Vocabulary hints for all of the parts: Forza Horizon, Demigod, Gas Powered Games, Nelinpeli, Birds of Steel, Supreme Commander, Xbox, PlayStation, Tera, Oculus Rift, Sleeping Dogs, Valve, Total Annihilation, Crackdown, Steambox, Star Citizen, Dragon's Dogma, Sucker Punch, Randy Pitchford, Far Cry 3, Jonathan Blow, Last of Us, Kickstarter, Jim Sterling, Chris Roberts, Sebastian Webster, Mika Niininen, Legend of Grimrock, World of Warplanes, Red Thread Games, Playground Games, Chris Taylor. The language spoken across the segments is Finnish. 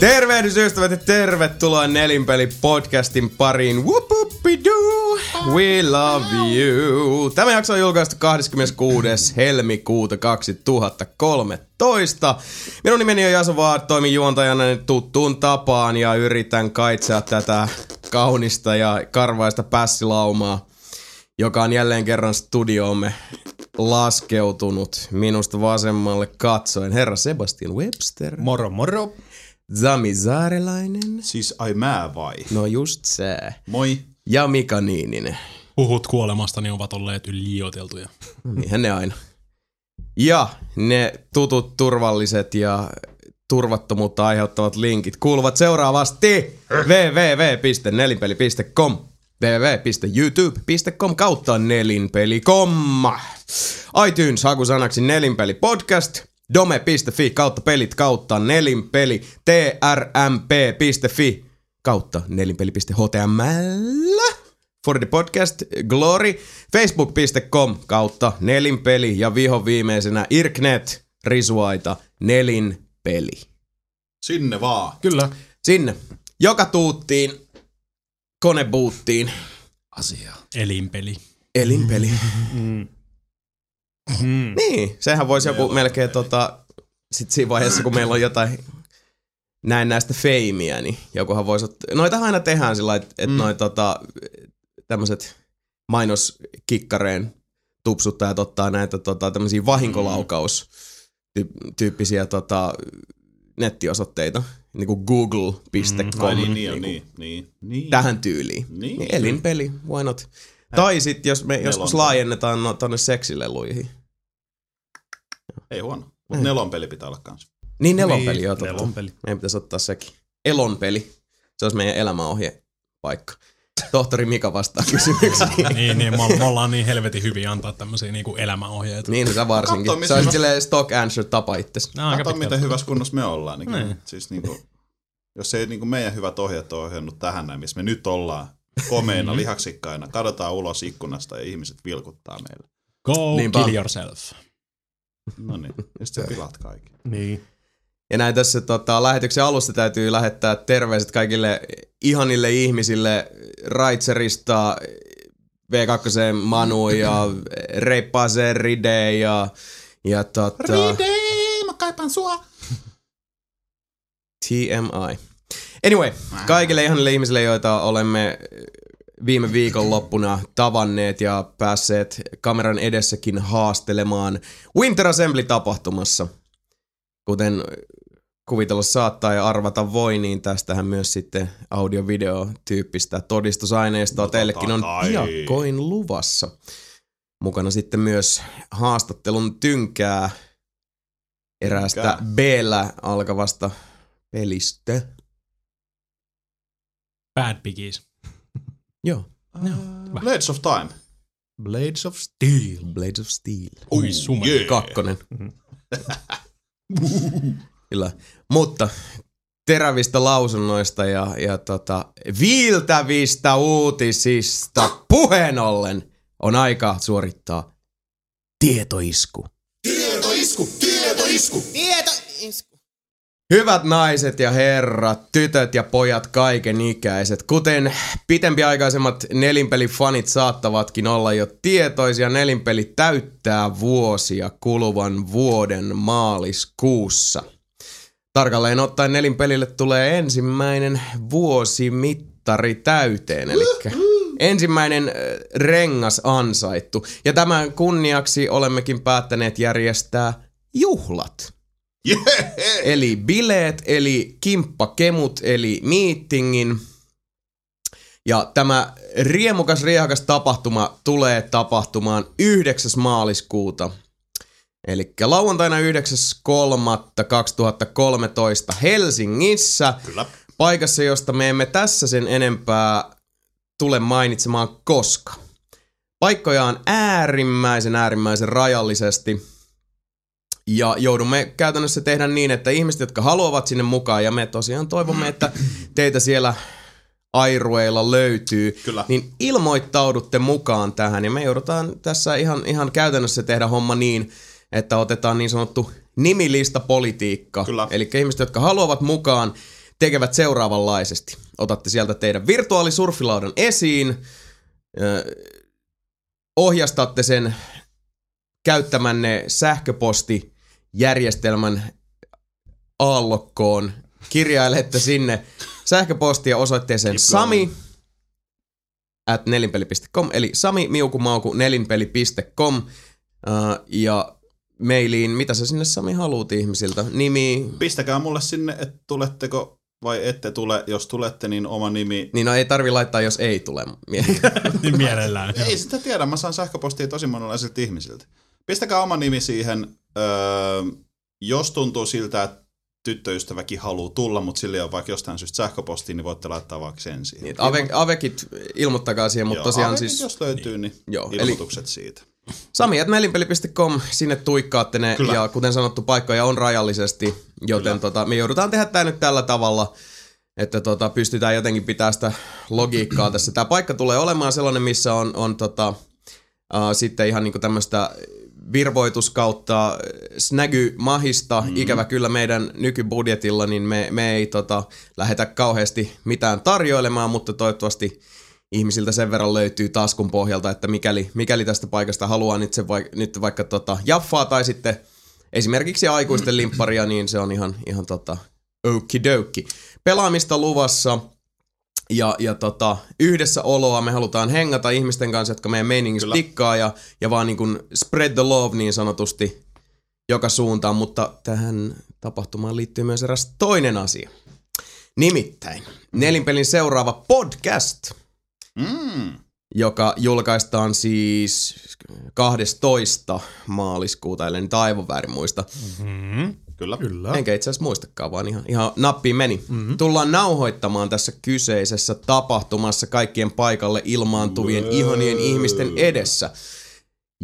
Tervehdys ystävät ja tervetuloa Nelinpeli-podcastin pariin. Whoop-up-doo, we love you. Tämä jakso on julkaistu 26. helmikuuta 2013. Minun nimeni on Jaso Vaara, toimin juontajana tuttuun tapaan ja yritän kaitsaa tätä kaunista ja karvaista pässilaumaa, joka on jälleen kerran studioomme laskeutunut minusta vasemmalle katsoen. Herra Sebastian Webster. Moro moro. Sami Zääreläinen. Siis ai mä vai? No just se. Moi. Ja Mika Niininen. Puhut kuolemasta, ne ovat olleet liioiteltuja. Niinhän ne aina. Ja ne tutut turvalliset ja turvattomuutta aiheuttavat linkit kuuluvat seuraavasti www.nelinpeli.com. www.youtube.com/nelinpeli.com iTunes hakusanaksi Nelinpeli podcast, dome.fi/pelit/nelinpeli, trmp.fi/nelinpeli.html for the podcast glory, facebook.com/nelinpeli ja viho viimeisenä irknet risuaita nelinpeli. Sinne vaan. Kyllä. Sinne. Joka tuuttiin. Konebuuttiin. Asia. Elinpeli. Elinpeli. Niin, sehän voisi joku melkein sit siinä vaiheessa, kun meillä on jotain näistä feimiä, niin jokuhan voisi noitahan aina tehdään sillä lailla, että noin tämmöset mainoskikkareen tupsuttajat ottaa näitä tämmösiä vahinkolaukaus tyyppisiä nettiosoitteita. Niinku google.com. Niin. Tähän tyyliin. Niin. Elinpeli, why not? Tai sit jos me joskus laajennetaan tonne seksileluihin. Ei huono. Mut nelonpeli pitää olla kans. Niin nelonpeli, joo totta. Meidän pitäis ottaa sekin. Elonpeli. Se olisi meidän elämäohje paikka. Tohtori Mika vastaa kysymyksiin. niin, me ollaan niin helvetin hyviä antaa tämmösiä niinku elämäohjeita. Niin, sä varsinkin. Sä oisit silleen stock answer tapa itses. Kato miten hyvässä kunnossa me ollaan. Siis niinku, jos ei niinku meidän hyvät ohjeet ole ohjannut tähän näin, missä me nyt ollaan komeina, lihaksikkaina, kadotaan ulos ikkunasta ja ihmiset vilkuttaa meille. Go niinpä. Kill yourself. No niin, ja sit sä pilat kaikki. Niin. Ja näin tässä lähetyksen alusta täytyy lähettää terveiset kaikille ihanille ihmisille Raitserista, V2 Manu ja Reippaaseen Ride ja Ride, mä kaipaan sua! TMI. Anyway, kaikille ihanille ihmisille, joita olemme viime viikon loppuna tavanneet ja päässeet kameran edessäkin haastelemaan Winter Assembly-tapahtumassa. Kuten kuvitella saattaa ja arvata voi, niin tästähän myös sitten audio-video-tyyppistä todistusaineistoa teillekin on piakkoin luvassa. Mukana sitten myös haastattelun tynkää eräästä B-llä alkavasta pelistä. Bad Biggies. Joo. Blades of Time. Blades of Steel. Blades of Steel. Oi suman. Yeah. Kakkonen. Kyllä. Mutta terävistä lausunnoista ja viiltävistä uutisista puheen ollen on aika suorittaa tietoisku. Tietoisku! Tietoisku! Tietoisku! Hyvät naiset ja herrat, tytöt ja pojat kaikenikäiset. Kuten pitempiaikaisemmat nelinpelifanit saattavatkin olla jo tietoisia, nelinpeli täyttää vuosia kuluvan vuoden maaliskuussa. Tarkalleen ottaen nelinpelille tulee ensimmäinen vuosimittari täyteen, eli ensimmäinen rengas ansaittu. Ja tämän kunniaksi olemmekin päättäneet järjestää juhlat. Yeah. Eli bileet, eli kimppakemut, eli meetingin. Ja tämä riemukas, riehakas tapahtuma tulee tapahtumaan 9. maaliskuuta. Eli lauantaina 9.3.2013 Helsingissä. Kyllä. Paikassa, josta me emme tässä sen enempää tule mainitsemaan koska. Paikkoja on äärimmäisen rajallisesti. Ja joudumme käytännössä tehdä niin, että ihmiset, jotka haluavat sinne mukaan, ja me tosiaan toivomme, että teitä siellä airueilla löytyy, kyllä, niin ilmoittaudutte mukaan tähän. Ja me joudutaan tässä ihan käytännössä tehdä homma niin, että otetaan niin sanottu nimilista politiikka. Eli ihmiset, jotka haluavat mukaan, tekevät seuraavanlaisesti. Otatte sieltä teidän virtuaalisurfilaudan esiin, ohjastatte sen käyttämänne sähköpostijärjestelmän aallokkoon, kirjailette sinne sähköpostia osoitteeseen sami@nelinpeli.com, eli sami@nelinpeli.com ja mailiin, mitä sä sinne Sami haluut ihmisiltä? Nimi? Pistäkää mulle sinne, että tuletteko vai ette tule. Jos tulette, niin oma nimi. Niin no ei tarvi laittaa, jos ei tule. Mielellään. Ei sitä tiedä, mä saan sähköpostia tosi monenlaisilta ihmisiltä. Pistäkää oma nimi siihen, jos tuntuu siltä, että tyttöystäväkin haluaa tulla, mutta sillä ei ole vaikka jostain syystä sähköpostiin, niin voitte laittaa vaikka sen siihen. Niin, avekit ilmoittakaa siihen, mutta joo, tosiaan avekit, siis... jos löytyy, niin joo, ilmoitukset eli... siitä. Sami@nelinpeli.com, sinne tuikkaatte ne. Kyllä. Ja kuten sanottu, paikkoja on rajallisesti, joten me joudutaan tehdä tämä nyt tällä tavalla, että pystytään jotenkin pitämään sitä logiikkaa tässä. Tämä paikka tulee olemaan sellainen, missä on sitten ihan niinku tämmöistä virvoitus kautta snägymahista. Ikävä kyllä meidän nykybudjetilla, niin me ei lähetä kauheasti mitään tarjoilemaan, mutta toivottavasti... ihmisiltä sen verran löytyy taskun pohjalta, että mikäli tästä paikasta haluaa nyt vaikka jaffaa tai sitten esimerkiksi aikuisten limpparia, niin se on ihan okidoki. Pelaamista luvassa ja yhdessä oloa me halutaan hengata ihmisten kanssa, jotka meidän meiningistä tikkaa ja vaan niin kuin spread the love niin sanotusti joka suuntaan, mutta tähän tapahtumaan liittyy myös eräs toinen asia. Nimittäin Nelinpelin seuraava podcast... joka julkaistaan siis 12. maaliskuuta, eli nyt aivan väärin muista. Mm-hmm. Kyllä. Enkä itse asiassa muistakaan, vaan ihan nappiin meni. Mm-hmm. Tullaan nauhoittamaan tässä kyseisessä tapahtumassa kaikkien paikalle ilmaantuvien ihanien ihmisten edessä.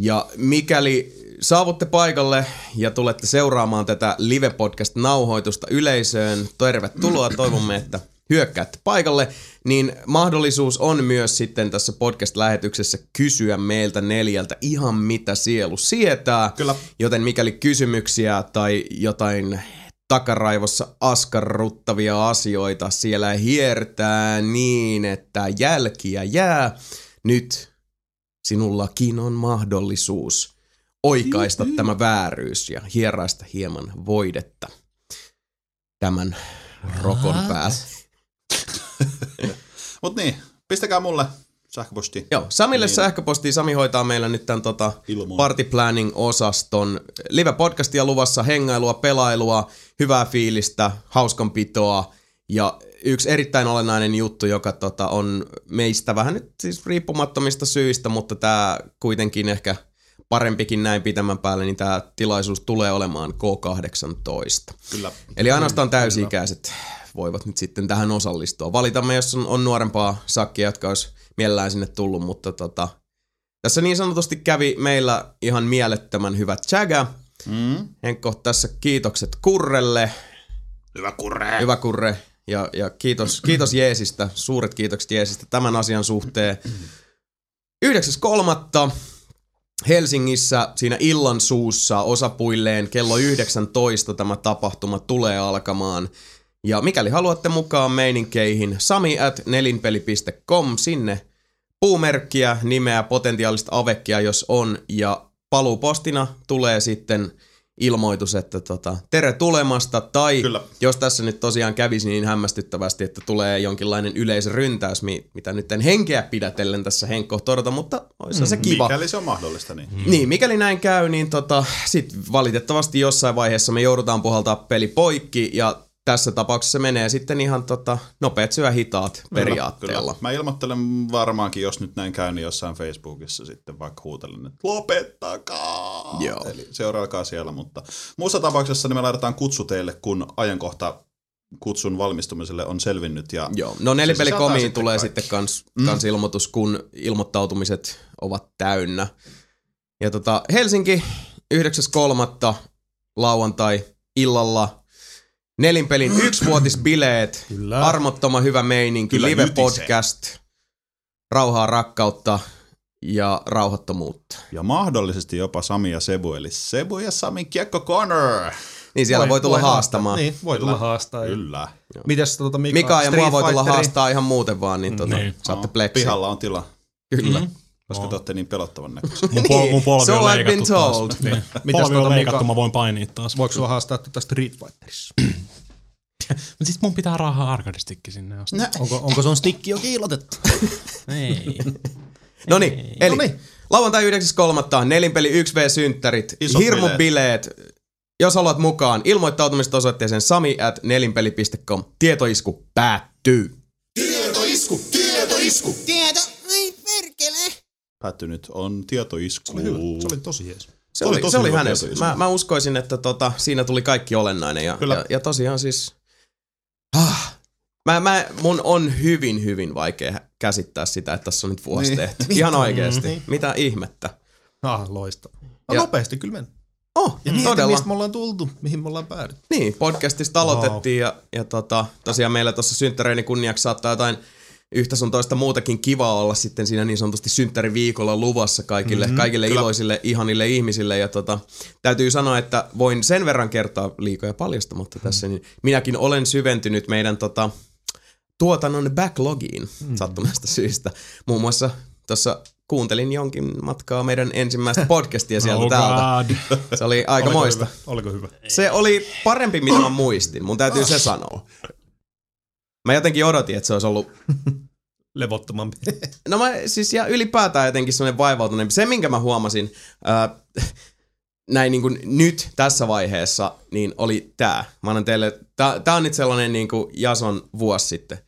Ja mikäli saavutte paikalle ja tulette seuraamaan tätä live-podcast-nauhoitusta yleisöön, tervetuloa, toivomme, että... hyökkäätte paikalle, niin mahdollisuus on myös sitten tässä podcast-lähetyksessä kysyä meiltä neljältä ihan mitä sielu sietää. Kyllä. Joten mikäli kysymyksiä tai jotain takaraivossa askarruttavia asioita siellä hiertää niin, että jälkiä jää, nyt sinullakin on mahdollisuus oikaista tämä vääryys ja hieraista hieman voidetta tämän rokon päälle. Mut niin, pistäkää mulle sähköpostiin. Joo, Samille niin. Sähköpostiin. Sami hoitaa meillä nyt tämän party planning-osaston. Live-podcastia luvassa, hengailua, pelailua, hyvää fiilistä, hauskanpitoa ja yksi erittäin olennainen juttu, joka on meistä vähän nyt siis riippumattomista syistä, mutta tää kuitenkin ehkä parempikin näin pitemmän päälle, niin tää tilaisuus tulee olemaan K18. Kyllä. Eli ainoastaan täysi-ikäiset voivat nyt sitten tähän osallistua. Valitamme, jos on nuorempaa sakkia, jotka olisi mielellään sinne tullut, mutta tässä niin sanotusti kävi meillä ihan mielettömän hyvä tsägä. Henkko, tässä kiitokset Kurrelle. Hyvä Kurre. Ja kiitos Jeesistä. Suuret kiitokset Jeesistä tämän asian suhteen. 9.3. Helsingissä siinä illan suussa osapuilleen kello 19 tämä tapahtuma tulee alkamaan. Ja mikäli haluatte mukaan meininkeihin, sami@nelinpeli.com, sinne puumerkkiä, nimeä, potentiaalista avekkia, jos on. Ja paluupostina tulee sitten ilmoitus, että tere tulemasta. Tai kyllä, jos tässä nyt tosiaan kävisi niin hämmästyttävästi, että tulee jonkinlainen yleisryntäys, mitä nyt en henkeä pidätellen tässä Henkko todota, mutta olisi se kiva. Mikäli se on mahdollista, niin. Niin, mikäli näin käy, niin sit valitettavasti jossain vaiheessa me joudutaan puhaltaa peli poikki ja... tässä tapauksessa menee sitten ihan nopeat syö hitaat periaatteella. Kyllä. Mä ilmoittelen varmaankin, jos nyt näin käy, niin jossain Facebookissa sitten vaikka huutelen, että lopettakaa! Joo. Eli seuraakaa siellä, mutta muussa tapauksessa niin me laitetaan kutsu teille, kun ajankohta kutsun valmistumiselle on selvinnyt. Ja joo, no nelipelikomiin sitten tulee kaikki. Sitten kans ilmoitus, kun ilmoittautumiset ovat täynnä. Ja Helsinki 9.3. lauantai illalla. Nelinpelin 1-vuotisbileet, armottoman hyvä meininki, live-podcast, rauhaa, rakkautta ja rauhattomuutta. Ja mahdollisesti jopa Sami ja Sebu, eli Sebu ja Sami Kiekko Corner. Niin siellä voi tulla haastamaan. Niin, voi tulla haastaa. Kyllä. Mites Mika ja mua voi tulla haastaa ihan muuten vaan, niin saatte pleksiä. Pihalla on tila. Kyllä. Koska te ootte niin pelottavan näköisiä. Mun polvi on leikattu taas. Polvi on leikattu, mä voin painia taas. Voiko sua haastaa tätä Street Fighterissa? Mutta sit mun pitää rahaa arkadistikki sinne asti. Onko sun stikki jo kiilotettu? Ei. Noniin, eli lauantai 9.3. Nelinpeli 1v-synttärit, hirmubileet. Jos haluat mukaan, ilmoittautumista osoitteeseen sami@nelinpeli.com. Tietoisku päättyy. Tietoisku. Ei perkele. Päätty nyt on tietoisku. Se oli tosi jees. Se oli hänen. Mä uskoisin, että siinä tuli kaikki olennainen. Ja tosiaan siis... mun on hyvin vaikea käsittää sitä, että tässä on nyt vuosi tehty. Ihan oikeesti. Mitä ihmettä. Loistavaa. Nopeasti kyllä mennä. Ja mietin, mistä me ollaan tultu, mihin me ollaan päädytty. Niin, podcastista aloitettiin ja tosiaan meillä tuossa synttäreiden kunniaksi saattaa jotain yhtä sun toista muutakin kivaa olla sitten siinä niin sanotusti synttäriviikolla luvassa kaikille iloisille, ihanille ihmisille. Ja täytyy sanoa, että voin sen verran kertaa liikoja paljastamatta tässä, niin minäkin olen syventynyt meidän tuotannon backlogiin sattuneesta syystä. Muun muassa tuossa... Kuuntelin jonkin matkaa meidän ensimmäistä podcastia sieltä täältä. Se oli aika moista. Oliko hyvä? Se oli parempi, mitä mä muistin. Mun täytyy se sanoa. Mä jotenkin odotin, että se olisi ollut... levottomampi. No mä siis ja ylipäätään jotenkin sellainen vaivautuneempi. Se, minkä mä huomasin näin niin kuin nyt tässä vaiheessa, niin oli tää. Mä annan teille... Tää on nyt sellainen niin kuin Jason vuosi sitten.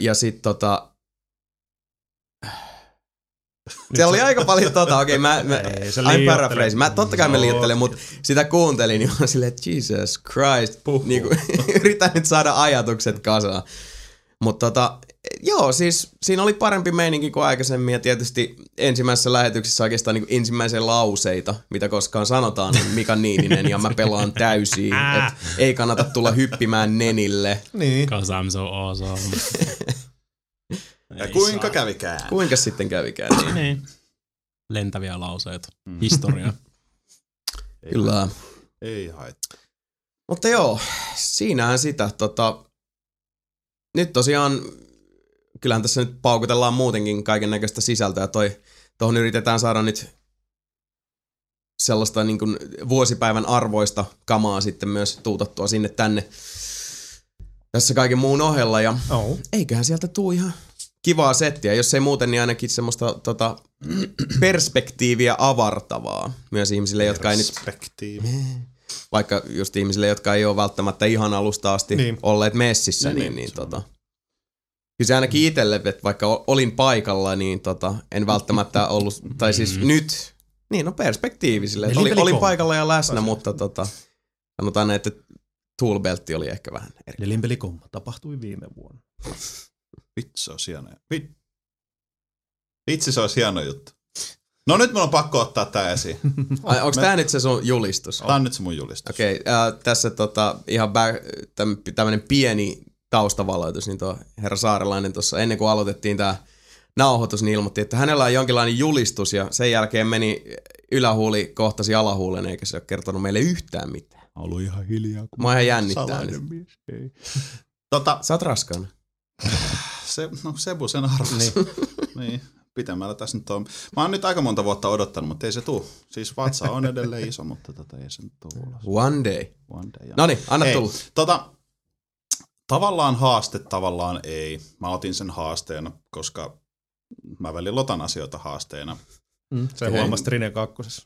Ja sit se oli aika paljon okei, I'm paraphrasing. Mä totta kai liioittelen, mut sitä kuuntelin ja on silleen, Jesus Christ, niinku, yritän nyt saada ajatukset kasaan. Mut joo, siis siinä oli parempi meininki kuin aikaisemmin ja tietysti ensimmäisessä lähetyksessä oikeastaan niin ensimmäisiä lauseita, mitä koskaan sanotaan, on Mika Niininen ja mä pelaan täysiin, että ei kannata tulla hyppimään nenille. Niin. Cause I'm so awesome. Ja kuinka kävikään? Kuinka sitten kävikään? Niin. Lentäviä lauseita. Historia. Kyllä. Ei haittaa. Mutta joo, siinähän sitä nyt tosiaan kyllähän tässä nyt paukutellaan muutenkin kaiken näköistä sisältöä. Tuohon yritetään saada nyt sellaista niin kuin vuosipäivän arvoista kamaa sitten myös tuutattua sinne tänne tässä kaiken muun ohella. Ja eiköhän sieltä tule ihan kivaa settiä. Jos ei muuten, niin ainakin semmoista perspektiiviä avartavaa myös ihmisille, jotka ei nyt... Vaikka just ihmisille, jotka ei ole välttämättä ihan alusta asti olleet messissä, Kyllä se ainakin itselle, että vaikka olin paikalla, niin en välttämättä ollut, tai siis nyt, perspektiivi silleen, että olin paikalla ja läsnä, mutta sanotaan, että toolbeltti oli ehkä vähän eri. Nelinpeli.com tapahtui viime vuonna. Vitsi, se olisi hieno. Vitsi, se olisi hieno juttu. No nyt mulla on pakko ottaa tää esiin. Onks tää nyt se sun julistus? Tää on nyt se mun julistus. Okei, tässä ihan tämmönen pieni taustavaloitus, niin tuo herra Saarelainen tuossa ennen kuin aloitettiin tämä nauhoitus, niin ilmoitti, että hänellä on jonkinlainen julistus ja sen jälkeen meni ylähuuli kohtasi alahuulen, eikä se ole kertonut meille yhtään mitään. Ollut ihan hiljaa. Mä oon ihan jännittänyt. Sä oot raskaana. Sebu sen arvasi. Niin. Pitämällä tässä nyt on. Mä oon nyt aika monta vuotta odottanut, mutta ei se tuu. Siis vatsa on edelleen iso, mutta ei se nyt tuu. One day. Noniin, anna tulla. Tavallaan haaste, tavallaan ei. Mä otin sen haasteena, koska mä välillä otan asioita haasteena. Se huomasit Rine kakkosessa.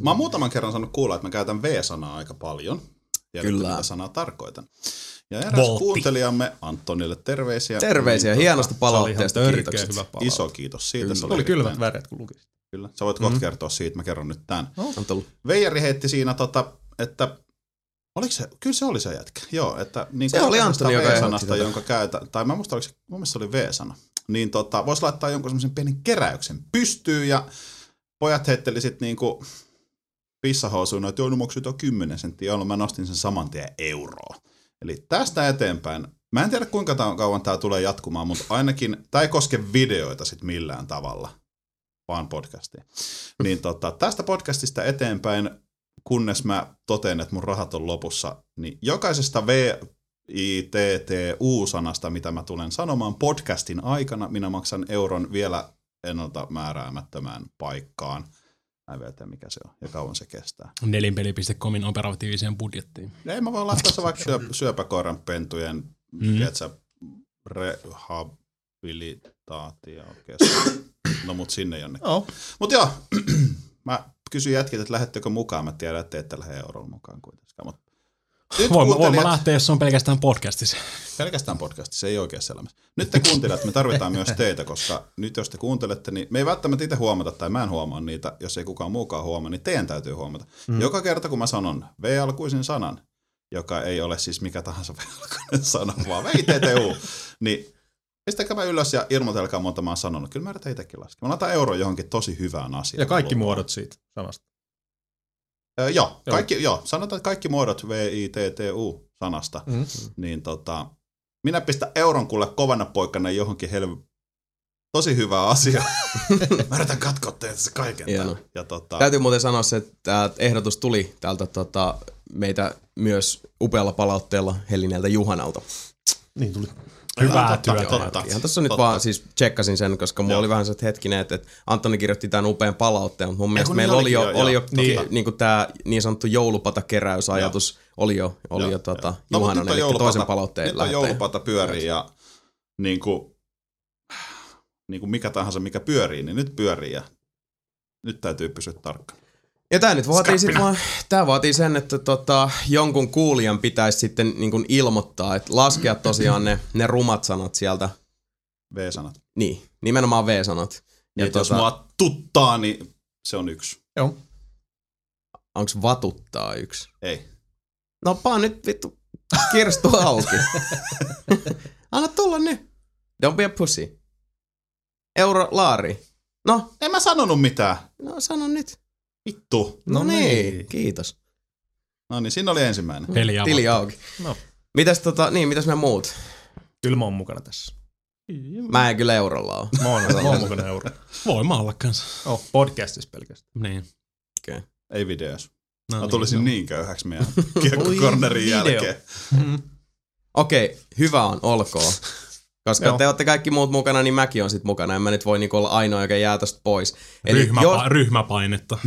Mä oon muutaman kerran saanut kuulla, että mä käytän V-sanaa aika paljon. Ja kyllä. Mitä sanaa tarkoitan. Ja eräs kuuntelijamme Antonille terveisiä. Terveisiä, hienosta palautteesta. Kiitokset. Iso kiitos siitä. Se oli kylmät väreet, kun lukisit. Kyllä. Sä voit kertoa siitä, mä kerron nyt tän. Veijari heitti siinä, että kyllä se oli se jätkä. Joo, että niin se oli Antoni, joka V-sanasta, jonka käytä, tai mä muistan, mun mielestä se oli V-sana. Niin vois laittaa jonkun semmoisen pienen keräyksen pystyyn, ja pojat heitteli sit niinku pissahousuun, että joo, ne maksuivat 10 senttiä, jolloin mä nostin sen saman tien euroa. Eli tästä eteenpäin Mä en tiedä kuinka kauan tää tulee jatkumaan, mutta ainakin, tää ei koske videoita sit millään tavalla, vaan podcastia. Niin tästä podcastista eteenpäin, kunnes mä totean, että mun rahat on lopussa, niin jokaisesta VITTU-sanasta, mitä mä tulen sanomaan podcastin aikana, minä maksan euron vielä ennalta määräämättömään paikkaan. Mä en vielä tiedä, mikä se on ja kauan se kestää. Nelinpeli.comin operatiiviseen budjettiin. Ei, mä voin laittaa se vaikka syöpäkoiran pentujen rehabilitaatio kesken. No mut sinne jonnekin. Oh. Mut joo, mä kysyin jätkiltä, että lähettekö mukaan. Mä tiedän, että ette lähde eurolla mukaan kuitenkaan. Mut voin mä lähteä, jos on pelkästään podcastissa. Pelkästään podcastissa, ei oikeassa elämässä. Nyt te kuuntelijat, me tarvitaan myös teitä, koska nyt jos te kuuntelette, niin me ei välttämättä itse huomata, tai mä en huomaa niitä, jos ei kukaan muukaan huomaa, niin teidän täytyy huomata. Mm. Joka kerta, kun mä sanon V-alkuisin sanan, joka ei ole siis mikä tahansa V-alkuinen sana, vaan VITTU, niin pistäkääpä ylös ja ilmoitelkaa monta mä oon sanonut. Kyllä mä yritän itsekin laskea. Mä laitan euro johonkin tosi hyvään asiaan. Ja kaikki muodot siitä sanasta. Joo, sanotaan, että kaikki muodot VITTU-sanasta, niin minä pistän euron kuule kovana poikana johonkin tosi hyvää asiaa. Mä yritän katkoa teitä kaiken tämän. Ja, täytyy muuten sanoa se, että tämä ehdotus tuli täältä meitä myös upealla palautteella Helineltä Juhanalta. Niin tuli. Hyvää työtä. Ihan tässä on nyt vaan, siis tsekkasin sen, koska mulla oli vähän se hetkinen, että Antoni kirjoitti tämän upean palautteen, mutta mun mielestä meillä oli jo niin tämä niin sanottu joulupatakeräysajatus oli jo Juhanan, eli toisen palautteen lähtee. Nyt on joulupata pyörii ja niin kuin mikä tahansa mikä pyörii, niin nyt pyörii ja nyt täytyy pysyä tarkkana. Ja tämä nyt vaatii, sen, että jonkun kuulijan pitäisi sitten niin kuin ilmoittaa, että laskea tosiaan ne rumat sanat sieltä. V-sanat. Niin, nimenomaan V-sanat. Ja jos mua tuttaa, niin se on yksi. Joo. Onko vatuttaa yksi? Ei. No paan nyt vittu kirstu auki. Anna tulla nyt. Don't be a pussy. Euro laari. No. En mä sanonut mitään. No sano nyt. Vittu. No niin. Kiitos. No niin, siinä oli ensimmäinen. Tili auki. No. Mitäs mitäs me muut? Kyllä mä oon mukana tässä. Mä en kyllä eurolla oo. Mä oon mukana eurolla. Voi mä olla kanssa. Oh, podcastissa pelkästään. Niin. Okei. Okay. Ei videos. No tulisin niin köyhäksi meidän kiekkokornerin jälkeen. Okei, hyvä on, olkoon. Koska te olette kaikki muut mukana, niin mäkin on sit mukana. En mä nyt voi olla ainoa, joka jää tästä pois. Eli ryhmäpainetta.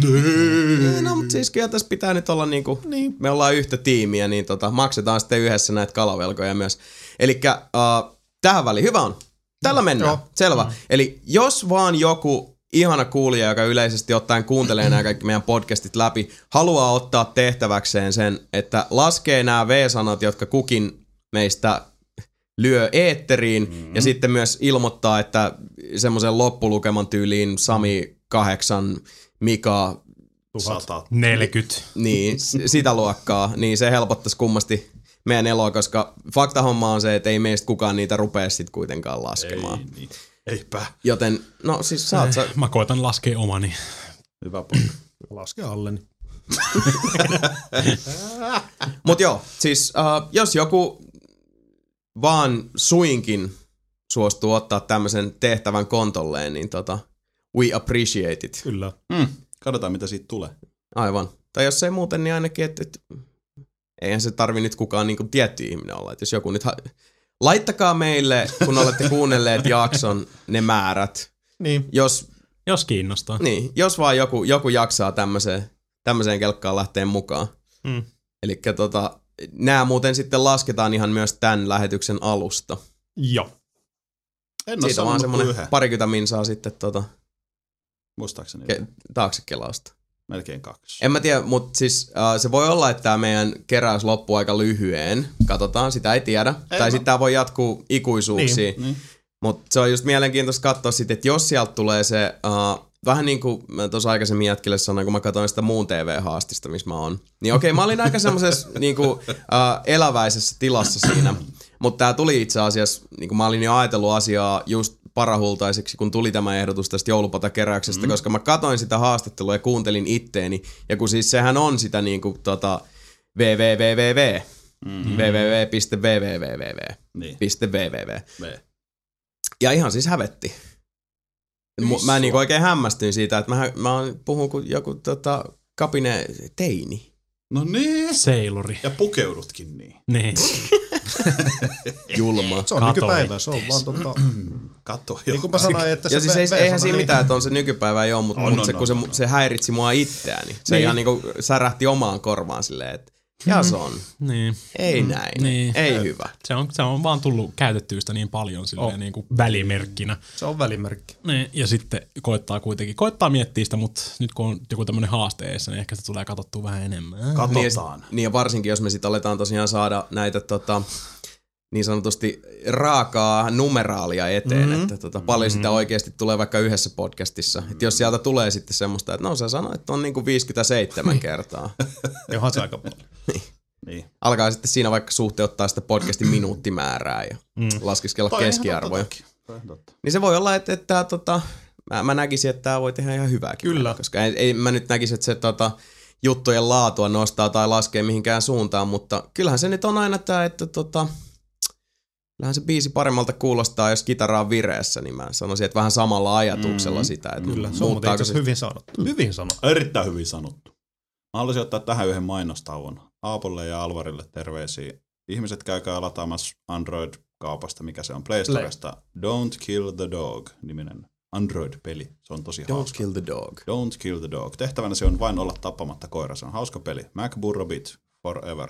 No, mutta siis kyllä tässä pitää nyt olla niin. Me ollaan yhtä tiimiä, niin maksetaan sitten yhdessä näitä kalavelkoja myös. Elikkä tähän väliin. Hyvä on. Tällä mennään. Joo. Selvä. Eli jos vaan joku ihana kuulija, joka yleisesti ottaen kuuntelee nämä kaikki meidän podcastit läpi, haluaa ottaa tehtäväkseen sen, että laskee nämä V-sanat, jotka kukin meistä lyö eetteriin ja sitten myös ilmoittaa, että semmoisen loppulukeman tyyliin Sami 8, Mika 140. Niin, sitä luokkaa. Niin se helpottaisi kummasti meidän eloa, koska faktahomma on se, että ei meistä kukaan niitä rupea sitten kuitenkaan laskemaan. Ei niin. Eipä. Joten, no siis saat sä... Mä koitan laskea omani. Hyvä poika. Laske alleni. Mut joo, siis jos joku... vaan suinkin suostuu ottaa tämmöisen tehtävän kontolleen, niin we appreciate it. Kyllä. Katsotaan, mitä siitä tulee. Aivan. Tai jos ei muuten, niin ainakin, että eihän se tarvi nyt kukaan niin kuin tietty ihminen olla. Että jos joku nyt laittakaa meille, kun olette kuunnelleet jakson, ne määrät. Niin. Jos kiinnostaa. Niin, jos vaan joku jaksaa tämmöiseen kelkkaan lähteen mukaan. Elikkä nämä muuten sitten lasketaan ihan myös tämän lähetyksen alusta. Joo. Siitä on vaan semmoinen parikymmentä minsaa sitten muistaakseni. Taakse kelausta. Melkein 2. En mä tiedä, mutta siis se voi olla, että tämä meidän keräys loppuu aika lyhyeen. Katsotaan, sitä ei tiedä. Tai sitten tämä voi jatkuu ikuisuuksiin. Niin. Mutta se on just mielenkiintoista katsoa sitten, että jos sieltä tulee se... Vähän niin kuin mä tuossa aikaisemmin jätkille sanoin, kun mä katsoin sitä muun TV-haastista, missä mä oon. Niin okei, mä olin aika semmoisessa niinku, eläväisessä tilassa siinä. Mutta tää tuli itse asiassa, niin kuin mä olin jo ajatellut asiaa just parahultaiseksi, kun tuli tämä ehdotus tästä joulupatakeräyksestä, koska mä katsoin sitä haastattelua ja kuuntelin itteeni. Ja kun siis sehän on sitä niinku www. Niin. .www. Ja ihan siis hävetti. Mä niin oikein hämmästyin siitä, että mä puhun kuin joku kapine teini. No niin. Seiluri. Ja pukeudutkin niin. Niin. Julma. Se on nykypäivää, se on vaan kato jo. Niin kuin mä sanoin, että se ja siis eihän siinä mitään, että on se nykypäivää joo, mutta se häiritsi mua itseäni. Se ihan niin kuin särähti omaan korvaan silleen, että ja se on. Niin. Ei näin. Niin. Ei hyvä. Se on vaan tullut käytettyystä niin paljon silleen niin kuin välimerkkinä. Se on välimerkki. Niin. Ja sitten koittaa miettiä sitä, mutta nyt kun on joku tämmöinen haasteessa, niin ehkä se tulee katsottua vähän enemmän. Katsotaan. Niin ja varsinkin, jos me sitten aletaan tosiaan saada näitä niin sanotusti raakaa numeraalia eteen, että paljon sitä oikeasti tulee vaikka yhdessä podcastissa. Että jos sieltä tulee sitten semmoista, että no sä sanoit, että on niinku 57 kertaa. Johan se aika paljon. Niin. Alkaa sitten siinä vaikka suhteuttaa sitä podcastin minuuttimäärää ja laskiskella keskiarvoja. Niin se voi olla, että mä näkisin, että tää voi tehdä ihan hyvääkin. Kyllä. Päin, koska ei mä nyt näkisin, että se juttujen laatua nostaa tai laskee mihinkään suuntaan, mutta kyllähän se nyt on aina tää, että kyllähän se biisi paremmalta kuulostaa, jos kitara on vireessä, niin mä sanoisin, että vähän samalla ajatuksella sitä. Että kyllä, se on itse hyvin sanottu. Hyvin sanottu. Erittäin hyvin sanottu. Mä haluaisin ottaa tähän yhden mainostauon. Aapolle ja Alvarille terveisiä. Ihmiset, käykää lataamassa Android-kaupasta, mikä se on, Playstoresta. Don't Kill the Dog-niminen Android-peli. Se on tosi hauska. Don't Kill the Dog. Don't Kill the Dog. Tehtävänä se on vain olla tappamatta koira. Se on hauska peli. MacBurrobit Forever.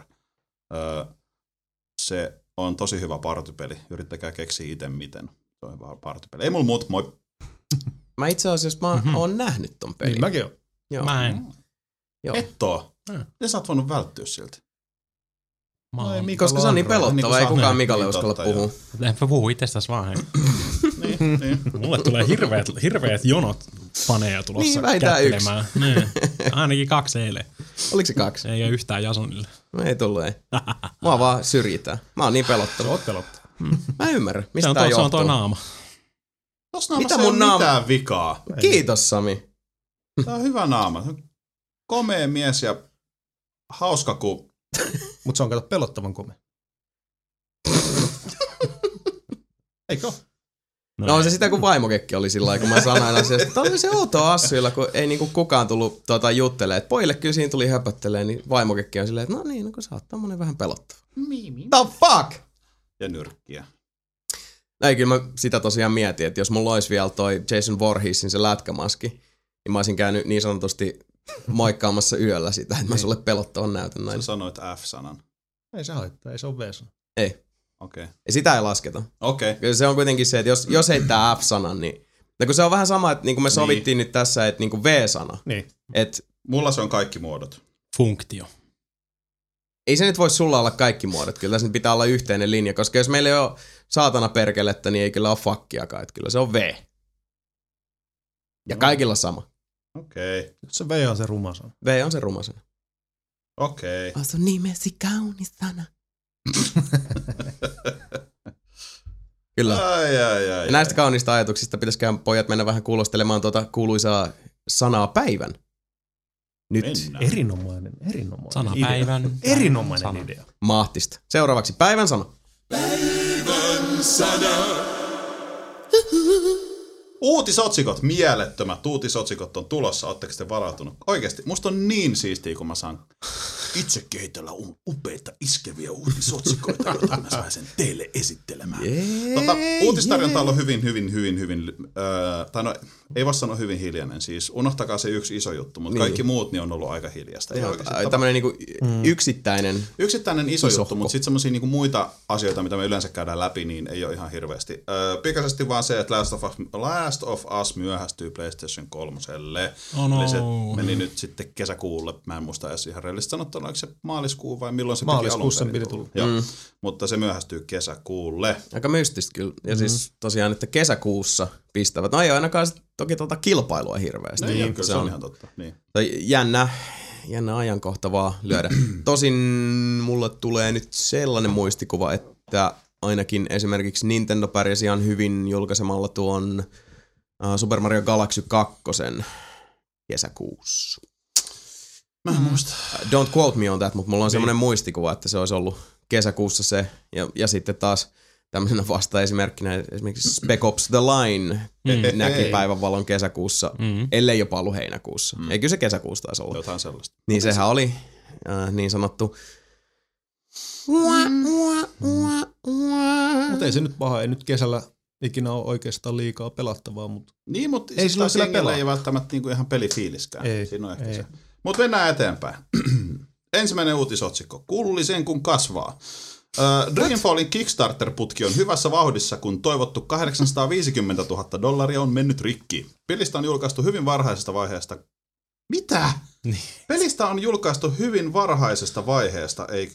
Se on tosi hyvä partypeli. Yrittäkää keksiä itse miten. Se on hyvä partypeli. Ei mulla muuta, moi. Mä itse asiassa oon nähnyt ton pelin. Niin mäkin oon. Joo. Mä en. Joo. Et oo. Sä oot voinut välttyä siltä. Koska se on niin pelottava, ei kukaan Mikalle uskalla puhua. Enpä puhu itsestäs vaan. Niin. Mulle tulee hirveät jonot paneja tulossa kättelemään. Niin, ainakin 2 eilen. Oliko se 2? Ei ole yhtään Jasonille. No ei tullut, ei. Mua vaan syrjitään. Mä oon niin pelottava. Sä oot pelottava. Mä ymmärrän, mistä tää johtuu. Se on toi naama. Tossa naamassa ei ole mitään vikaa. Kiitos Sami. Tää on hyvä naama. Komea mies ja hauska ku. Mut se on kato pelottavan komea. Eikö? No on se sitä, kun vaimokekki oli sillä lailla, kun mä sanoin asiasta, että oli se outo assuilla, kun ei niinku kukaan tullut juttelemaan. Että pojille kyllä siinä tuli höpöttelemään, niin vaimokekki on silleen, että no niin, no kun sä oot tommonen vähän pelottava. The fuck? Ja nyrkkiä. Ei, kyllä mä sitä tosiaan mietin, että jos mulla olisi vielä toi Jason Voorheesin se lätkämaski, niin mä olisin käynyt niin sanotusti moikkaamassa yöllä sitä, että mä sulle pelottavan näytän näin. Sä sanoit F-sanan. Ei se haittaa, ei se ole V-sana. Ei. Okay. Sitä ei lasketa. Okay. Kyllä se on kuitenkin se, että jos heittää F-sanan, niin kun se on vähän sama, että niin kuin me sovittiin nyt tässä, että niin kuin V-sana. Niin. Et, mulla se on kaikki muodot. Funktio. Ei se nyt voi sulla olla kaikki muodot. Kyllä tässä pitää olla yhteinen linja, koska jos meillä ei ole saatana perkelettä, niin ei kyllä ole fuckiakaan. Kyllä se on V. Ja kaikilla sama. Okei. Okay. Se V on se ruma sana. V on se ruma sana. Okei. Okay. Asu nimesi kaunis sana. Kyllä. Ai, näistä kaunista ajatuksista pitäisikään pojat mennä vähän kuulostelemaan kuuluisaa sanaa päivän. Nyt. Mennään. Erinomainen. Sanapäivän. Erinomainen sana. Idea. Mahtista. Seuraavaksi päivän sana. Päivän sana. Uutisotsikot, mielettömät uutisotsikot on tulossa. Ootteko te varautunut? Oikeesti, musta on niin siistiä, kun mä saan itse kehitellä upeita iskeviä uutisotsikoita, joita mä saan sen teille esittelemään. Yeah, uutistarjonta on hyvin, ei vaan sano hyvin hiljainen. Siis unohtakaa se yksi iso juttu, mutta kaikki muut niin on ollut aika hiljaista. Tämmöinen niinku yksittäinen. Yksittäinen iso juttu, mutta sitten semmoisia niinku muita asioita, mitä me yleensä käydään läpi, niin ei ole ihan hirveästi. Pikaisesti vaan se, että Last of Us myöhästyy PlayStation 3:lle. Eli se meni nyt sitten kesäkuulle. Mä en muista edes ihan reellisesti sanottuna, onko se maaliskuu vai milloin se piti tulla. Mutta se myöhästyy kesäkuulle. Aika mystistä kyllä. Ja siis tosiaan, että kesäkuussa pistävät. No ei ainakaan toki kilpailua hirveästi. Niin, kyllä se on ihan totta. Niin. Jännä ajankohta vaan lyödä. Tosin mulle tulee nyt sellainen muistikuva, että ainakin esimerkiksi Nintendo pärjäsi ihan hyvin julkaisemalla tuon Super Mario Galaxy 2 kesäkuussa. Mä en muista. Don't quote me on that, mutta mulla on semmoinen muistikuva, että se olisi ollut kesäkuussa se. Ja sitten taas Tämmöisenä vasta-esimerkkinä esimerkiksi Spec Ops The Line näki päivänvalon kesäkuussa, ellei jopa ollut heinäkuussa. Eikö se kesäkuussa taisi olla? Jotain sellaista. Niin sehän oli niin sanottu... Mutta ei se nyt paha, ei nyt kesällä ikinä ole oikeastaan liikaa pelattavaa, mutta... Niin, mutta ei sillä pelaa. Ei välttämättä niinku ihan pelifiiliskään. Ei. Siinä on ehkä se. Mutta mennään eteenpäin. Ensimmäinen uutisotsikko. Kullisen kun kasvaa. Dreamfallin Kickstarter-putki on hyvässä vauhdissa, kun toivottu $850,000 on mennyt rikki. Pelistä on julkaistu hyvin varhaisesta vaiheesta. Mitä? Pelistä on julkaistu hyvin varhaisesta vaiheesta, ei...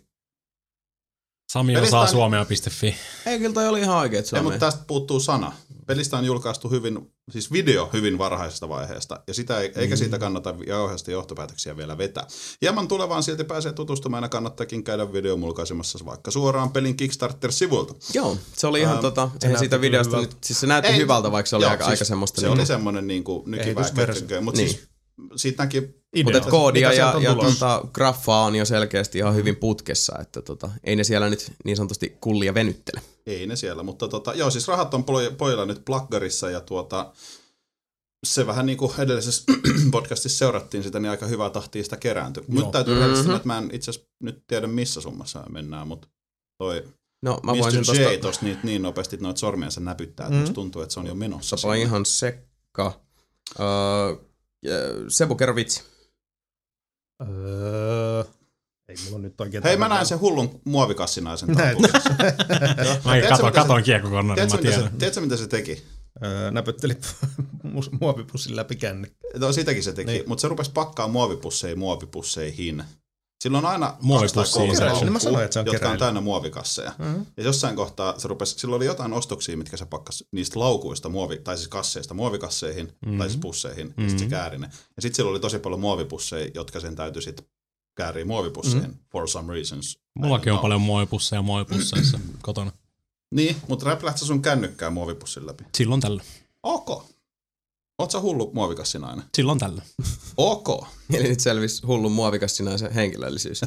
Sami osaa suomea.fi. Ei, kyllä toi oli ihan oikeet suomea. Ei, mutta tästä puuttuu sana. Pelistä on julkaistu hyvin, siis video hyvin varhaisesta vaiheesta, ja sitä eikä siitä kannata jauheista johtopäätöksiä vielä vetää. Hieman tulevaan silti pääsee tutustumaan, ja kannattakin käydä video mulkaisemassa vaikka suoraan pelin Kickstarter-sivulta. Joo, se oli ihan siitä videosta, hyvältä. Siis se näytti hyvältä, vaikka se oli aika semmoista. Se oli semmoinen niinku nykiväikätökkö, mutta siis... Siitä näki, mutta koodia ja graffaa on jo selkeästi ihan hyvin putkessa, että ei ne siellä nyt niin sanotusti kullia venyttele. Ei ne siellä, mutta joo, siis rahat on pojilla nyt plakkarissa ja se vähän niin kuin edellisessä podcastissa seurattiin sitä, niin aika hyvää tahtia sitä kerääntyi. Nyt täytyy sanoa, että mä en itse asiassa nyt tiedä missä summassa mennään, mutta toi... No, mä voisin tosta... niin nopeasti noita sormiansa näpyttää, että tuntuu, että se on jo menossa. Sapa ihan sekka. Sebu, kerro vitsi. Ei mulla nyt oikein... Hei, mä näen sen hullun muovikassinaisen tarpuksessa. Katoin kiekkokonnan, mä tiedän. Tiedätkö, mitä se teki? Näpöttelit muovipussin läpi kännekkä. No, sitäkin se teki, mutta se rupesi pakkaamaan muovipusseihin. Silloin on aina 2 tai 3 alkua, jotka on täynnä muovikasseja. Ja jossain kohtaa se rupesi, silloin oli jotain ostoksia, mitkä se pakkasi niistä laukuista, tai siis kasseista muovikasseihin, tai siis pusseihin, ja sitten se kääri ne. Ja sitten silloin oli tosi paljon muovipusseja, jotka sen täytyi sitten kääriä muovipusseihin, for some reasons. Mullakin on paljon muovipusseja muovipusseissa kotona. Niin, mutta räplähtsä sun kännykkää muovipussin läpi. Silloin tällä. Ok. Oot sä hullu muovikassinainen? Silloin tällä. Ok. Eli nyt selvisi hullu muovikassinaisen henkilöllisyys.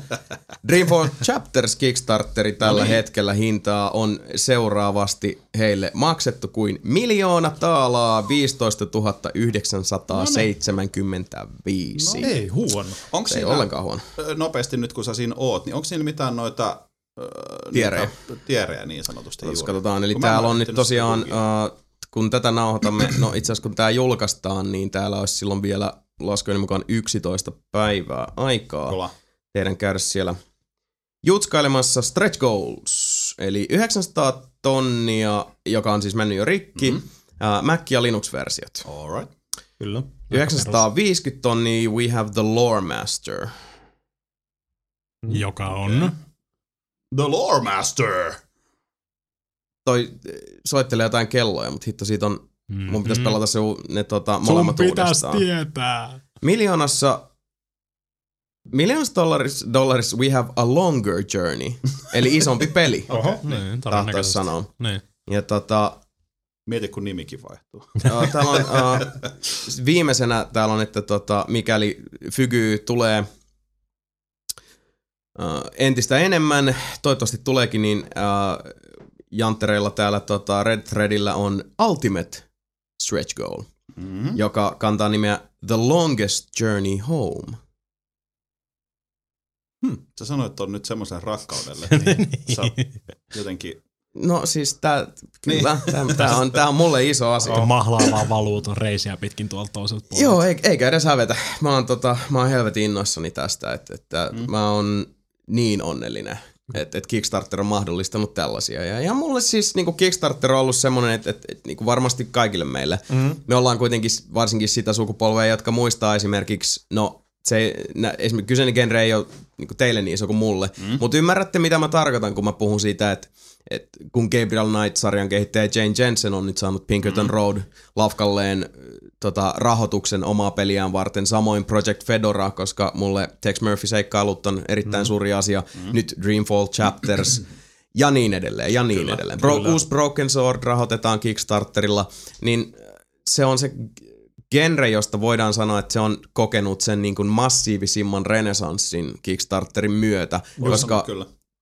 Dreamfall Chapters Kickstarteri tällä hetkellä hintaa on seuraavasti heille maksettu kuin 1 000 000 taalaa 15 975. No ei huono. Onko se ei ollenkaan huono? Nopeasti nyt kun sä siinä oot, niin onko siinä mitään noita tierejä niin sanotusti? Katsotaan, eli täällä on nyt tosiaan... Kun tätä nauhoitamme, no itse asiassa kun tää julkaistaan, niin täällä olisi silloin vielä laskujen mukaan 11 päivää aikaa. Kola. Teidän käydä siellä jutskailemassa stretch goals, eli 900 000 tonnia, joka on siis mennyt jo rikki, Mac- ja Linux-versiot. All right. Kyllä. 950 000 tonnia, we have the lore master. Joka on? Okay. The lore master! Toi soittelee jotain kelloja, mutta hitto siitä on, mun pitäisi pelata se ne molemmat uudestaan. Sun pitäisi tietää. Millions dollars we have a longer journey, eli isompi peli. Oho, niin, tahtoisi sanoa. Niin. Ja mieti kun nimikin vaihtuu. Täällä on, viimeisenä täällä on, että mikäli Fygy tulee entistä enemmän, toivottavasti tuleekin, niin... Janttereilla täällä Red Threadillä on Ultimate Stretch Goal, joka kantaa nimeä The Longest Journey Home. Sä sanoit on nyt semmoisen rakkaudelle. Niin. Jotenkin... No siis tää on mulle iso asia. On mahlaavaa valuuton reisiä pitkin tuolta toiselta puolelta. Joo, eikä edes hävetä. Mä oon helvetin innoissani tästä, että mä oon niin onnellinen. Että Kickstarter on mahdollistanut tällaisia. Ja mulle siis niin Kickstarter on ollut semmoinen, että niin varmasti kaikille meille. Me ollaan kuitenkin varsinkin sitä sukupolvea, jotka muistaa esimerkiksi, esimerkiksi kyseinen genre ei ole niin teille niin iso kuin mulle. Mutta ymmärrätte, mitä mä tarkoitan, kun mä puhun siitä, että kun Gabriel Knight-sarjan kehittäjä Jane Jensen on nyt saanut Pinkerton Road-lafkalleen rahoituksen omaa peliään varten. Samoin Project Fedora, koska mulle Tex Murphy-seikkailut on erittäin suuri asia. Nyt Dreamfall Chapters ja niin edelleen. Ja niin kyllä, edelleen. Uusi Broken Sword rahoitetaan Kickstarterilla. Niin se on se genre, josta voidaan sanoa, että se on kokenut sen niin kuin massiivisimman renesanssin Kickstarterin myötä. Voin koska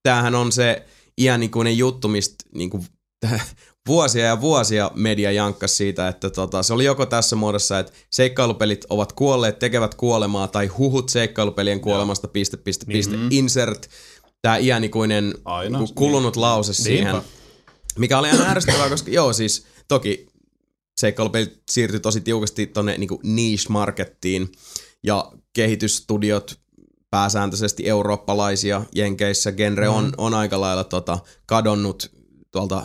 tämähän on se iänikuinen juttu, mistä niin kuin vuosia ja vuosia media jankkasi siitä, että se oli joko tässä muodossa, että seikkailupelit ovat kuolleet, tekevät kuolemaa, tai huhut seikkailupelien kuolemasta, piste, insert, tämä iänikuinen kulunut lause siihen, mikä oli aina ärsyttävää, koska joo siis toki seikkailupelit siirtyi tosi tiukasti tuonne niinku niche-markettiin ja kehitysstudiot pääsääntöisesti eurooppalaisia jenkeissä, genre on aika lailla kadonnut tuolta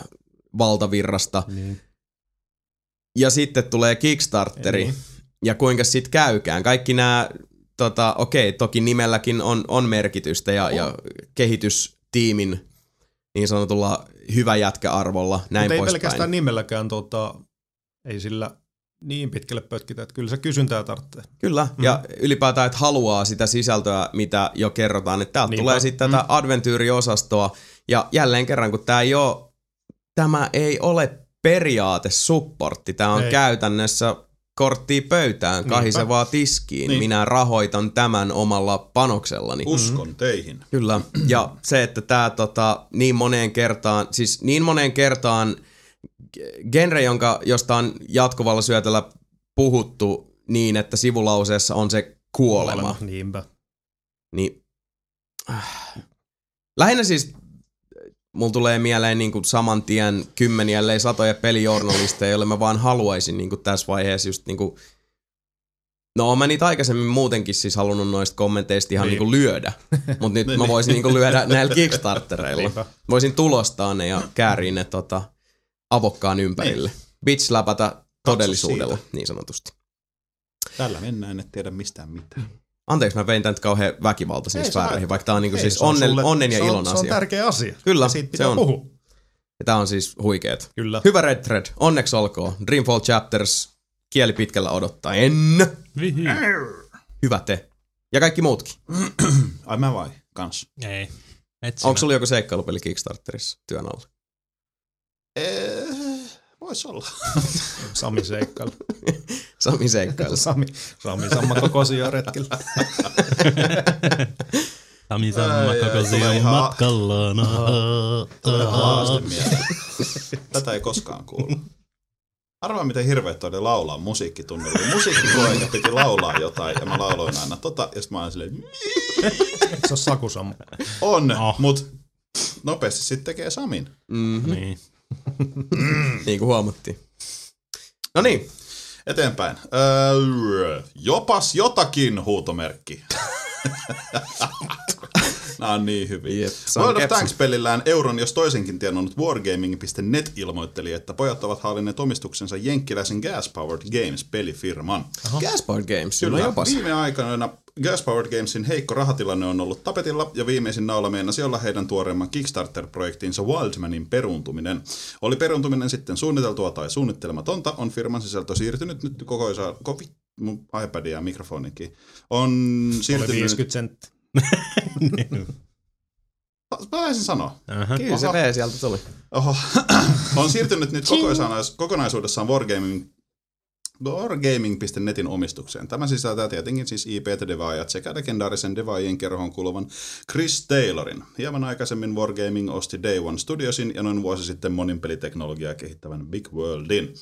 valtavirrasta. Niin. Ja sitten tulee Kickstarteri. Eli. Ja kuinka sit käykään. Kaikki nämä, toki nimelläkin on merkitystä ja kehitystiimin niin sanotulla hyvä jätkäarvolla, näin poispäin. Mutta ei pelkästään nimelläkään, ei sillä niin pitkälle pötkitä, että kyllä se kysyntää tarvitsee. Kyllä, ja ylipäätään, että haluaa sitä sisältöä, mitä jo kerrotaan. Että täältä tulee sitten tätä adventyyriosastoa, ja jälleen kerran, kun tämä ei ole periaatesupportti, tämä on käytännössä korttia pöytään, kahisevaa tiskiin. Niin. Minä rahoitan tämän omalla panoksellani. Uskon teihin. Kyllä, ja se, että tämä niin moneen kertaan genre, josta on jatkuvalla syötöllä puhuttu niin, että sivulauseessa on se kuolema. Niinpä. Niin. Lähinnä siis mulla tulee mieleen niin kuin saman tien kymmeniä, ellei satoja pelijournalisteja, joille mä vaan haluaisin niin kuin tässä vaiheessa just niin kuin... No oon mä niitä aikaisemmin muutenkin siis halunnut noista kommenteista ihan niin kuin lyödä, mutta nyt mä voisin niin kuin lyödä näillä Kickstartereilla. Niinpä. Voisin tulostaa ne ja kääriä ne avokkaan ympärille. Bitch-läpätä todellisuudella, niin sanotusti. Tällä mennään, en tiedä mistään mitään. Anteeksi, mä vein tämän nyt kauhean väkivaltaisiin sfääreihin, vaikka tämä on niinku siis onnen ja ilon asia. Se on tärkeä asia. Kyllä, siitä pitää puhua. Ja tämä on siis huikeet. Kyllä. Hyvä Red Thread, onneksi olkoon. Dreamfall Chapters, kieli pitkällä odottaen. Hyvä te. Ja kaikki muutkin. Ai mä vai? Kans. Ei. Onko sulla joku seikkailupeli Kickstarterissa työn alla? Vois olla. Sami seikkailu. Sami sammakokoisia retkellä. Sami sammakokoisia matkallaan. Tulee haaste mieleen. Tätä ei koskaan kuulu. Arvaa miten hirveet oli laulaa musiikkitunnilla. Musiikkikoeita piti laulaa jotain ja mä lauloin aina ja sit mä olin silleen. Eikö se ole Sakusamu? On, mut nopeasti sit tekee Samin. Niin. Niin kuin huomattiin. No niin. Eteenpäin. Jopas jotakin huutomerkki. Nää on niin hyviä. Jep, World of Tanks-pelillään euron jos toisenkin tienannut Wargaming.net ilmoitteli, että pojat ovat hallinneet omistuksensa jenkkiläisen Gas Powered Games -pelifirman. Gas Powered Games? Kyllä, jopas. Viime aikoina Gas Powered Gamesin heikko rahatilanne on ollut tapetilla ja viimeisin naula meinasi olla heidän tuoreemman Kickstarter-projektiinsa Wildmanin peruuntuminen. Oli peruuntuminen sitten suunniteltua tai suunnittelematonta, on firman sisältö siirtynyt nyt kokoisaan... Mun iPad ja mikrofonikin. On siirtynyt... Oli 50 senttiä. Mä lähdin sanoa. Kyllä se V sieltä tuli. Oho. On siirtynyt nyt kokonaisuudessaan Wargaming.netin omistukseen. Tämä sisältää tietenkin siis IP-devaajat sekä legendaarisen devaajien kerhoon kuuluvan Chris Taylorin. Hieman aikaisemmin Wargaming osti Day One Studiosin ja noin vuosi sitten monin peliteknologiaa kehittävän Big Worldin.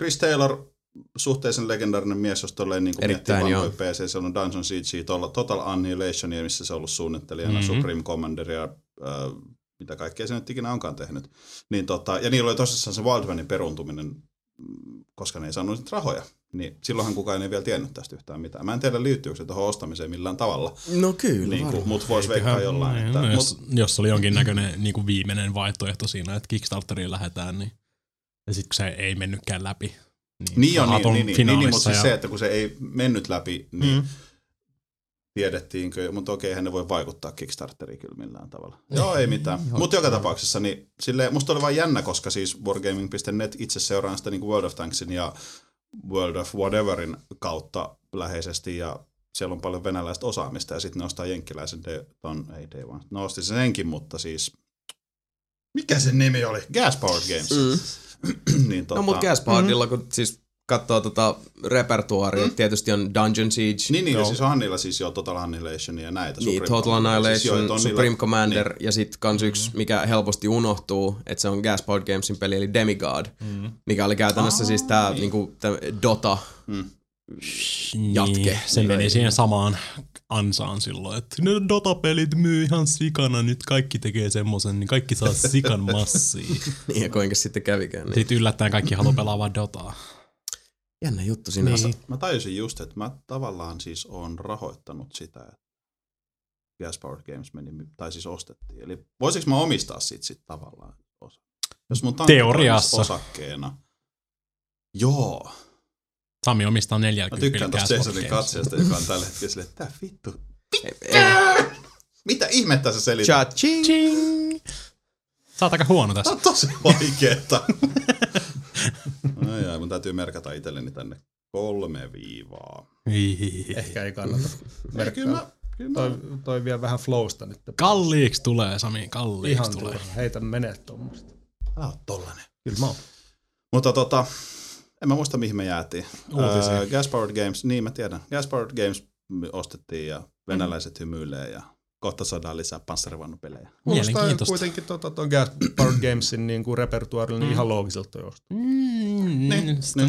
Chris Taylor... suhteellisen legendaarinen mies, jos tolleen niin miettii vanhoja PC, se on Dungeon Siege, Total Annihilation, missä se on ollut suunnittelijana, Supreme Commander ja mitä kaikkea se nyt ikinä onkaan tehnyt. Niin ja niillä oli tosissaan se Wildmanin peruuntuminen, koska ne ei saanut niitä rahoja. Niin silloinhan kukaan ei vielä tiennyt tästä yhtään mitään. Mä en tiedä, liittyykö se tuohon ostamiseen millään tavalla. No kyllä. Niin, mut vois veikkaa jollain. Jos oli jonkinnäköinen niin kuin viimeinen vaihtoehto siinä, että Kickstarteriin lähdetään, niin ja sitten se ei mennytkään läpi. Niin, mutta siis se, että kun se ei mennyt läpi, niin tiedettiinkö, mutta okei, eihän ne voi vaikuttaa Kickstarteriin kyllä millään tavalla. Joo, ei mitään. Mutta joka tapauksessa, niin silleen, musta oli vaan jännä, koska siis Wargaming.net itse seuraan sitä niin kuin World of Tanksin ja World of Whateverin kautta läheisesti, ja siellä on paljon venäläistä osaamista, ja sitten ne ostaa jenkkiläisen, ne osti senkin, mutta siis, mikä sen nimi oli? Gas Powered Games. Niin, no mut Gas Poweredilla, kun siis katsoo repertuaaria, tietysti on Dungeon Siege. Niin, siis onhan niillä siis jo Total Annihilation ja näitä. Niin, Total Annihilation, siis Supreme Commander niin. Ja sitten kans yksi, mikä helposti unohtuu, että se on Gas Powered Gamesin peli, eli Demigod, mikä oli käytännössä siis tää niin. Niinku, Dota jatke. Niin, se meni siihen samaan ansaan silloin, että ne Dota-pelit myy ihan sikana, nyt kaikki tekee semmosen, niin kaikki saa sikan massiin. Niin, ja kuinka sitten kävikään. Niin. Sitten yllättäen kaikki haluaa pelaa vaan Dotaa. Jännä juttu sinänsä. Niin. Mä tajusin just, että mä tavallaan siis oon rahoittanut sitä, että Gas Powered Games meni, tai siis ostettiin. Eli voisinko mä omistaa siitä sit tavallaan osa? Jos mun tankki olisi osakkeena. Joo. Sami omistaa 40. Mä tykkään tosta Jasonin katseesta, joka on tällä hetkellä silleen, että tää vittu. Mitä ihmettä sä selität? Cha-ching! Sä oot aika huono tässä. Tää on tosi vaikeeta. Ai, mun täytyy merkata itselleni tänne 3 viivaa. Ehkä ei kannata merkkaa. Toi vielä vähän flowsta nyt. Kalliiksi tulee, Sami, kalliiksi ihan tulee. Heitä menee tuommoista. Älä oot tollanen. Kyllä mä oon. Mutta en mä muista mihin me jäätiin. Gas Powered Games, niin mä tiedän. Gas Powered Games ostettiin ja venäläiset hymyilee ja kohta saadaan lisää panssarivaunupelejä. Mielenkiintoista. Kuitenkin tuon Gas Powered Gamesin niinku repertuaarilla niin ihan loogiselta jostain.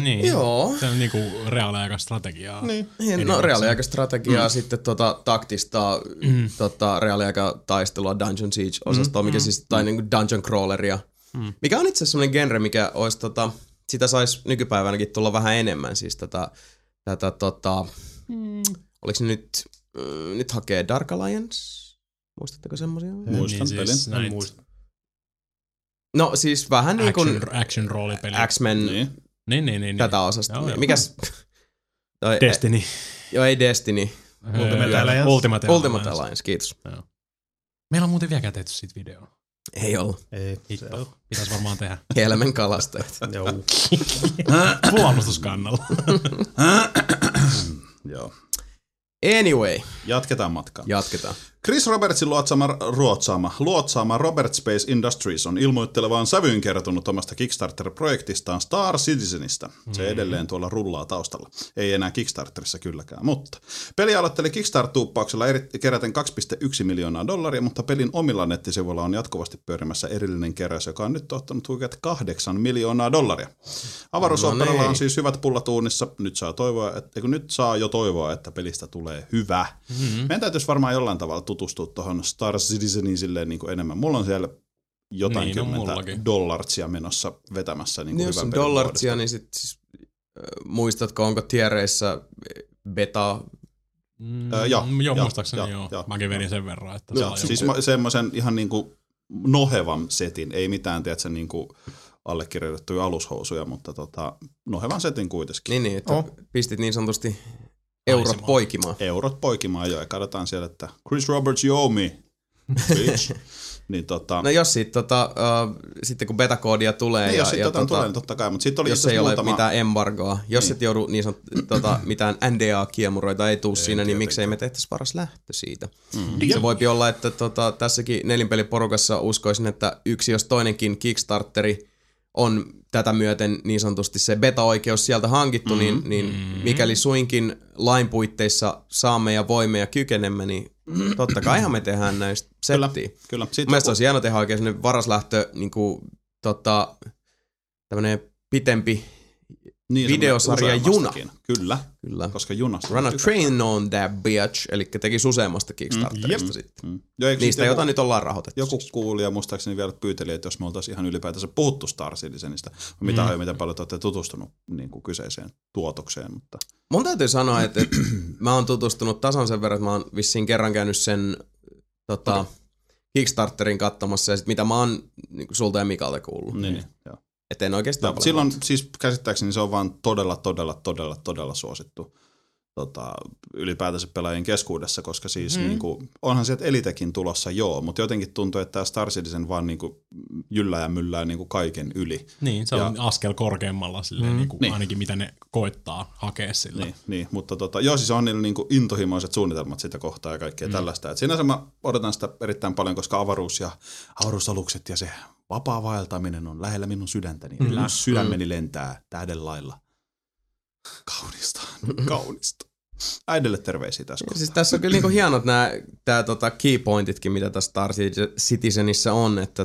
Niin. Joo. Se on niinku reaaliaikastrategiaa. Niin. No reaaliaikastrategiaa, sitten taktista reaaliaikataistelua Dungeon Siege-osastoa, mikä siis, tai niinku Dungeon Crawleria, mikä on itse asiassa semmoinen genre, mikä olisi sitä saisi nykypäivänäkin tulla vähän enemmän, siis oliko se nyt hakee Dark Alliance? Muistatteko semmosia? Muistan pelin. Siis no siis vähän niin kuin action roolipeli. X-Men. Niin. Tätä osasta. Joo, mikäs? Destiny. Joo, ei Destiny. Ultimate Alliance, kiitos. Joo. Meillä on muuten vieläkään tehty siitä videoa. Ei ollut. Hitto. Pitäis varmaan tehdä. Helmen kalastajat. Joo. Puolustuskannalla. Joo. Anyway. Jatketaan matkaa. Chris Robertsin luotsaama Robert Space Industries on ilmoittelevaan sävyyn kertonut omasta Kickstarter-projektistaan Star Citizenistä. Se edelleen tuolla rullaa taustalla. Ei enää Kickstarterissa kylläkään, mutta. Peli aloitteli Kickstarter-tuuppauksella keräten $2.1 miljoonaa, mutta pelin omilla nettisivuilla on jatkuvasti pyörimässä erillinen keräys, joka on nyt ottanut huikeat $8 miljoonaa. Avaruusoperalla on siis hyvät pullat uunissa. Nyt saa jo toivoa, että pelistä tulee hyvä. Meidän täytyisi varmaan jollain tavalla tutustua tuohon Star Citizeniin silleen niin kuin enemmän. Mulla on siellä jotain kymmentä dollartsia menossa vetämässä niin kuin hyvän pelin dollartsia, niin sit muistatko, onko tiereissä beta? Joo, muistaakseni. Mäkin vedin sen verran. Että siis semmoisen ihan niin kuin nohevan setin, ei mitään, tiedätkö, niin kuin allekirjoitettuja alushousuja, mutta nohevan setin kuitenkin. Niin, että pistit niin sanotusti Eurot poikimaan jo, ja katsotaan siellä, että Chris Roberts, you owe me, bitch. Niin, no jos siitä sitten kun betakoodia tulee. Niin, ja, jos sitten tulee, niin totta kai, mutta sitten oli jos ei ole mitään embargoa, jos niin. Et joudu niin sanottu, mitään NDA-kiemuroita ei tuu siinä, niin miksei me tehtäisi paras lähtö siitä. Se voipi olla, että tässäkin nelinpeliporukassa uskoisin, että yksi jos toinenkin Kickstarteri on tätä myöten niin sanotusti se beta-oikeus sieltä hankittu, niin mikäli suinkin lain puitteissa saamme ja voimme ja kykenemme, niin totta kai me tehdään näistä settiä. Kyllä. Mielestäni olisi hieno tehdä oikein sellainen varaslähtö, niin kuin, tämmöinen pitempi videosarja Juna. Kyllä, koska junasta. Run a train on that bitch, eli tekisi useammasta Kickstarterista sitten. Niistä, jota nyt ollaan rahoitettu. Joku kuuli ja muistaakseni vielä pyyteli, että jos me oltaisiin ihan ylipäätänsä puhuttu Star Citizenistä, mitä paljon te olette tutustunut niin kuin kyseiseen tuotokseen. Mutta. Mun täytyy sanoa, että mä oon tutustunut tasan sen verran, että mä oon vissiin kerran käynyt sen Kickstarterin katsomassa ja sit mitä mä oon niin kuin sulta ja Mikalta kuullut. Niin. Joo. Että en oikeastaan paljon. Silloin siis käsittääkseni se on vaan todella suosittu ylipäätänsä pelaajien keskuudessa, koska siis niinku, onhan sieltä Elitekin tulossa mutta jotenkin tuntuu, että tämä Star Citizen vaan niinku jyllää ja myllää niinku kaiken yli. Niin, se on askel korkeammalla silleen, niinku, ainakin mitä ne koettaa hakea sillä. Niin, mutta siis on niillä niinku intohimoiset suunnitelmat sitä kohtaa ja kaikkea tällaista. Et sinänsä mä odotan sitä erittäin paljon, koska avaruus ja avaruusalukset ja se vapaa vaeltaminen on lähellä minun sydäntäni. Sydämeni lentää tähden lailla. Kaunista. Kaunista. Äidille terveisiä tässä kohtaa. Siis tässä on kyllä niinku hienot nämä keypointitkin, mitä tässä Star Citizenissä on, että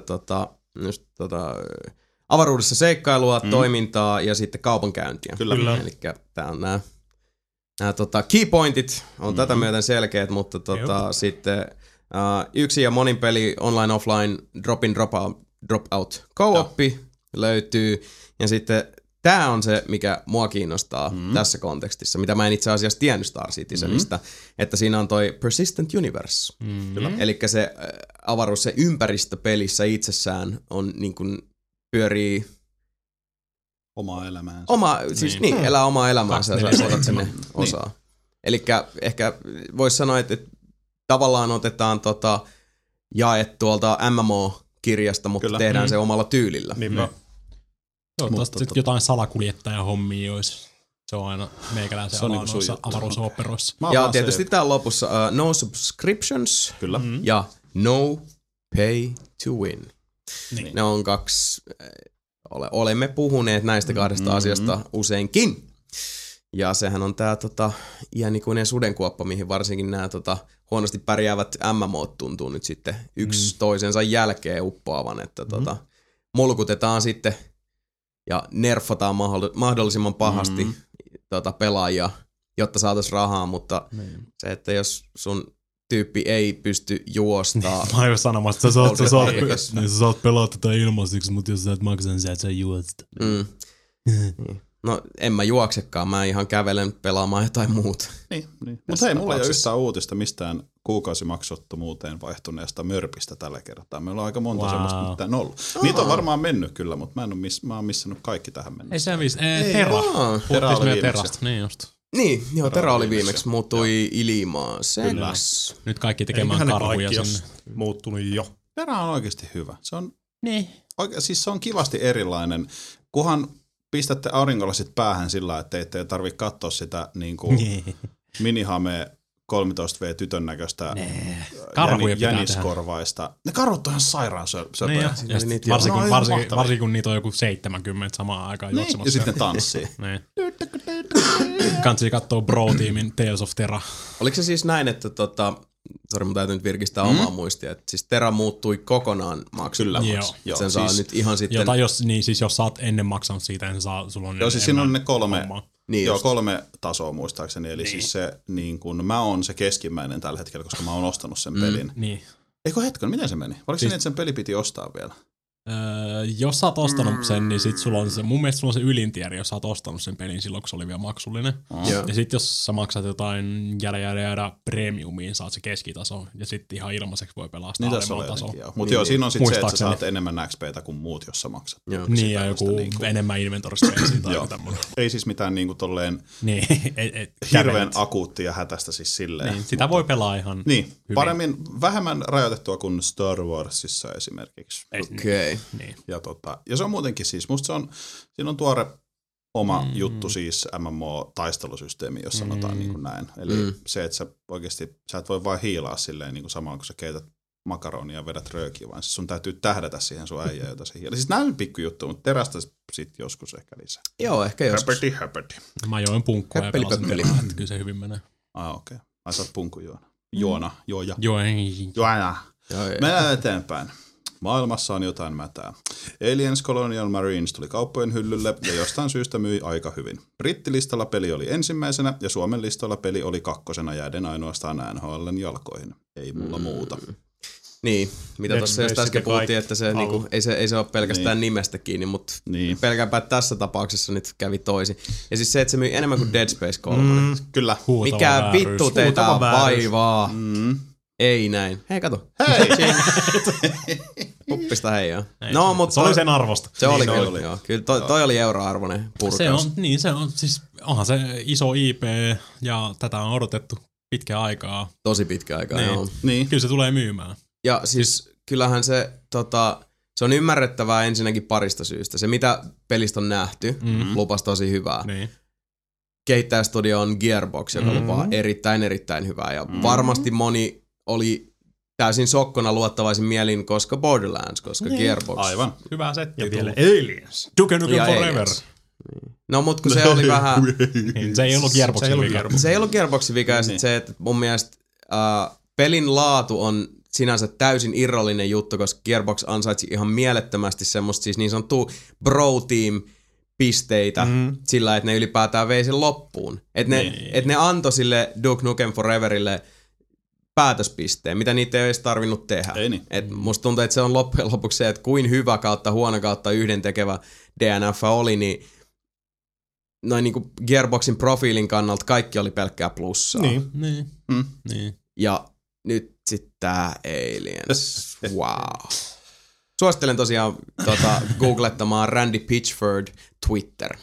avaruudessa seikkailua, toimintaa ja sitten kaupankäyntiä. Kyllä. Elikkä tää on nämä keypointit on tätä myöten selkeät, mutta sitten yksi ja monin peli, online, offline, drop in, drop out, co-oppi löytyy ja sitten tämä on se, mikä mua kiinnostaa tässä kontekstissa, mitä mä en itse asiassa tiennyt Star Citizenistä, että siinä on toi Persistent Universe. Mm-hmm. Eli se avaruus, se ympäristö pelissä itsessään on niin kuin pyörii omaa elämäänsä. Elää omaa elämäänsä ja sä otat sinne osaa. Niin. Eli ehkä voisi sanoa, että tavallaan otetaan jaet tuolta MMO-kirjasta, mutta tehdään se omalla tyylillä. Niinpä. Toivottavasti sitten jotain salakuljettajahommia olisi. Se on aina meikäläisen alan noissa avaruusopperoissa. Ja tietysti täällä lopussa no subscriptions ja no pay to win. Niin. Ne on kaksi, olemme puhuneet näistä kahdesta asiasta useinkin. Ja sehän on tää iänikuinen sudenkuoppa, mihin varsinkin nämä huonosti pärjäävät MMOt tuntuu nyt sitten yksi toisensa jälkeen uppoavan. Että mulkutetaan sitten ja nerfataan mahdollisimman pahasti pelaajia, jotta saataisiin rahaa, mutta se, että jos sun tyyppi ei pysty juostaa. Mä aivan sanomassa, sä saat pelaa tätä ilmaisiksi, mutta jos sä et maksa, niin sä et saa juosta. No en mä juoksekaan, mä ihan kävelen pelaamaan jotain muuta. Niin. Mutta hei, mulla ei ole yhtään uutista mistään kuukausimaksuttomuuteen vaihtuneesta mörpistä tällä kertaa. Meillä on aika monta semmoista, mitä en ollut. Niitä on varmaan mennyt kyllä, mutta mä oon missannut kaikki tähän mennessä. Ei se Tera. Tera oli Terasta. Niin just. Niin, joo, Tera oli viimeksi, muuttui Ilimaan seks. Nyt kaikki tekemään eiköhän karhuja sinne. Muuttunut jo. Tera on oikeasti hyvä. Se on, siis se on kivasti erilainen, kunhan pistätte aurinkolasit päähän sillä, että ei tarvitse katsoa sitä niin minihamea 13V-tytön näköistä jäniskorvaista. Ne karhut on ihan sairaan söpöjä. Varsinkin kun niitä on joku 70 samaan aikaan juotsemassa. Ja sitten tanssii. Kansi kattoo Bro-tiimin Tales of Terra. Oliko se siis näin, että sori, mun täytyy nyt virkistää omaa muistia, että siis Tera muuttui kokonaan maksullavaksi. Joo. Sen saa siis, nyt ihan sitten. Jota jos sä oot ennen maksanut siitä, niin saa, sulla on. Joo, siis siinä on ne kolme tasoa muistaakseni. Eli siis se, niin kun mä oon se keskimmäinen tällä hetkellä, koska mä oon ostanut sen pelin. Niin. Eikö hetken, miten se meni? Oliko että sen peli piti ostaa vielä? Jos sä oot ostanut sen, niin sit sulla on se, mun mielestä sulla on se ylintieri, jos sä oot ostanut sen pelin silloin, kun se oli vielä maksullinen. Ja sit jos sä maksat jotain jäädä premiumiin, saat se keskitason ja sit ihan ilmaiseksi voi pelaa sitä alemmalla tasolla. Mut joo, siinä on sit se, että sä saat enemmän XP:tä kuin muut, jos sä maksat. Niin ja joku enemmän inventorispeisiä tai jotain tämmöinen. Ei siis mitään niinku tolleen hirveän akuuttia hätästä siis silleen. Sitä voi pelaa ihan hyvin. Paremmin, vähemmän rajoitettua kuin Star Warsissa esimerkiksi. Okei. Niin. Ja se on muutenkin siis, musta se on, siinä on tuore oma juttu siis MMO-taistelusysteemi, jos sanotaan niin kuin näin. Eli se, että sä oikeasti, sä et voi vain hiilaa silleen niin kuin samaan, kun sä keität makaronia ja vedät röökiä, vaan siis sun täytyy tähdätä siihen sun äijään, jota se hiilaa. Siis nää on pikku juttu, mutta Terasta sit joskus ehkä lisää. Joo, ehkä joskus. Häpäti. Mä join punkkua ja pelasin pelaa, että kyllä se hyvin menee. Okei. Ai sä oot punkkujuona. Joona. Mennään eteenpäin. Maailmassa on jotain mätää. Aliens Colonial Marines tuli kauppojen hyllylle ja jostain syystä myi aika hyvin. Brittilistalla peli oli ensimmäisenä ja Suomen listalla peli oli kakkosena jääden ainoastaan NHL:n jalkoihin. Ei mulla muuta. Niin, mitä tuossa jos äsken puhuttiin, että se, niinku, ei se ole pelkästään nimestä kiinni, mutta pelkäänpä tässä tapauksessa nyt kävi toisin. Ja siis se, että se myi enemmän kuin Dead Space 3. Kyllä. Huutava mikä väärys. Vittu teitä vaivaa. Ei näin. Hei, kato. Hei! Puppista heijaa. No, mutta se oli sen arvosta. Se niin oli. Joo. Kyllä toi oli euroarvoinen purkaus. Se on. Siis onhan se iso IP ja tätä on odotettu pitkää aikaa. Tosi pitkää aikaa, joo. Niin. Kyllä se tulee myymään. Ja siis kyllähän se, se on ymmärrettävää ensinnäkin parista syystä. Se, mitä pelistä on nähty, lupasi tosi hyvää. Niin. Kehittäjästudio on Gearbox, joka lupaa erittäin hyvää. Ja varmasti moni oli täysin sokkona luottavaisin mielin, koska Borderlands, koska Gearbox. Aivan. Hyvä setti. Ja vielä Aliens. Duke Nukem Forever. Aliens. No mut kun se oli vähän... Niin, se ei ollut Gearboxin vika. Se ei ollut Gearboxin vika ja sit se, että mun mielestä pelin laatu on sinänsä täysin irrallinen juttu, koska Gearbox ansaitsi ihan mielettömästi semmoista siis niin sanottua bro team pisteitä sillä, että ne ylipäätään vei sen loppuun. Että ne antoi sille Duke Nukem Foreverille päätöspisteen, mitä niitä ei edes tarvinnut tehdä. Niin. Et musta tuntuu, että se on loppujen lopuksi se, että kuin hyvä kautta huono kautta yhdentekevä DNF oli, niin noin niinku Gearboxin profiilin kannalta kaikki oli pelkkää plussaa. Niin. Ja nyt sitten tää Aliens. Wow. Suosittelen tosiaan googlettamaan Randy Pitchford Twitter.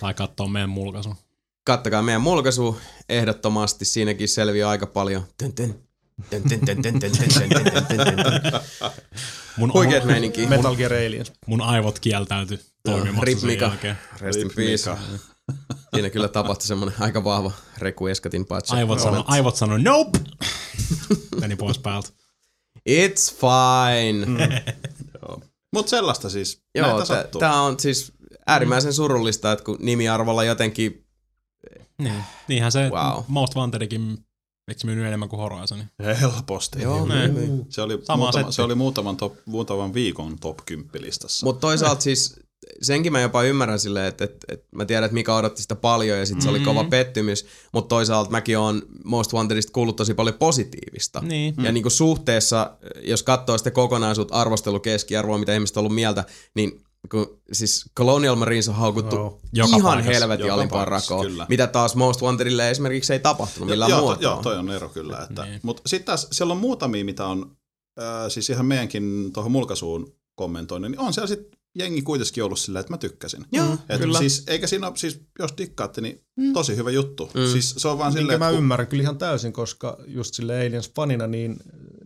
Tai katsoa meidän mulkaisu. Kattokaa meidän mulkaisu ehdottomasti. Siinäkin selviää aika paljon. Huikeet meininki. Metal Gear Aliens. Mun aivot kieltäytyi toimimassa sen jälkeen. Rest in peace. Siinä kyllä tapahtui semmonen aika vahva Reku Eskatin patch. Aivot sanoi nope! Meni pois päältä. It's fine. Mut sellaista siis. Joo, tää on siis äärimmäisen surullista, että kun nimiarvolla jotenkin... Niinhän se Most Wantedikin, eikö se myynyt enemmän kuin Horizon? Helposti. Joo, niin. Se oli muutaman viikon top 10 listassa. Mut toisaalta siis senkin mä jopa ymmärrän silleen, että mä tiedän, että Mika odotti sitä paljon ja sit se oli kova pettymys, mutta toisaalta mäkin oon Most Wantedista kuullut tosi paljon positiivista. Niin. Ja niinku suhteessa, jos katsoo sitä kokonaisuutta, arvostelukeskiarvoa, mitä ihmiset on ollut mieltä, niin kun, siis Colonial Marines on haukuttu ihan helvetin alimpaan rakoon, mitä taas Most Wantedille esimerkiksi ei tapahtunut millään muotoa. Joo, toi on ero kyllä. Niin. Mutta sitten taas siellä on muutamia, mitä on siis ihan meidänkin tuohon mulkaisuun kommentoinut, niin on siellä sitten jengi kuitenkin ollut sillä, että mä tykkäsin. Joo, kyllä. Siis, eikä siinä ole, siis, jos dikkaatte, niin tosi hyvä juttu. Siis, se on vaan minkä silleen, mä ymmärrän kyllä ihan täysin, koska just sille Aliens-fanina niin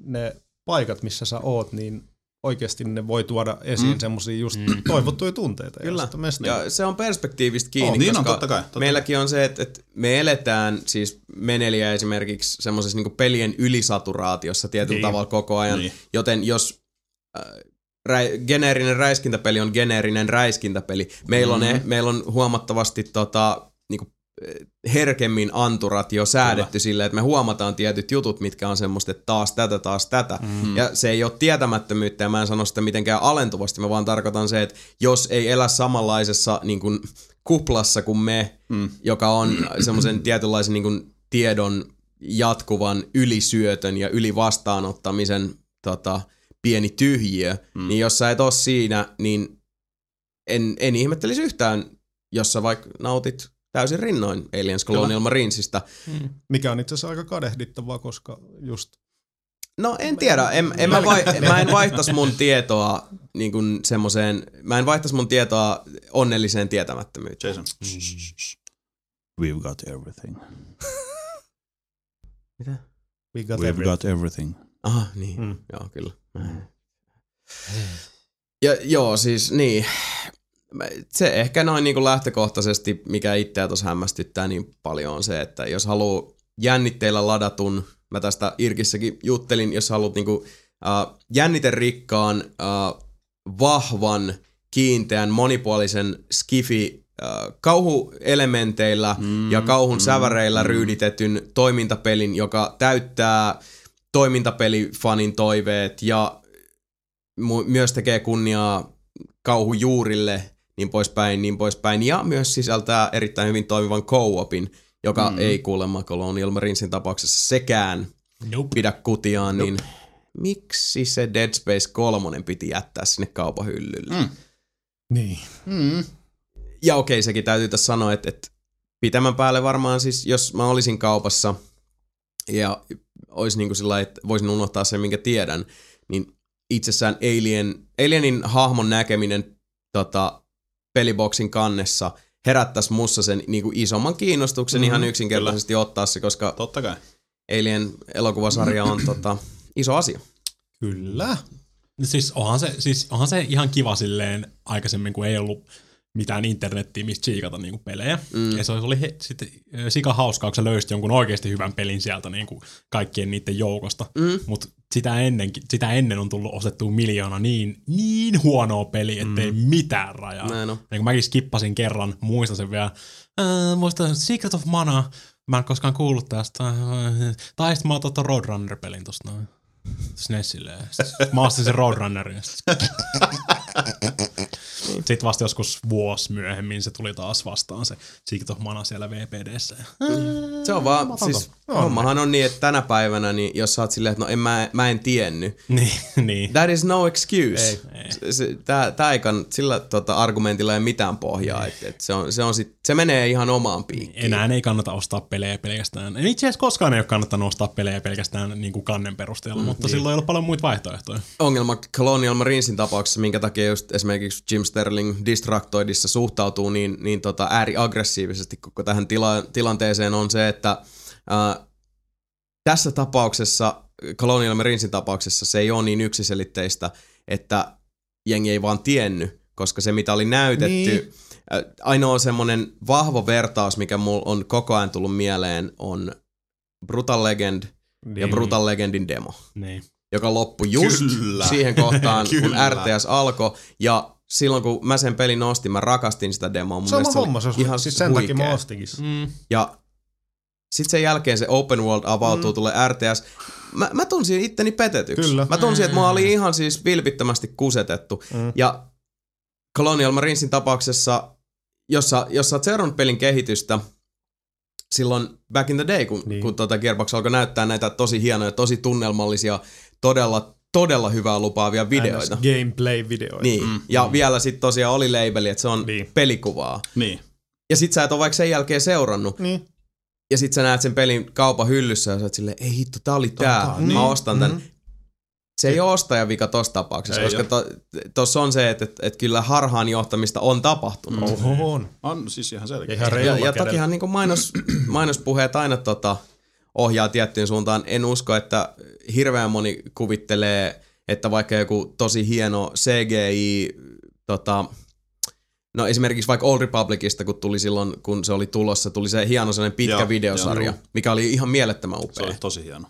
ne paikat, missä sä oot, niin oikeasti ne voi tuoda esiin semmosia just toivottuja tunteita. Kyllä, ja se on perspektiivistä kiinni, niin koska on, totta kai. Meilläkin on se, että me eletään siis meneliä esimerkiksi semmoisessa niin kuin pelien ylisaturaatiossa tietyllä tavalla koko ajan, joten jos... geneerinen räiskintäpeli on geneerinen räiskintäpeli. Meillä on huomattavasti niinku herkemmin anturat jo säädetty silleen, että me huomataan tietyt jutut, mitkä on semmoista, että taas tätä. Ja se ei ole tietämättömyyttä, ja mä en sano sitä mitenkään alentuvasti, mä vaan tarkoitan se, että jos ei elä samanlaisessa niin kuin kuplassa kuin me, joka on semmoisen tietynlaisen niin kuin tiedon jatkuvan ylisyötön ja ylivastaanottamisen pieni tyhjiö, niin jos sä et oo siinä, niin en ihmettelisi yhtään, jos sä vaikka nautit täysin rinnoin Aliens Colonial Marinesista. Mikä on itse asiassa aika kadehdittavaa, koska just... No en tiedä, mä en vaihtaisi mun tietoa niin kuin semmoseen, mä en vaihtaisi mun tietoa onnelliseen tietämättömyyteen. Jason. We've got everything. Mitä? We've got everything. Aha, niin. Joo, kyllä. Ja joo, siis niin. Se ehkä noin niin kuin lähtökohtaisesti, mikä itseä tuossa hämmästyttää niin paljon on se, että jos haluaa jännitteillä ladatun, mä tästä Irkissäkin juttelin, jos haluat niin kuin, jänniterikkaan, vahvan, kiinteän, monipuolisen skifi, kauhuelementeillä ja kauhun säväreillä ryyditetyn toimintapelin, joka täyttää... toimintapelifanin toiveet ja myös tekee kunniaa kauhujuurille, niin poispäin. Ja myös sisältää erittäin hyvin toimivan co-opin, joka ei kuulemma Colonial Marinesin tapauksessa sekään pidä kutiaan. Niin miksi se Dead Space 3 piti jättää sinne kaupahyllylle? Niin. Ja okei, sekin täytyy tässä sanoa, että pitämän päälle varmaan siis, jos mä olisin kaupassa ja... olisi niin kuin sillä, että voisin unohtaa sen, minkä tiedän, niin itsessään Alienin hahmon näkeminen peliboksin kannessa herättäisi mussa sen niin kuin isomman kiinnostuksen ihan yksinkertaisesti ottaa se, koska totta kai Alien elokuvasarja on iso asia. Kyllä. Siis onhan se ihan kiva silleen aikaisemmin, kun ei ollut mitään internettiä, mistä siikata niinku pelejä. Mm. Ja se oli sitten sika hauskaa, kun sä löysit jonkun oikeasti hyvän pelin sieltä niinku kaikkien niiden joukosta. Mm. Mutta sitä ennen on tullut ostettua miljoona niin huonoa peliä, ettei mitään rajaa. Näin on. Ja kun mäkin skippasin kerran, muistan sen vielä, muistan Secret of Mana, mä en koskaan kuullut tästä. Tai sitten mä oon tuota Roadrunner-pelin tuosta noin. SNESille. Mä ostin sen Roadrunnerin. Sitten vasta joskus vuosi myöhemmin se tuli taas vastaan se Secret of Mana siellä VPD:ssä. Se on vaan, siis hommahan on niin, että tänä päivänä, niin jos sä oot silleen, että no mä en tiennyt. Niin. That is no excuse. Ei. Tää ei kannata sillä argumentilla ei mitään pohjaa. Et se menee ihan omaan piikkiin. Enää ei kannata ostaa pelejä pelkästään. Itse asiassa koskaan ei ole kannattanut ostaa pelejä pelkästään niin kuin kannen perusteella, mutta silloin ei ole paljon muita vaihtoehtoja. Ongelma Colonial Marinesin tapauksessa, minkä takia just esimerkiksi Jim Sterling Distractoidissa suhtautuu niin ääriaggressiivisesti koko tähän tilanteeseen on se, että tässä tapauksessa, Colonial Marinesin tapauksessa, se ei ole niin yksiselitteistä, että jengi ei vaan tiennyt, koska se mitä oli näytetty, niin. Ainoa semmoinen vahva vertaus, mikä mulla on koko ajan tullut mieleen, on Brutal Legend ja Brutal Legendin demo, joka loppui just siihen kohtaan, kun RTS alkoi ja silloin kun mä sen pelin ostin, mä rakastin sitä demoa. Se on homma, se on ihan siis sen takia mä ostinkin. Ja sitten sen jälkeen se open world avautuu, tulee RTS. Mä tunsin itteni petetyksi. Kyllä. Mä tunsin, että mä olin ihan siis vilpittömästi kusetettu. Ja Colonial Marinesin tapauksessa, jos sä oot seurannut pelin kehitystä, silloin back in the day, kun Gearbox alkoi näyttää näitä tosi hienoja, tosi tunnelmallisia, todella hyvää lupaavia videoita. Gameplay-videoita. Niin. Ja vielä sitten tosiaan oli labeli, että se on pelikuvaa. Niin. Ja sit sä et ole vaikka sen jälkeen seurannut. Niin. Ja sit sä näet sen pelin kaupan hyllyssä ja sä oot silleen, ei hitto, tää oli tää. Mä ostan tän. Se ei ole ostajavika tossa tapauksessa, koska tossa on se, että kyllä harhaan johtamista on tapahtunut. Oho, on. Siis ihan selkeä. Ja takihan niin mainospuheet aina ohjaa tiettyyn suuntaan. En usko, että hirveän moni kuvittelee, että vaikka joku tosi hieno CGI, no esimerkiksi vaikka Old Republicista, kun tuli silloin, kun se oli tulossa, tuli se hieno sellainen pitkä videosarja, mikä oli ihan mielettömän upea. Se oli tosi hieno.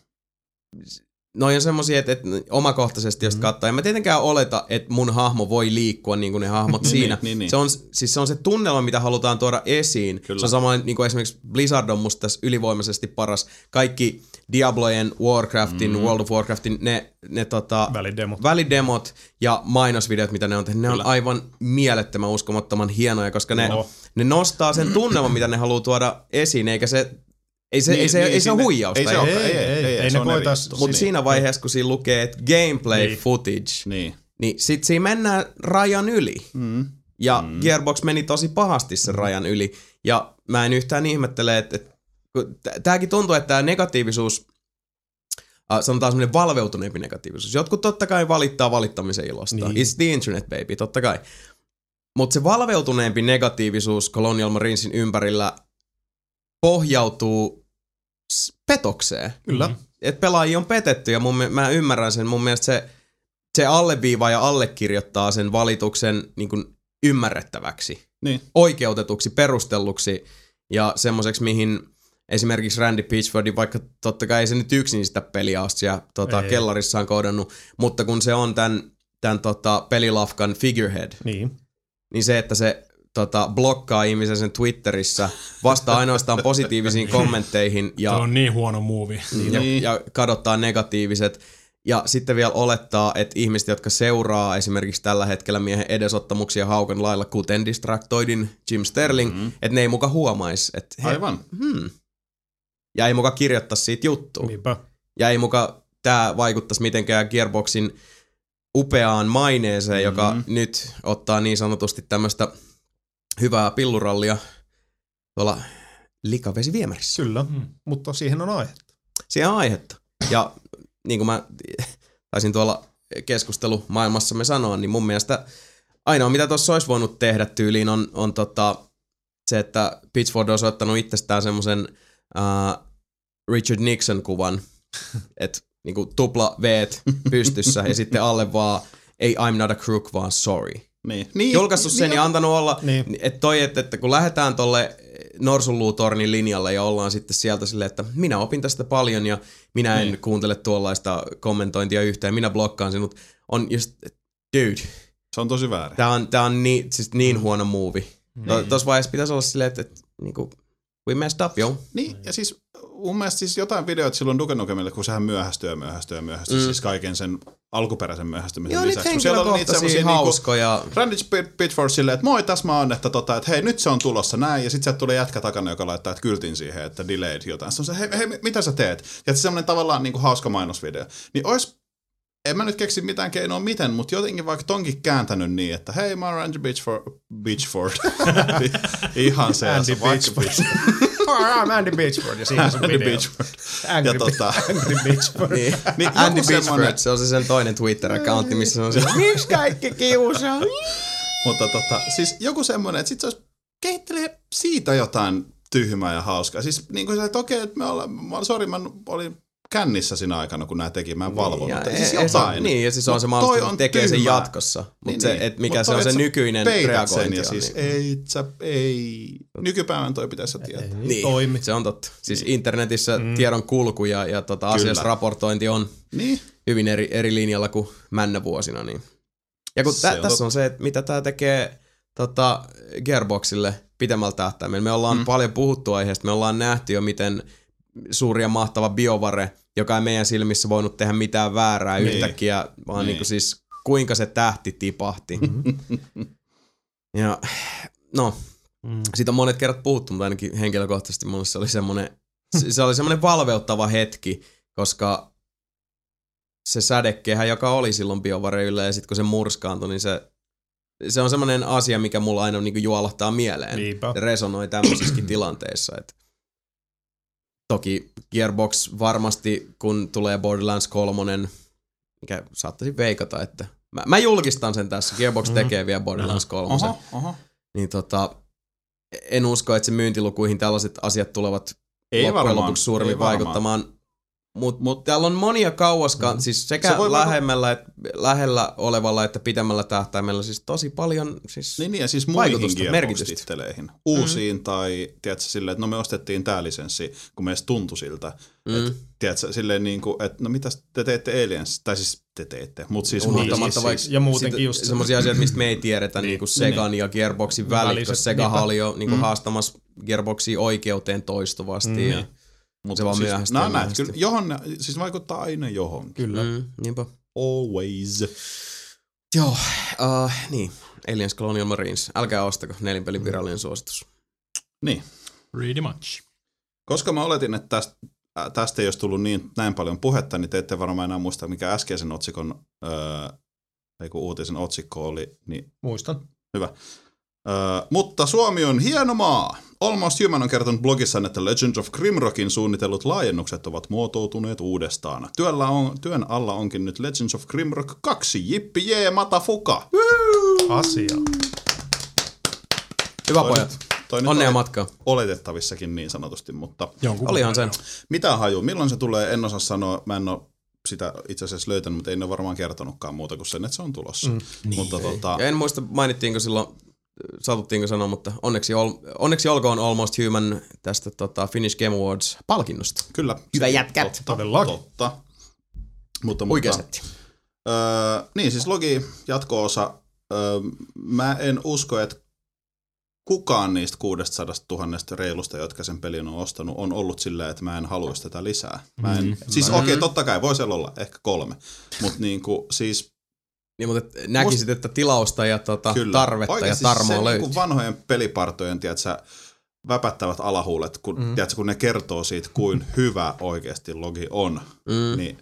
No on semmosia, että omakohtaisesti jos katsoo, en mä tietenkään oleta, että mun hahmo voi liikkua niin kuin ne hahmot siinä. Se on siis se tunnelma, mitä halutaan tuoda esiin. Kyllä. Se on sama niin kuin esimerkiksi Blizzard on musta tässä ylivoimaisesti paras. Kaikki Diablojen, Warcraftin, World of Warcraftin, ne välidemot ja mainosvideot, mitä ne on tehnyt, ne on aivan mielettömän uskomattoman hienoja, koska ne nostaa sen tunnelman, mitä ne haluaa tuoda esiin, eikä se... Ei se ole huijausta. Ei se ole eri. Mutta siinä vaiheessa, kun siinä lukee, että gameplay footage, niin sit siinä mennään rajan yli. Ja Gearbox meni tosi pahasti sen rajan yli. Ja mä en yhtään ihmettele, että tääkin tuntuu, että tää negatiivisuus, sanotaan semmoinen valveutuneempi negatiivisuus. Jotkut totta kai valittaa valittamisen ilosta. Niin. It's the internet, baby, totta kai. Mutta se valveutuneempi negatiivisuus Colonial Marinesin ympärillä pohjautuu petokseen. Kyllä. Että pelaajia on petetty ja mä ymmärrän sen. Mun mielestä se alleviivaa ja allekirjoittaa sen valituksen niin kuin ymmärrettäväksi, oikeutetuksi, perustelluksi ja semmoiseksi, mihin esimerkiksi Randy Pitchfordin, vaikka totta kai ei se nyt yksin sitä peliä ole siellä kellarissaan koodannut, mutta kun se on tämän pelilafkan figurehead, niin se, että se blokkaa ihmisen sen Twitterissä, vastaa ainoastaan positiivisiin kommentteihin. Se on niin huono muuvi. Ja kadottaa negatiiviset. Ja sitten vielä olettaa, että ihmiset, jotka seuraa esimerkiksi tällä hetkellä miehen edesottamuksia haukan lailla, kuten Distractoidin Jim Sterling, että ne ei muka huomaisi. Aivan. Ja ei muka kirjoittaisi siitä juttua. Niinpä. Ja ei muka tämä vaikuttaisi mitenkään Gearboxin upeaan maineeseen, joka nyt ottaa niin sanotusti tämmöistä hyvää pillurallia tuolla likavesiviemärissä. Kyllä, mutta siihen on aihetta. Siihen on aihetta. Ja niin kuin mä taisin tuolla keskustelumaailmassamme sanoa, niin mun mielestä ainoa mitä tuossa olisi voinut tehdä tyyliin on se, että Pitchford on soittanut itsestään semmoisen Richard Nixon-kuvan, että niin kuin tupla veet pystyssä ja sitten alle vaan ei I'm not a crook, vaan sorry. niin, julkaissut sen ja antanut olla, niin. että kun lähdetään tolle norsunluutornin linjalle ja ollaan sitten sieltä silleen, että minä opin tästä paljon ja minä en kuuntele tuollaista kommentointia yhtään, minä blokkaan sinut, on just, dude. Se on tosi väärin. Tää on niin huono movie. Tuossa vaiheessa pitäisi olla silleen, että niinku, we messed up, yo. Niin, ja siis mun mielestä siis jotain videoita silloin Duke Nukemille, kun sehän myöhästyy, siis kaiken sen alkuperäisen myöhästymisen joo, lisäksi. Joo, siellä on niitä semmosia hauskoja. Niinku, Randy Pitchford silleen, että moi, tässä mä oon, että hei, nyt se on tulossa näin, ja sit sieltä tulee jätkä takana, joka laittaa kyltin siihen, että delayed jotain. Sitten on se, hei, mitä sä teet? Ja se semmonen tavallaan niinku hauska mainosvideo. Niin ois, en mä nyt keksi mitään keinoa miten, mutta jotenkin vaikka tonkin kääntänyt niin, että hei, mä oon Randy Pitchford. Ihan se, Andy Pitchford ja siinä on video. Angry Pitchford. Niin, Andy Pitchford, se on se sen toinen Twitter-accountti, missä se on se. Miksi kaikki kiusaa? Mutta siis joku semmoinen, että sit se olisi kehittelee siitä jotain tyhmää ja hauskaa. Siis niin kuin sä, että okei, että mä olin kännissä siinä aikana, kun nää teki, mä en valvonut. Siis jotain. Niin, ja siis on se mahdollista, että tekee sen jatkossa. Mutta mikä se on se nykyinen reagointi. Ja siis ei. Nykypäivän toi pitäisi tietää. Niin, se on totta. Siis internetissä tiedon kulku ja asiassa raportointi on hyvin eri linjalla kuin männävuosina. Niin. Ja kun tässä on se, että mitä tää tekee Gearboxille pitemmällä tähtäimellä. Me ollaan paljon puhuttu aiheesta, me ollaan nähty jo miten suuri ja mahtava BioWare, joka ei meidän silmissä voinut tehdä mitään väärää yhtäkkiä, vaan niin kuin siis kuinka se tähti tipahti. Ja no, siitä on monet kerrat puhuttu, mutta ainakin henkilökohtaisesti minulle se oli semmoinen valveuttava hetki, koska se sädekehä, joka oli silloin BioWare yllä, ja sitten kun se murskaantui, niin se on semmoinen asia, mikä mulla aina niin kuin juolahtaa mieleen. Niinpä. Resonoi tämmöisissäkin tilanteissa, että toki Gearbox varmasti, kun tulee Borderlands 3, mikä saattaisi veikata, että mä julkistan sen tässä, Gearbox tekee vielä Borderlands 3. Niin en usko, että se myyntilukuihin tällaiset asiat tulevat loppujen lopuksi suuremmin vaikuttamaan. Mutta täällä on monia kauaskaan, siis sekä lähellä olevalla että pitemmällä tähtäimellä siis tosi paljon siis niin, ja siis muihinkin merkitystitteleihin. Uusiin tai tiedätkö, silleen, että no me ostettiin tää lisenssi, kun meistä tuntui siltä. Et, tiedätkö, silleen niin kuin, että no mitäs te teette Aliens, tai siis te teette, mutta siis unohtamatta vaikka ja muutenkin just semmoisia asioita, mistä me ei tiedetä, niin kuin Segan ja Gearboxin välit, koska Segahan oli jo haastamassa Gearboxia oikeuteen toistuvasti. Mutta se siis, vaan myöhästi. Kyllä, siis vaikuttaa aina johonkin. Kyllä. Niinpä. Always. Joo, niin. Aliens Colonial Marines. Älkää ostako, nelinpelin virallinen suositus. Niin. Pretty much. Koska mä oletin, että tästä ei olisi tullut näin paljon puhetta, niin te ette varmaan enää muista, mikä äskeisen otsikon, uutisen otsikko oli. Niin. Muistan. Hyvä. Mutta Suomi on hieno maa. Almost Human on kertonut blogissaan, että Legend of Grimrockin suunnitellut laajennukset ovat muotoutuneet uudestaan. Työn alla onkin nyt Legends of Grimrock 2. Jippi jee, matafuka! Asia. Hyvä pojat. Onnea matkaa. Oletettavissakin niin sanotusti, mutta olihan sen. Mitä haju? Milloin se tulee? En osaa sanoa. Mä en ole sitä itse asiassa löytänyt, mutta ei ne varmaan kertonutkaan muuta kuin sen, että se on tulossa. Niin. Mutta ja en muista, mainittiinko silloin. Satuttiinko sanoa, mutta onneksi olkoon Almost Human tästä Finnish Game Awards-palkinnosta. Kyllä. Hyvä jätkät. Totta. Huikea setti. Niin, siis logi jatko-osa. Mä en usko, että kukaan niistä 600 000 reilusta, jotka sen pelin on ostanut, on ollut sillä, että mä en haluaisi tätä lisää. Siis okei, totta kai, voi siellä olla ehkä 3. Mutta niinku siis niin, mutta näkisit, että tilausta ja tarvetta oikeasti ja tarmoa löytyy. Oikeasti se vanhojen pelipartojen, tiedätkö, väpättävät alahuulet, kun ne kertoo siitä, kuin hyvä oikeasti logi on. Niin,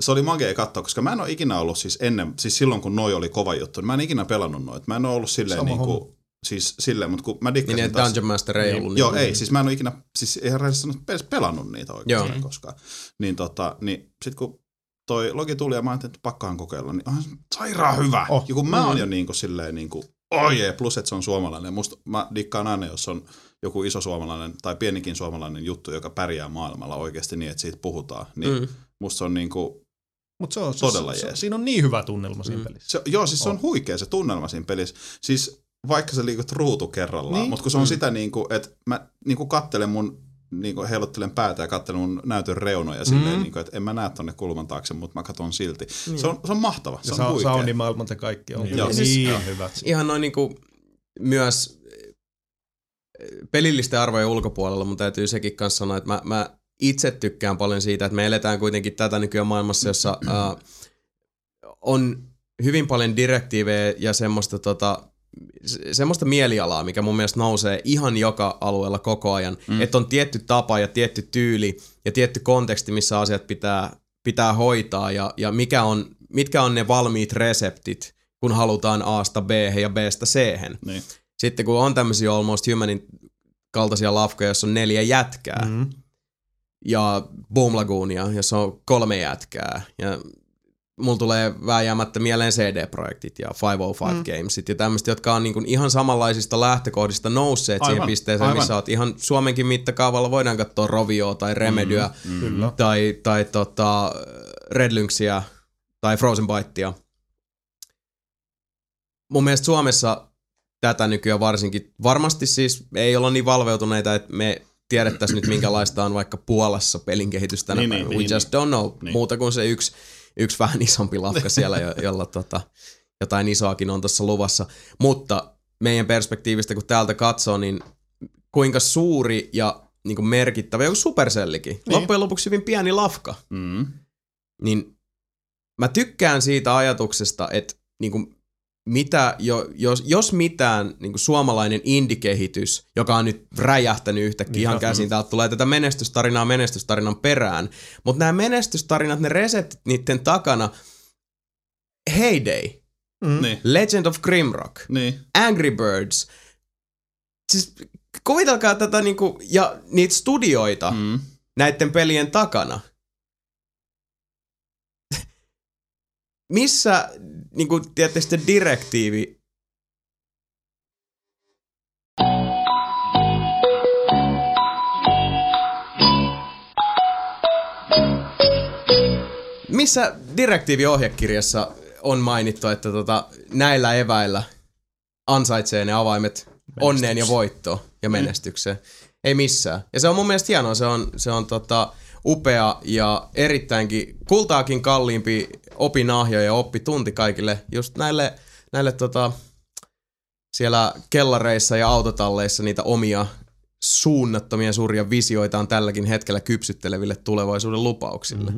se oli magea katsoa, koska mä en ole ikinä ollut siis ennen, siis silloin kun noi oli kova juttu, niin mä en ikinä pelannut noit. Mä en ole ollut silleen niinku, siis silleen, mutta kun mä dikkasin niin, taas. Dungeon Master ei ollut. Joo, ei, siis mä en ole ikinä, siis eihän pelannut niitä oikeastaan koskaan. Niin niin sit kun toi logi tuli ja mä ajattelin, että pakkaan kokeilla, niin on sairaan hyvä. Ja kun mä oon jo niinku silleen niinku, plus että se on suomalainen. Musta mä dikkaan aina, jos on joku iso suomalainen tai pienikin suomalainen juttu, joka pärjää maailmalla oikeasti niin, että siitä puhutaan. Niin musta se on niinku, Mutta se on todella jees. Siinä on niin hyvä tunnelma siinä pelissä. Se, joo, siis se on huikea se tunnelma siinä pelissä. Siis vaikka sä liikut ruutu kerrallaan, niin, mutta kun se on sitä niin kuin, että mä niin kuin kattelen mun, niin kuin heilottelen päätä ja kattelen mun näytön reunoja silleen, niin kuin, että en mä näe tonne kulman taakse, mutta mä katson silti. Se on mahtava, se on huikea. Soundimaailmat ja kaikki on niin, siis, hyvät. Ihan noin niin kuin myös pelillisten arvojen ulkopuolella mun täytyy sekin kanssa sanoa, että mä itse tykkään paljon siitä, että me eletään kuitenkin tätä nykyään maailmassa, jossa on hyvin paljon direktiivejä ja semmoista mielialaa, mikä mun mielestä nousee ihan joka alueella koko ajan. Että on tietty tapa ja tietty tyyli ja tietty konteksti, missä asiat pitää hoitaa ja mitkä on ne valmiit reseptit, kun halutaan A:sta B:hen ja B:stä C:hen. Niin. Sitten kun on tämmöisiä Almost Humanin kaltaisia lafkoja, jossa on 4 jätkää, ja Boom Lagoonia, jossa on 3 jätkää, ja mulla tulee vääjäämättä mieleen CD-projektit ja 505 Gamesit ja tämmöiset, jotka on niinku ihan samanlaisista lähtökohdista nousseet siihen pisteeseen, missä oot ihan Suomenkin mittakaavalla voidaan katsoa Rovioa tai Remedyä tai Red Lynxia tai Frozen Bitea. Mun mielestä Suomessa tätä nykyään varsinkin, varmasti siis ei olla niin valveutuneita, että me tiedettäisiin nyt minkälaista on vaikka Puolassa pelin kehitys tänä päivänä. We just don't know. Muuta kuin se yksi vähän isompi lafka siellä, jolla jotain isoakin on tuossa luvassa. Mutta meidän perspektiivistä, kun täältä katsoo, niin kuinka suuri ja niin kuin merkittävä, joku Supercellikin, loppujen lopuksi hyvin pieni lafka. Niin mä tykkään siitä ajatuksesta, että niin kuin jos mitään niin kuin suomalainen indie-kehitys, joka on nyt räjähtänyt yhtäkkiä ihan käsin, täältä tulee tätä menestystarinan perään. Mutta nämä menestystarinat, ne reseptit niiden takana, Heyday, Legend of Grimrock, Angry Birds. Siis kuvitelkaa tätä niin kuin, ja niitä studioita näiden pelien takana. Missä, niin kuin tietysti direktiivi... Missä direktiiviohjekirjassa on mainittu, että näillä eväillä ansaitsee ne avaimet onneen ja voittoon ja menestykseen? Ei missään. Ja se on mun mielestä hienoa. Se on upea ja erittäinkin kultaakin kalliimpi opinahjo ja oppitunti kaikille just näille siellä kellareissa ja autotalleissa niitä omia suunnattomia suuria visioitaan tälläkin hetkellä kypsytteleville tulevaisuuden lupauksille.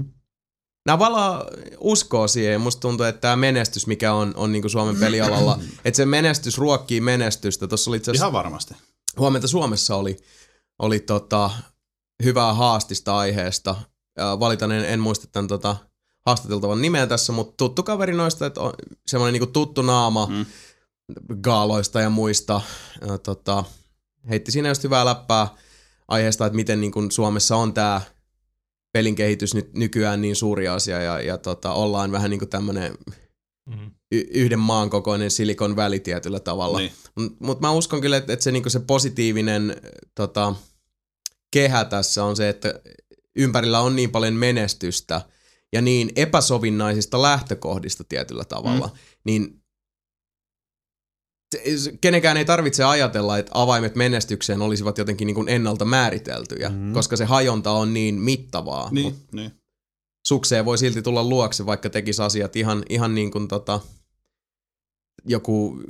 Nämä valaa uskoo siihen ja musta tuntuu, että tämä menestys, mikä on niin kuin Suomen pelialalla, että se menestys ruokkii menestystä. Tuossa oli itse asiassa ihan varmasti. Huomenta Suomessa oli hyvää haastista aiheesta. Valitan, en muista tämän haastateltavan nimeä tässä, mutta tuttu kaveri noista, että on semmoinen niinku tuttu naama gaaloista ja muista. Heitti siinä just hyvää läppää aiheesta, että miten niin kun Suomessa on tää pelin kehitys nyt nykyään niin suuri asia ja ollaan vähän niinku tämmönen yhden maan kokoinen Silicon Valley tietyllä tavalla. Niin. Mutta mä uskon kyllä, että se, niinku se positiivinen kehä tässä on se, että ympärillä on niin paljon menestystä ja niin epäsovinnaisista lähtökohdista tietyllä tavalla, niin kenenkään ei tarvitse ajatella, että avaimet menestykseen olisivat jotenkin niin kuin ennalta määriteltyjä, koska se hajonta on niin mittavaa. Niin. Sukseen voi silti tulla luokse, vaikka tekisi asiat ihan niin kuin joku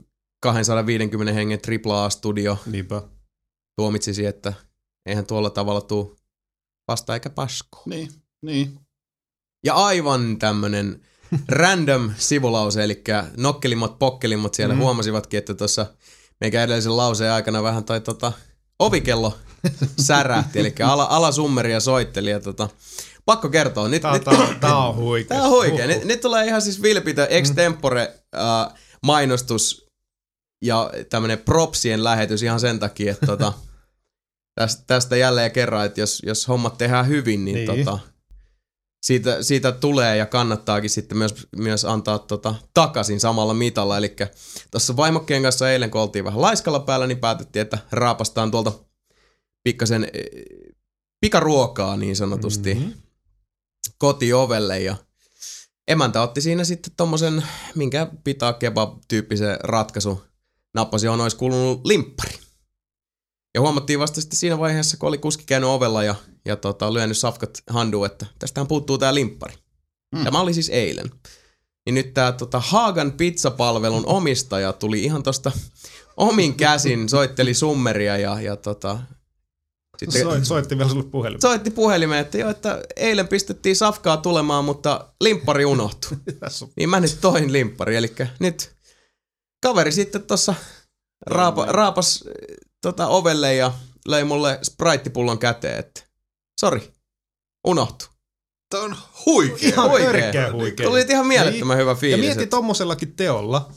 250 hengen AAA-studio tuomitsisi, että eihän tuolla tavalla tuu vasta eikä pasku. Niin. Ja aivan tämmönen random sivulause, eli nokkelimmat, pokkelimmat siellä huomasivatkin, että tuossa meikä edellisen lauseen aikana vähän toi ovikello särähti, eli alasummeria soitteli ja pakko kertoa. Tää on huikea. Tää on huikea. Nyt tulee ihan siis vilpitön extempore mainostus ja tämmönen propsien lähetys ihan sen takia, että tästä jälleen kerran, että jos hommat tehdään hyvin, niin. Siitä tulee ja kannattaakin sitten myös antaa takaisin samalla mitalla. Eli tuossa vaimokkien kanssa eilen, kun oltiin vähän laiskalla päällä, niin päätettiin, että raapastaan tuolta pikkasen pikaruokaa niin sanotusti kotiovelle. Ja emäntä otti siinä sitten tommosen, minkä pitää kebab-tyyppisen ratkaisu. Nappasi, johon olisi kulunut limppari. Ja huomattiin vasta sitten siinä vaiheessa, kun oli kuski käynyt ovella ja lyönyt safkat handuun, että tästähän puuttuu tää limppari. Tämä oli siis eilen. Ja nyt tää Haagan pizzapalvelun omistaja tuli ihan tosta omin käsin, soitteli summeria ja sitten soitti vielä sulle puhelimeen. Soitti puhelimeen, että joo, että eilen pistettiin safkaa tulemaan, mutta limppari unohtui. Niin mä nyt toin limppari, eli nyt kaveri sitten tossa raapas ovelle ja löi mulle Sprite-pullon käteen, että sori, unohtui. Tämä on huikea. Ihan huikea. Tuli ihan mielettömän hyvä fiilis. Ja mieti tommosellakin teolla,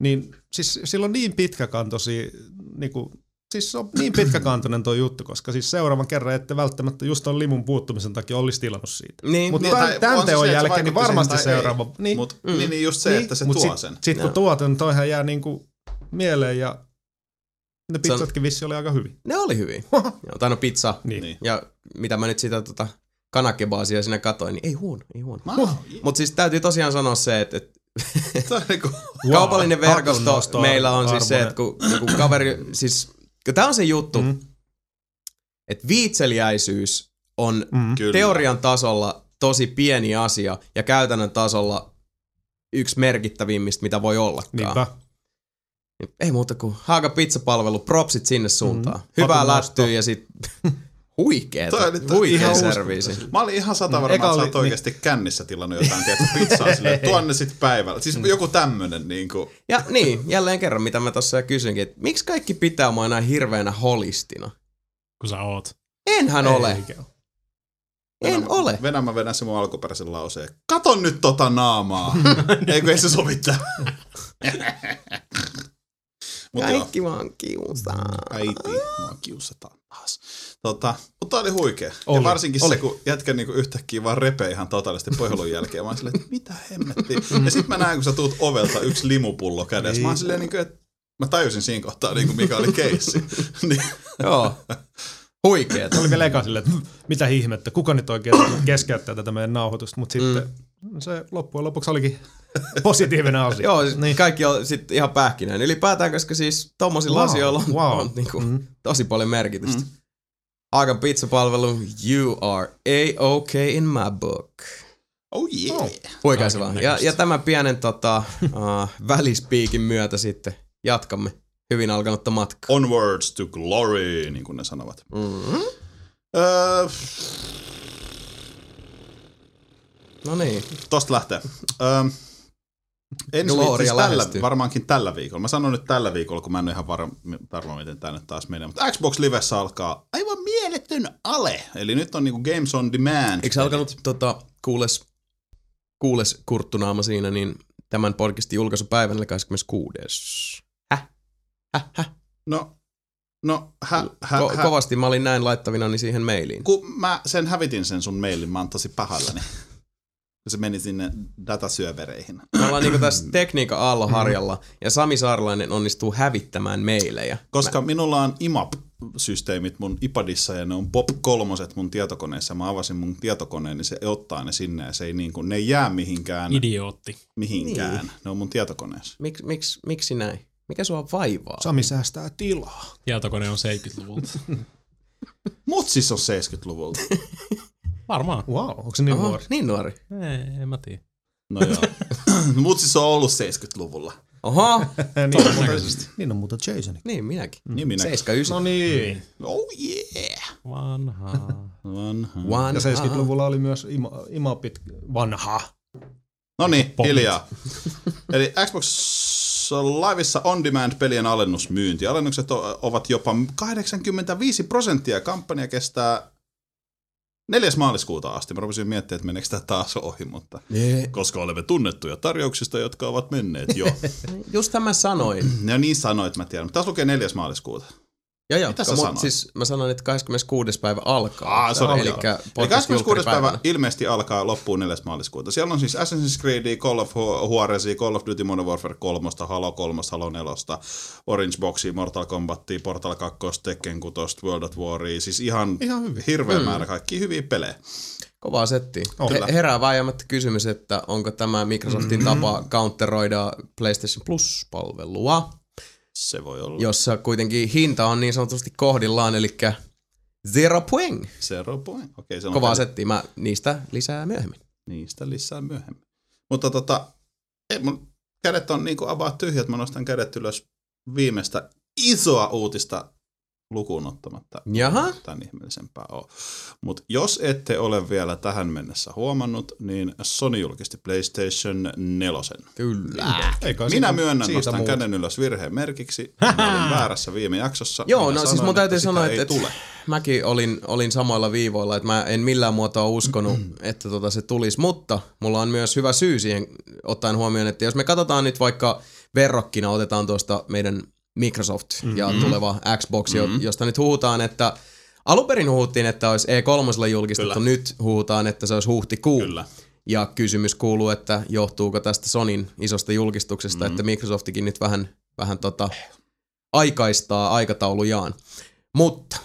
niin siis sillä on niin pitkäkantoisia, siis on niin pitkäkantoinen tuo juttu, koska siis seuraavan kerran ette välttämättä just ton limun puuttumisen takia olisi tilannut siitä. Niin, mutta tämän teon se jälkeen niin varmasti seuraava. Niin, niin just se, että se tuo sen. Sitten kun tuo, niin toihan jää niinku mieleen ja ne pizzatkin vissi oli aika hyvin. Ne oli hyvin. Tai no pizza. Niin. Ja mitä mä nyt sitä kanakebaasia siinä katoin, niin ei huono. Mutta siis täytyy tosiaan sanoa se, että kaupallinen verkosto meillä on siis se, että kun kaveri, siis tää on se juttu, että viitseliäisyys on teorian tasolla tosi pieni asia ja käytännön tasolla yksi merkittävimmistä, mitä voi ollakaan. Niinpä. Ei muuta kuin Haaga pizzapalvelu, propsit sinne suuntaan. Hyvää lättyä ja sit huikea serviisi. Mä olin ihan satavarma, että sä oot oikeesti kännissä tilannut jotain pizzaa silleen, tuonne sit päivällä. Siis joku tämmönen niinku. Ja niin, jälleen kerran mitä mä tossa kysyinkin, että miksi kaikki pitää mua enää hirveänä holistina? Kun sä oot. Enhän ole. En ole. Venä mä vedän se mun alkuperäisen lauseen. Kato nyt tota naamaa. Eikö ei se sovittaa? Kaikki vaan kiusaa. Äiti, mua kiusataan taas. Mutta tää oli huikea. Ja varsinkin se, kun jätkä niinku yhtäkkiä vaan repee ihan totaalisesti pohjelun jälkeen. Mä oon silleen, että mitä hemmettiä. Ja sit mä näen, kun sä tuut ovelta yksi limupullo kädessä. Mä oon silleen, että mä tajusin siinä kohtaa, mikä oli keissi. Joo. Huikea. Oli vielä eka silleen, että mitä ihmettä. Kuka nyt oikein keskeyttää tätä meidän nauhoitusta. Mutta sitten se loppujen lopuksi olikin positiivinen asia. Joo, niin. Kaikki on sitten ihan pähkinäinen. Ylipäätään, koska siis tommosilla asioilla on niinku tosi paljon merkitystä. Haagan pizzapalvelu, you are A-okay in my book. Oh yeah. Huikaisevaa. Ja tämän pienen välispiikin myötä sitten jatkamme hyvin alkanutta matkaa. Onwards to glory, niin kuin ne sanovat. No niin. Tosta lähtee. Varmaankin tällä viikolla. Mä sanon nyt tällä viikolla, kun mä en ole ihan varma, miten tää nyt taas menee. Mutta Xbox Livessä alkaa aivan mieletön ale. Eli nyt on niinku Games on Demand. Eikö alkanut kuules kurttunaama siinä, niin tämän podcastin julkaisupäivänä 26. Kovasti mä olin näin laittavinani siihen mailiin. Kun mä hävitin sen sun mailin, mä oon tosi pahalläni. Se meni sinne datasyövereihin. Me ollaan niinku tässä tekniikan aalloharjalla ja Sami Zääreläinen onnistuu hävittämään meilejä. Koska minulla on IMAP-systeemit mun iPadissa ja ne on POP3 mun tietokoneessa. Mä avasin mun tietokoneen, niin se ottaa ne sinne ja se ei niinku, ne ei jää mihinkään. Idiootti. Mihinkään. Niin. Ne on mun tietokoneessa. Miksi näin? Mikä sua vaivaa? Sami säästää tilaa. Tietokone on 70-luvulta. Mut siis on 70-luvulta. Varmaan. Wow, onko se niin nuori? Niin nuori. Ei, en mä tiedä. No joo. Mut siis on ollut 70-luvulla. Oho. Niin on muuta Jasonik. Niin minäkin. Niin minäkin. 79. No niin. Oh yeah. Vanha. Ja 70-luvulla oli myös imapit vanha. No niin, hiljaa. Eli Xbox Liveissa On Demand-pelien alennusmyynti. Alennukset ovat jopa 85%. Kampanja kestää 4. maaliskuuta asti. Mä rupesin miettimään, että meneekö tämä taas ohi, mutta koska olemme tunnettuja tarjouksista, jotka ovat menneet jo. Just tämä sanoin. Ja niin sanoit, mä tiedän. Taas lukee 4. maaliskuuta. Ja, mitä sä sanoit? Siis mä sanoin, että 26. päivä alkaa. Eli 26. päivä ilmeisesti alkaa loppuun 4. maaliskuuta. Siellä on siis Assassin's Creedia, Call of Juarezia, Call of Duty Modern Warfare 3, Halo 3, Halo 4, Orange Boxia, Mortal Kombatia, Portal 2, Tekken 6, World at Waria. Siis ihan hirveä määrä kaikkia hyviä pelejä. Kovaa settiä. Herää vääjäämättä kysymys, että onko tämä Microsoftin tapa counteroida PlayStation Plus-palvelua? Se voi olla. Jossa kuitenkin hinta on niin sanotusti kohdillaan, eli 0 point. 0 point. Okei, se on kovaa settiä. Mä niistä lisää myöhemmin. Mutta ei, mun kädet on niinku avaa tyhjät. Mä nostan kädet ylös viimeistä isoa uutista lukuun ottamatta. Jaha. Tämän ihmeellisempää on. Mutta jos ette ole vielä tähän mennessä huomannut, niin Sony julkisti PlayStation 4. Kyllä. Minä myönnän, nostan käden ylös virheen merkiksi. Mä olin väärässä viime jaksossa. Joo, no siis mun täytyy sanoa, että mäkin olin samoilla viivoilla, että mä en millään muotoa uskonut, että se tulisi. Mutta mulla on myös hyvä syy siihen ottaen huomioon, että jos me katsotaan nyt vaikka verrokkina, otetaan tuosta meidän Microsoft ja tuleva Xbox, josta nyt huhutaan, että alunperin huhuttiin, että olisi E3 julkistettu, kyllä. Nyt huhutaan, että se olisi huhtikuun. Kyllä. Ja kysymys kuuluu, että johtuuko tästä Sonyn isosta julkistuksesta, että Microsoftikin nyt vähän aikaistaa aikataulujaan. Mutta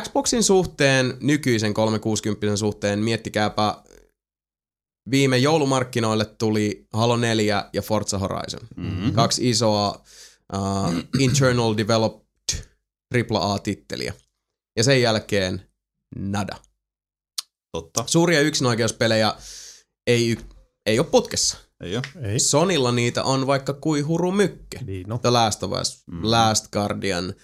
Xboxin suhteen, nykyisen 360 suhteen, miettikääpä, viime joulumarkkinoille tuli Halo 4 ja Forza Horizon. Mm-hmm. Kaksi isoa internal developed AAA-titteliä. Ja sen jälkeen nada. Totta. Suuria yksinoikeuspelejä ei ole putkessa. Ei. Sonylla niitä on vaikka kui huru mykke. Niin, no. The Last of Us, Last Guardian,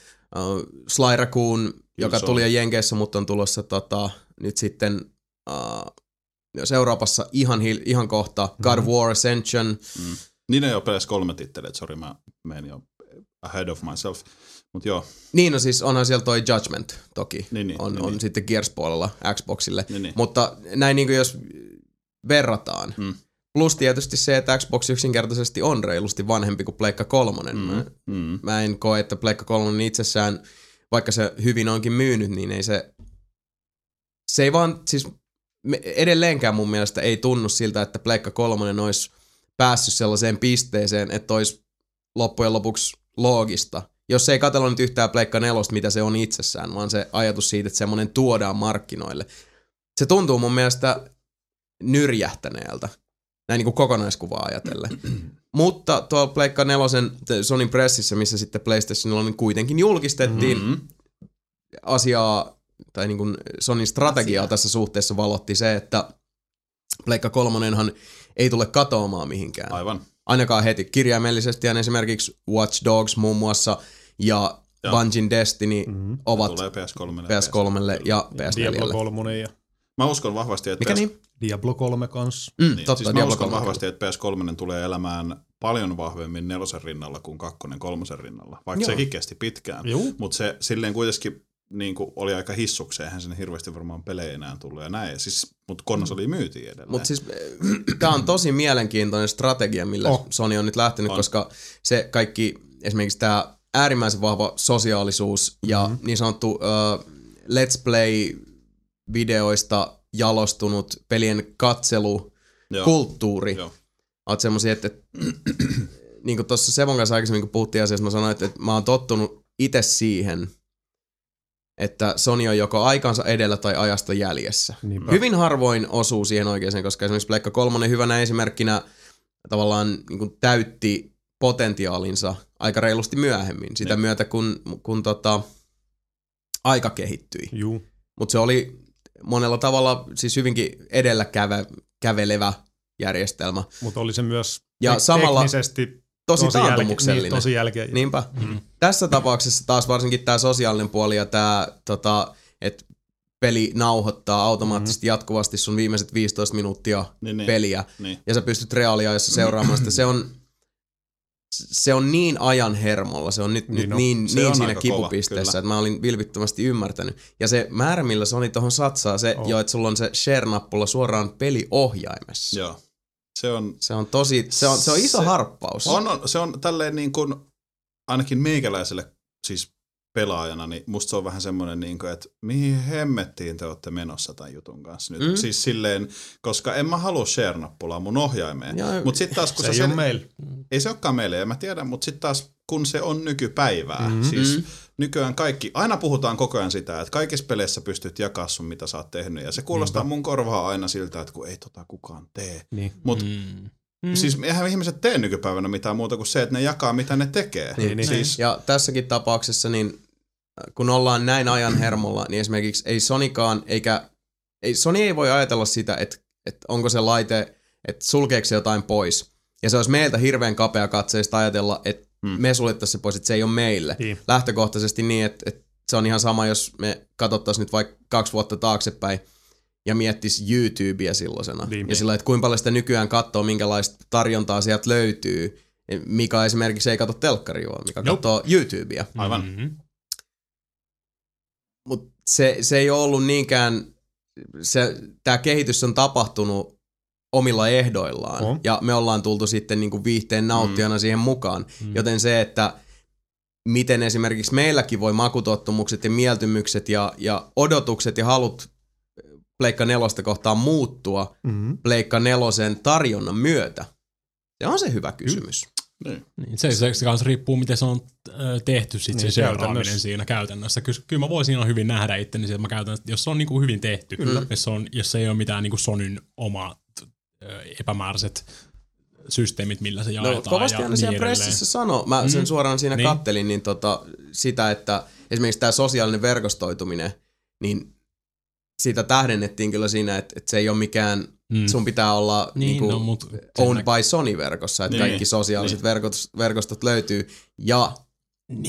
Sly Raccoon, joka tuli jo Jenkeissä, mutta on tulossa nyt sitten... Euroopassa ihan kohta. God War Ascension. Niin ei ole perässä 3 titteleitä, sori mä menen jo ahead of myself, mut joo. Niin, no siis onhan siellä toi Judgment toki, on sitten Gears-puolella Xboxille, mutta näin niinku jos verrataan. Plus tietysti se, että Xbox yksinkertaisesti on reilusti vanhempi kuin Pleikka 3. Mä en koe, että Pleikka 3 itsessään, vaikka se hyvin onkin myynyt, niin se ei vaan, siis edelleenkään mun mielestä ei tunnu siltä, että Pleikka 3 olisi päässyt sellaiseen pisteeseen, että olisi loppujen lopuksi loogista. Jos ei katsella nyt yhtään Pleikka 4, mitä se on itsessään, vaan se ajatus siitä, että semmoinen tuodaan markkinoille. Se tuntuu mun mielestä nyrjähtäneeltä, näin niin kuin kokonaiskuvaa ajatellen. Mutta tuo Pleikka 4 Sonyn pressissä, missä sitten PlayStation niin kuitenkin julkistettiin asiaa, tai niin kuin Sonyn strategiaa tässä suhteessa valotti se, että Pleikka 3:nhan ei tule katoamaan mihinkään. Aivan. Ainakaan heti. Kirjaimellisesti esimerkiksi Watch Dogs muun muassa ja Bungien Destiny ovat PS3:lle ja PS4:lle. Diablo 3 ja... Mä uskon vahvasti, että... Mikä niin? Diablo 3 kanssa. Niin. Totta, siis mä uskon vahvasti, että PS3 tulee elämään paljon vahvemmin 4 rinnalla kuin 2, 3 rinnalla. Vaikka sekin kesti pitkään. Mutta se silleen kuitenkin... Niin kuin oli aika hissukseen, eihän sinne hirveästi varmaan pelejä enää tullut ja näin. Siis, mutta konsoli myytiin edelleen. Mutta siis tämä on tosi mielenkiintoinen strategia, millä Sony on nyt lähtenyt, koska se kaikki, esimerkiksi tämä äärimmäisen vahva sosiaalisuus ja niin sanottu Let's Play-videoista jalostunut pelien katselukulttuuri. Olet semmoisia, että niin kuin tuossa Sevon kanssa aikaisemmin, kun puhuttiin asiassa, mä sanoin, että mä oon tottunut itse siihen, että Sony on joko aikansa edellä tai ajasta jäljessä. Niinpä. Hyvin harvoin osuu siihen oikeaan, koska esimerkiksi Pleikka 3 hyvänä esimerkkinä tavallaan niin kuin täytti potentiaalinsa aika reilusti myöhemmin. Sitä myötä, kun aika kehittyi. Mutta se oli monella tavalla siis hyvinkin edellä kävelevä järjestelmä. Mutta oli se myös teknisesti... Tosi taantumuksellinen. Tosi jälkeen. Niinpä. Tässä tapauksessa taas varsinkin tämä sosiaalinen puoli ja tämä, että peli nauhoittaa automaattisesti jatkuvasti sun viimeiset 15 minuuttia peliä. Ja sä pystyt reaaliajassa seuraamaan sitä. Se on niin ajan hermolla. Se on nyt siinä kipupisteessä, että mä olin vilpittömästi ymmärtänyt. Ja se määrä, millä Sony tuohon satsaa, että sulla on se share-nappula suoraan peliohjaimessa. Joo. Se on iso harppaus. Se on tälleen niin kuin ainakin meikäläiselle siis pelaajana, niin musta se on vähän semmoinen, niin kuin, että mihin hemmettiin te olette menossa tämän jutun kanssa nyt. Mm. Siis silleen, koska en mä halua share-nappulaa mun ohjaimeen. Mut sit taas, kun se ei ole meillä. Ei se olekaan meille, en mä tiedä, mutta sitten taas kun se on nykypäivää, siis nykyään kaikki, aina puhutaan koko ajan sitä, että kaikissa peleissä pystyt jakaa sun mitä sä oot tehnyt, ja se kuulostaa mun korvaa aina siltä, että kun ei tota kukaan tee. Niin. Mut siis eihän ihmiset tee nykypäivänä mitään muuta kuin se, että ne jakaa mitä ne tekee. Niin. Siis... Ja tässäkin tapauksessa, niin kun ollaan näin ajan hermolla, niin esimerkiksi ei Sonykaan, Sony ei voi ajatella sitä, että onko se laite, että sulkeeko se jotain pois. Ja se olisi meiltä hirveän kapea katseista ajatella, että me suljettaisiin se pois, että se ei ole meille. Lähtökohtaisesti niin, että se on ihan sama, jos me katsottaisiin nyt vaikka 2 vuotta taaksepäin ja miettisi YouTubea silloisena. Ja sillä, että kuinka paljon sitä nykyään katsoo, minkälaista tarjontaa sieltä löytyy. Mika esimerkiksi ei katso telkkaria, vaan Mika katsoo YouTubea. Aivan. Mutta se ei ole ollut niinkään, tämä kehitys on tapahtunut omilla ehdoillaan. Ja me ollaan tultu sitten niinku viihteen nauttiana siihen mukaan. Joten se, että miten esimerkiksi meilläkin voi makutottumukset ja mieltymykset ja odotukset ja halut Pleikka 4 kohtaan muuttua Pleikka 4 tarjonnan myötä. Se on se hyvä kysymys. Niin. Se kanssa riippuu, miten se on tehty sit niin, se seuraaminen siinä käytännössä. Kyllä mä voisin ihan hyvin nähdä itteni, että mä käytän, jos se on niinku hyvin tehty, jos se ei ole mitään niinku Sonyn omaa epämääräiset systeemit, millä se jaetaan. No kovasti aina siellä pressissä sanoi, mä sen suoraan siinä kattelin, niin sitä, että esimerkiksi tämä sosiaalinen verkostoituminen, niin sitä tähdennettiin kyllä siinä, että se ei ole mikään, sun pitää olla owned by Sony-verkossa, että kaikki sosiaaliset verkostot löytyy. Ja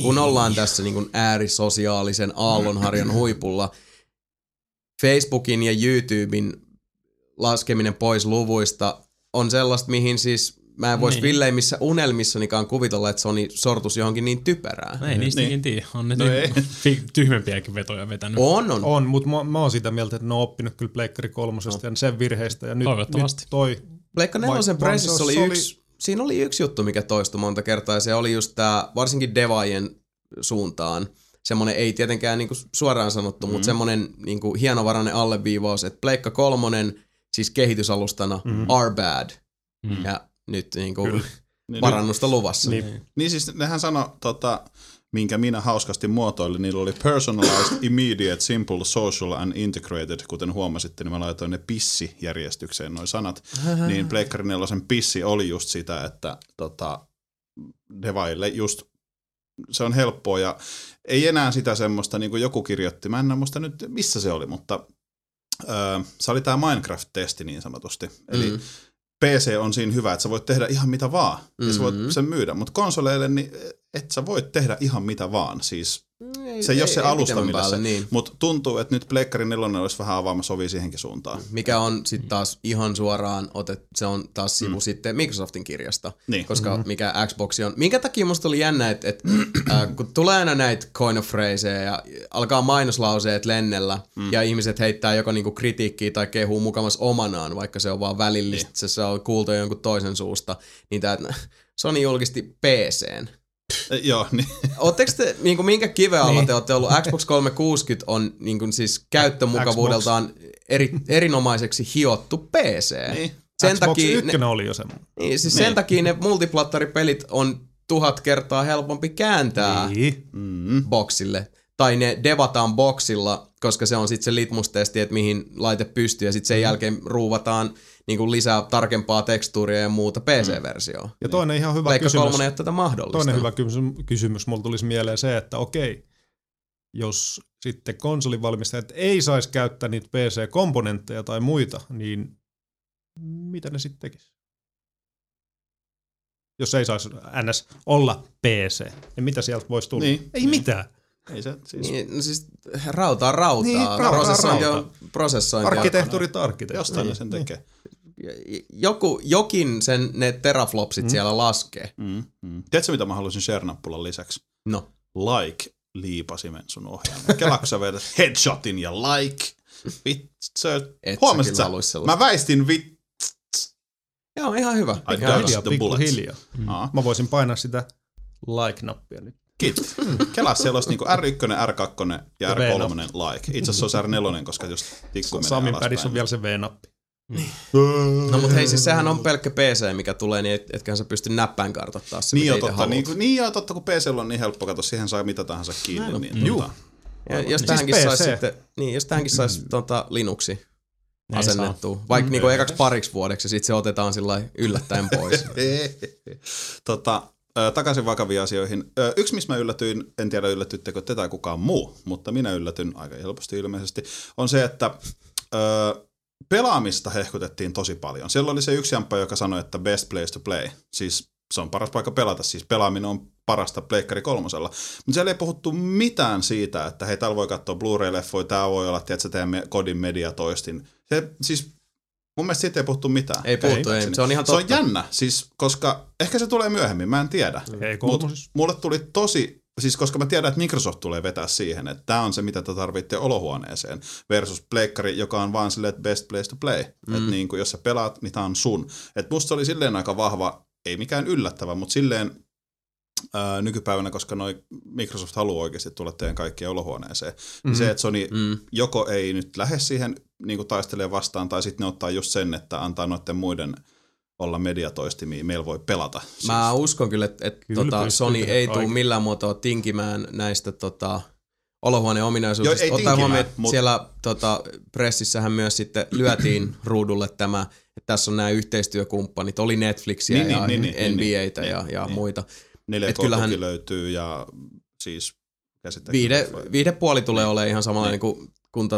kun ollaan tässä niin kuin äärisosiaalisen aallonharjan huipulla, Facebookin ja YouTuben laskeminen pois luvuista on sellaista, mihin siis mä en voisi villeimmissä unelmissanikaan kuvitella, että Sony sortuisi johonkin niin typerään. Ei niistäkin tiedä. On ne tyhmempiäkin vetoja vetänyt. On, mutta mä oon sitä mieltä, että ne on oppinut kyllä Pleikkari 3:sta ja sen virheistä. Ja nyt toi... Pleikka 4:n pressissä oli siinä oli yksi juttu, mikä toistui monta kertaa, ja se oli just tää, varsinkin devaajien suuntaan, semmoinen ei tietenkään niinku suoraan sanottu, mutta semmoinen niinku hienovarainen alleviivaus, että Pleikka 3:n siis kehitysalustana are bad. Ja nyt niinku parannusta luvassa. Niin siis nehän sano, minkä minä hauskasti muotoilin, niillä oli personalized, immediate, simple, social and integrated. Kuten huomasitte, niin mä laitoin ne pissi-järjestykseen noi sanat. Niin Pleikkari 4:n pissi oli just sitä, että devaille just se on helppoa ja ei enää sitä semmoista, niin kuin joku kirjoitti. Mä en muista nyt, missä se oli, mutta se oli tää Minecraft-testi niin sanotusti. Eli PC on siinä hyvä, että sä voit tehdä ihan mitä vaan, ja sä voit sen myydä. Mutta konsoleille, niin et sä voit tehdä ihan mitä vaan. Siis se ei alusta millä päälle, se. Niin. Mutta tuntuu, että nyt Pleikkari 4 olisi vähän avaamassa ovi siihenkin suuntaan. Mikä on sitten taas ihan suoraan se on taas sivu sitten Microsoftin kirjasta. Niin. Koska mikä Xbox on. Minkä takia musta oli jännä, että kun tulee aina näitä coin of phraseja ja alkaa mainoslauseet lennellä ja ihmiset heittää joko niinku kritiikkiä tai kehuu mukamas omanaan, vaikka se on vaan välillistä, se on kuultu jonkun toisen suusta. Niin tää, Sony julkisti PC:n. Joo, niin. Oletteko te, niin minkä kiveä alla te olette ollut? Xbox 360 on niin kuin siis käyttömukavuudeltaan erinomaiseksi hiottu PC. Niin. Xbox 1 oli jo semmoinen. Niin, siis sen takia ne multiplattaripelit on 1000 kertaa helpompi kääntää boksille. Tai ne devataan boksilla, koska se on sitten se litmustesti, että mihin laite pystyy, ja sitten sen jälkeen ruuvataan niin lisää tarkempaa tekstuuria ja muuta PC-versioon. Ja toinen ihan hyvä Pleikka kysymys. 3 ei ole tätä mahdollista. Toinen hyvä kysymys mulle tulisi mieleen se, että okei, jos sitten konsolivalmistajat ei saisi käyttää niitä PC-komponentteja tai muita, niin mitä ne sitten tekisi? Jos ei saisi NS olla PC, niin mitä sieltä voisi tulla? Niin. Ei mitään. Ei se, siis... Niin, siis prosessointi. Arkkitehtuuri. Jostain sen tekee. Jokin sen ne teraflopsit siellä laskee. Tiedätkö mitä mä haluaisin share-nappulan lisäksi? No. Like liipasimen sun ohjaamme. Kelaatko sä vedät headshotin ja like? Huomasit sä? Mä väistin Joo, ihan hyvä. I dodged the bullet. Mä voisin painaa sitä like-nappia nyt. Kiitos. Kelaa, siellä olisi niinku R1, R2 ja R3 like. Itse asiassa olisi R4, koska jos tikku menee Samin alaspäin. Samin on vielä se V-nappi. Niin. No mut hei, siis sehän on pelkkä PC, mikä tulee, niin etköhän sä pysty näppäin kartoittaa se, mitä itse haluat. Niin joo, totta, kun PC on niin helppo, kato, siihen saa mitä tahansa kiinni. Niin, juu. Ja jos tähänkin siis saisi sitten, niin jos tähänkin saisi Linuxi asennettua, vaikka niinku ekaksi pariksi vuodeksi, ja sit se otetaan sillain yllättäen pois. Takaisin vakaviin asioihin. Yksi, missä mä yllätyin, en tiedä yllätyttekö te tai kukaan muu, mutta minä yllätyn aika helposti ilmeisesti, on se, että pelaamista hehkutettiin tosi paljon. Siellä oli se yksi jamppa, joka sanoi, että best place to play. Siis se on paras paikka pelata, siis pelaaminen on parasta pleikkari kolmosella. Mutta siellä ei puhuttu mitään siitä, että hei, täällä voi katsoa Blu-ray-leffoja, tää voi olla, tiedätkö, teidän kodin mediatoistin. Siis mun mielestä siitä ei puhuttu mitään. Ei puhuttu. Se on ihan totta. Se on jännä, siis, koska ehkä se tulee myöhemmin, mä en tiedä. Mutta mulle tuli tosi, siis koska mä tiedän, että Microsoft tulee vetää siihen, että tää on se, mitä te tarvitte olohuoneeseen versus pleikkari, joka on vaan silleen, että best place to play. Että niin kuin jos sä pelaat, niin tää on sun. Että musta se oli silleen aika vahva, ei mikään yllättävä, mutta silleen nykypäivänä, koska noi Microsoft haluaa oikeasti tulla teidän kaikkien olohuoneeseen. Mm-hmm. Se, että Sony joko ei nyt lähde siihen niin taistelee vastaan, tai sitten ne ottaa just sen, että antaa noiden muiden olla mediatoistimia, meillä voi pelata. Mä uskon kyllä, että Sony ei tule millään muotoa tinkimään näistä olohuoneen ominaisuuksista. Joo, ottaa huomioon, että siellä pressissähän myös sitten lyötiin ruudulle tämä, että tässä on nämä yhteistyökumppanit, oli Netflixiä NBAtä ja muita. 4K löytyy ja siis viihdepuoli tulee olemaan ihan samanlainen kuin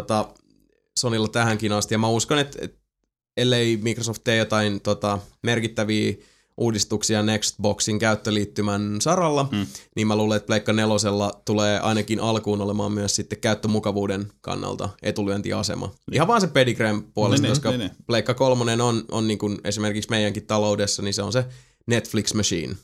Sonilla tähänkin asti. Ja mä uskon, että ellei Microsoft tee jotain merkittäviä uudistuksia Nextboxin käyttöliittymän saralla, niin mä luulen, että Pleikka nelosella tulee ainakin alkuun olemaan myös sitten käyttömukavuuden kannalta etulyöntiasema. Ihan vaan se Pedigreen puolesta, koska Pleikka kolmonen on niin kuin esimerkiksi meidänkin taloudessa, niin se on se Netflix machine.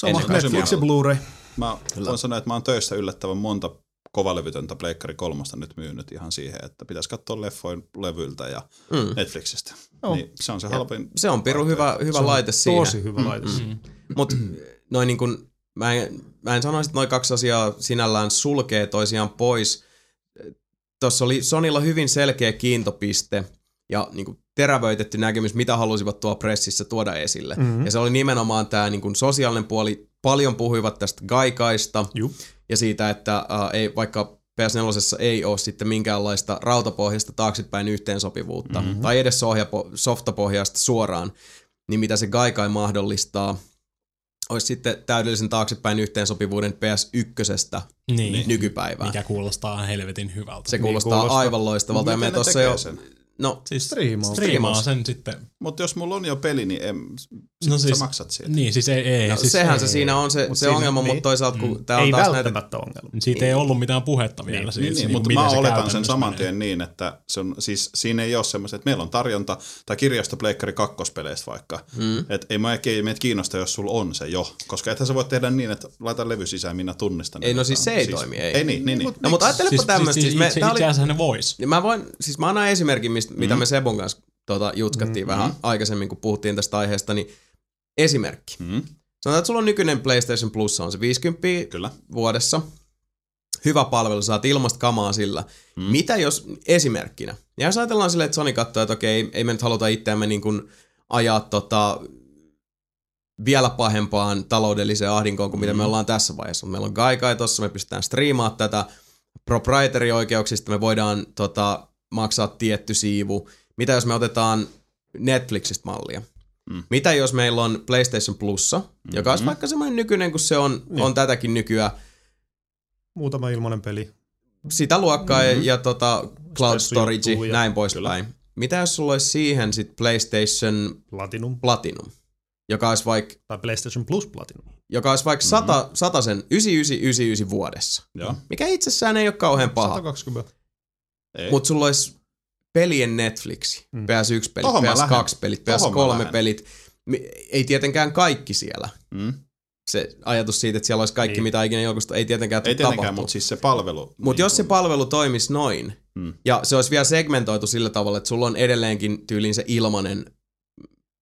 Se on Netflix ja Blu-ray. Mä voin sanoa, että mä oon töissä yllättävän monta kovalevytöntä pleikkari kolmosta nyt myynyt ihan siihen, että pitäisi katsoa leffoin levyltä ja Netflixistä. Niin se on se halpin. Se on pirun hyvä laite siihen. Tosi hyvä laite siihen. Mutta noin niin kuin, mä en sanoisi, että noi kaksi asiaa sinällään sulkee toisiaan pois. Tuossa oli Sonylla hyvin selkeä kiintopiste ja niin kuin terävöitetty näkemys, mitä halusivat tuolla pressissä tuoda esille. Ja se oli nimenomaan tämä niin kuin sosiaalinen puoli. Paljon puhuivat tästä Gaikaista. Juh. Ja siitä, että ei, vaikka PS4 ei ole sitten minkäänlaista rautapohjasta taaksepäin yhteensopivuutta, tai edes softapohjasta suoraan, niin mitä se Gaikai mahdollistaa, olisi sitten täydellisen taaksepäin yhteensopivuuden PS1 nykypäivään. Mikä kuulostaa helvetin hyvältä. Se kuulostaa aivan loistavalta. Ja me tuossa jo... No, siis striimaa sen sitten. Mutta jos mulla on jo peli, niin sä maksat siitä. Niin, siis ei. No, siis sehän se siinä on se ongelma, mutta toisaalta kun tää on taas välttämättä ongelma. Siitä ei ollut mitään puhetta vielä. Niin, mutta mä oletan sen saman tien niin, että se on, siis siinä ei ole semmoista, että meillä on tarjonta tai kirjasto pleikkari kakkospeleistä vaikka. Että ei meitä kiinnosta, jos sulla on se jo. Koska ethän sä voi tehdä niin, että laita levy sisään, minä tunnistan. Ei, no siis se ei toimi. Ei niin. No mutta ajattelepa tämmöistä. Itse asiassa ne vois. Siis mä annan esimerkin, mitä me Sebun kanssa jutkattiin vähän aikaisemmin, kun puhuttiin tästä aiheesta, niin esimerkki. Sanotaan, että sulla on nykyinen PlayStation Plus, on se 50 vuodessa. Hyvä palvelu, saat ilmasta kamaa sillä. Mitä jos esimerkkinä? Ja jos ajatellaan silleen, että Sony katsoo, että okei, ei me nyt haluta itseämme niin kuin ajaa vielä pahempaan taloudelliseen ahdinkoon kuin mitä me ollaan tässä vaiheessa. Meillä on Gaikai tossa, me pystytään striimaa tätä. Proprietorioikeuksista me voidaan... maksaa tietty siivu. Mitä jos me otetaan Netflixistä mallia? Mitä jos meillä on PlayStation Plussa, joka on vaikka semmoinen nykyinen, kun se on tätäkin nykyään. Muutama ilmainen peli. Sitä luokkaa ja cloud storage, näin poispäin. Mitä jos sulla olisi siihen sit PlayStation Platinum, joka olisi vaikka... Tai PlayStation Plus Platinum. Joka olisi vaikka 99 vuodessa. Ja. Mikä itsessään ei ole kauhean paha. 120. Mutta sulla olisi pelien Netflixi, PS1-pelit, PS2-pelit, PS3-pelit, ei tietenkään kaikki siellä. Se ajatus siitä, että siellä olisi kaikki, mitä ikinä joukosta, ei tietenkään tapahtuu. Mutta siis se palvelu. Mutta jos se palvelu toimisi noin, ja se olisi vielä segmentoitu sillä tavalla, että sulla on edelleenkin tyyliin se ilmanen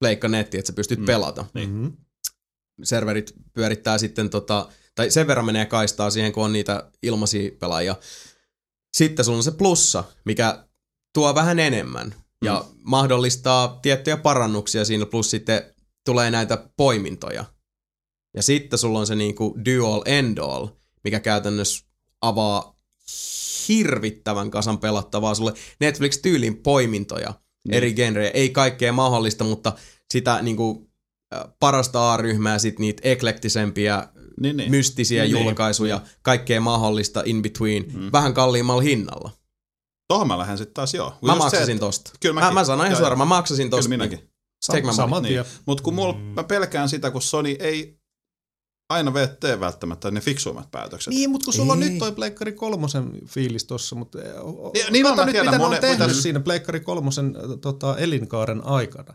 pleikkanetti, että sä pystyt pelata. Serverit pyörittää sitten tai sen verran menee kaistaa siihen, kun on niitä ilmaisia pelaajia. Sitten sulla on se plussa, mikä tuo vähän enemmän ja mahdollistaa tiettyjä parannuksia siinä, plus sitten tulee näitä poimintoja. Ja sitten sulla on se niinku do all end all, mikä käytännössä avaa hirvittävän kasan pelattavaa sulle Netflix-tyylin poimintoja eri genrejä. Ei kaikkea mahdollista, mutta sitä niinku parasta A-ryhmää, sit niitä eklektisempiä, mystisiä julkaisuja, kaikkea mahdollista in between, vähän kalliimmalla hinnalla. Tohon mä lähden sitten taas, joo. Mä maksasin tosta. Kyllä mä sanon ihan suoraan, mä maksasin tosta. Kyllä minäkin. Sama. Mutta kun mä pelkään sitä, kun Sony ei aina tee välttämättä ne fiksuimmat päätökset. Niin, mutta kun sulla on nyt toi Pleikkari kolmosen fiilis tossa, mutta niin kato nyt, mitä on tehnyt siinä Pleikkari kolmosen elinkaaren aikana.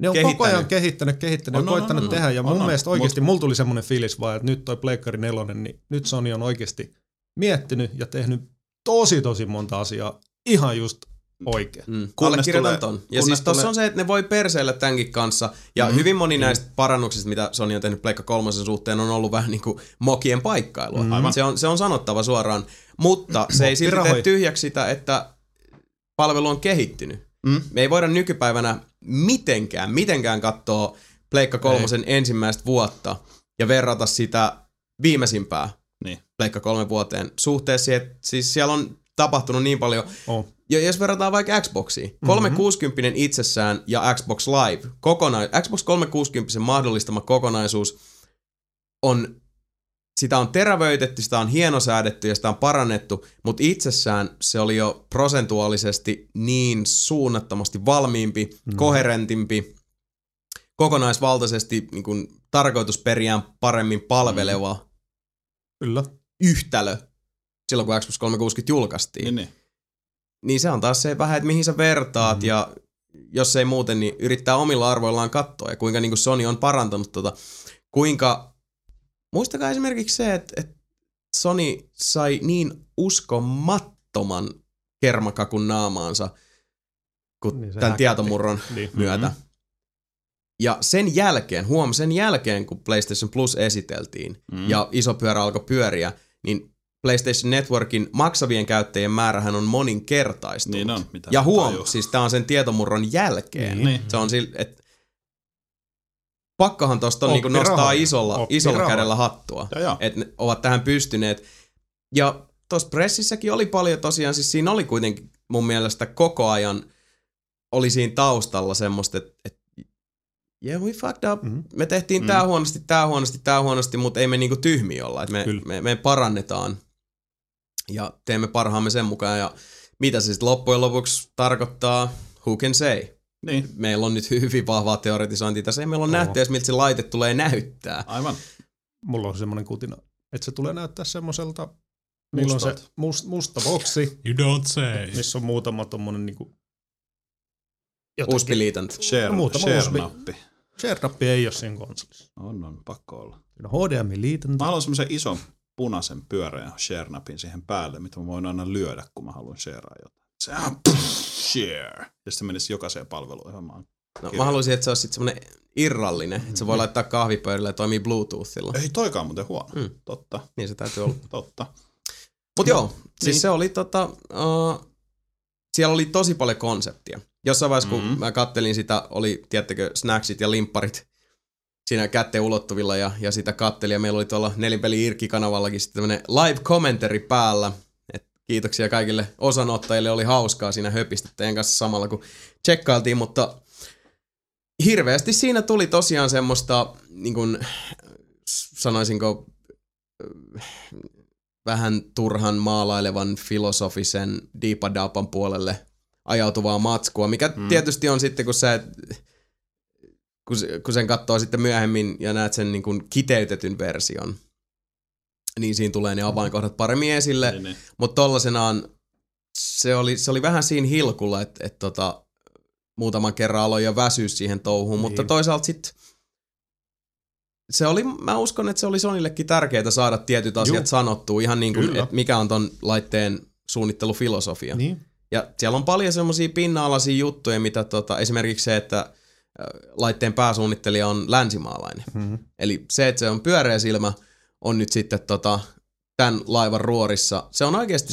Ne on koko ajan kehittänyt ja koittanut tehdä. Ja mun mielestä oikeasti mulla tuli semmoinen fiilis vaan, että nyt toi Pleikkari nelonen, niin nyt Sony on oikeasti miettinyt ja tehnyt tosi monta asiaa ihan just oikein. Allekirjoitan ton. Ja siis tossa on se, että ne voi perseillä tämänkin kanssa. Ja hyvin moni näistä parannuksista, mitä Sony on tehnyt Pleikka kolmosen suhteen, on ollut vähän niin kuin mokien paikkailua. Se on sanottava suoraan. Mutta se ei silti tee tyhjäksi sitä, että palvelu on kehittynyt. Me ei voida nykypäivänä mitenkään katsoa Pleikka kolmosen ensimmäistä vuotta ja verrata sitä viimeisimpää Pleikka 3 vuoteen suhteessa, että siis siellä on tapahtunut niin paljon. Ja jos verrataan vaikka Xboxiin, 360 itsessään ja Xbox Live, Xbox 360 mahdollistama kokonaisuus, sitä on terävöitetty, sitä on hienosäädetty ja sitä on parannettu, mutta itsessään se oli jo prosentuaalisesti niin suunnattomasti valmiimpi, koherentimpi, kokonaisvaltaisesti niin kuin tarkoitusperiään paremmin palveleva yhtälö silloin, kun Xbox 360 julkaistiin. Niin se on taas se vähän, että mihin sä vertaat ja jos ei muuten, niin yrittää omilla arvoillaan katsoa ja kuinka niin kuin Sony on parantanut kuinka. Muistakaa esimerkiksi se, että Sony sai niin uskomattoman kermakakun naamaansa kuin niin tämän tietomurron myötä. Ja sen jälkeen, kun PlayStation Plus esiteltiin ja iso pyörä alkoi pyöriä, niin PlayStation Networkin maksavien käyttäjien määrähän on moninkertaistunut. Niin on, ja siis tämä on sen tietomurron jälkeen. Se on että pakkohan tuosta on niin nostaa isolla kädellä hattua, että ne ovat tähän pystyneet. Ja tuossa pressissäkin oli paljon tosiaan, siis siinä oli kuitenkin mun mielestä koko ajan, oli siinä taustalla semmoista, että yeah, we fucked up, me tehtiin tää huonosti, mutta ei me niinku tyhmiä olla, että me parannetaan ja teemme parhaamme sen mukaan. Ja mitä se sitten loppujen lopuksi tarkoittaa, who can say? Niin. Meillä on nyt hyvin vahvaa teoretisointia tässä. Ei meillä ole nähty edes, miltä se laite tulee näyttää. Aivan. Mulla on semmoinen kutina, että se tulee näyttää semmoiselta, milloin se musta boksi, missä on muutama tommonen niinku USB-liitant. Share-nappi. Share-nappi ei ole siinä konsolissa. On pakko olla. No HDMI-liitant. Mä haluan semmoisen ison punaisen pyöreän share-napin siihen päälle, mitä mä voin aina lyödä, kun mä haluan shareaa jotain. Se on share. Ja sitten menisi jokaiseen palveluun. Mä haluaisin, että se olisi semmoinen irrallinen, että se voi laittaa kahvipöydälle ja toimii Bluetoothilla. Ei toikaan muuten huono. Totta. Niin se täytyy olla. Totta. Mut se oli siellä oli tosi paljon konseptia. Jossain vaiheessa, kun mä kattelin sitä, oli, tiedättekö, snacksit ja limpparit siinä kätteen ulottuvilla ja sitä kattelin. Ja meillä oli tuolla Nelinpeli Irkki-kanavallakin sitten tämmönen live commentary päällä. Kiitoksia kaikille osanottajille, oli hauskaa siinä höpistetteen kanssa samalla kun tsekkailtiin, mutta hirveästi siinä tuli tosiaan semmoista, niin kuin, sanoisinko, vähän turhan maalailevan filosofisen diipadaapan puolelle ajautuvaa matskua, mikä tietysti on sitten, kun sä kun sen katsoo sitten myöhemmin ja näet sen niin kuin kiteytetyn version. Niin siinä tulee ne avainkohdat paremmin esille, mutta tollasenaan se oli vähän siinä hilkulla, että muutaman kerran aloin jo väsyä siihen touhuun, mutta toisaalta sitten mä uskon, että se oli Sonillekin tärkeää saada tietyt asiat sanottua, ihan niin kuin, että mikä on ton laitteen suunnittelufilosofia. Niin. Ja siellä on paljon semmosia pinna-alaisia juttuja, mitä esimerkiksi se, että laitteen pääsuunnittelija on länsimaalainen. Eli se, että se on pyöreä silmä, on nyt sitten tämän laivan ruorissa. Se on oikeasti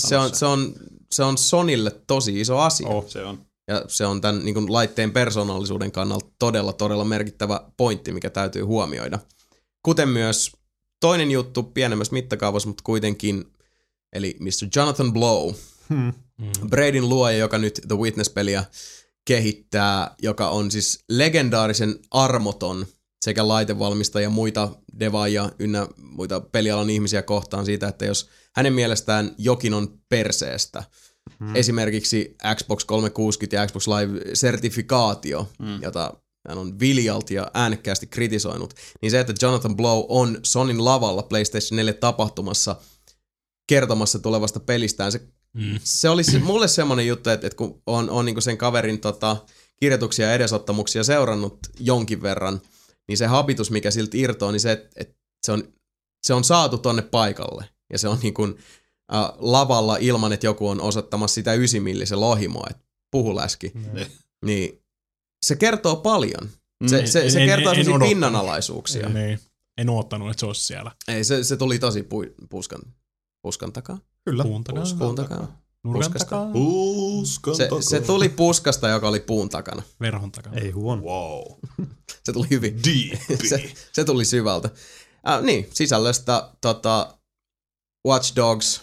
se on Sonylle tosi iso asia. Oh, se on. Ja se on tämän niin kuin laitteen persoonallisuuden kannalta todella, todella merkittävä pointti, mikä täytyy huomioida. Kuten myös toinen juttu pienemmässä mittakaavassa, mutta kuitenkin, eli Mr. Jonathan Blow, Braidin luoja, joka nyt The Witness-peliä kehittää, joka on siis legendaarisen armoton sekä laitevalmistajia, muita devaajia ynnä muita pelialan ihmisiä kohtaan siitä, että jos hänen mielestään jokin on perseestä, esimerkiksi Xbox 360 ja Xbox Live-sertifikaatio, jota hän on viljalti ja äänekkäästi kritisoinut, niin se, että Jonathan Blow on Sonyn lavalla PlayStation 4 tapahtumassa kertomassa tulevasta pelistään, se olisi mulle semmoinen juttu, että kun on niin kuin sen kaverin kirjoituksia ja edesottamuksia seurannut jonkin verran, niin se habitus, mikä siltä irtoaa, niin se, että se on saatu tonne paikalle. Ja se on niin kuin lavalla ilman, että joku on osoittamassa sitä 9-millisen lohimoa, että puhuläski. Niin se kertoo paljon. Se kertoo sellaisia pinnanalaisuuksia. En odottanut, että se olisi siellä. Ei, se tuli tosi puskan takaa. Kyllä. Puun takaa. Nurkan takaa. Se tuli puskasta, joka oli puun takana. Verhon takana. Ei huono. Wow. Se tuli hyvin. Se tuli syvältä. Niin, sisällöstä Watch Dogs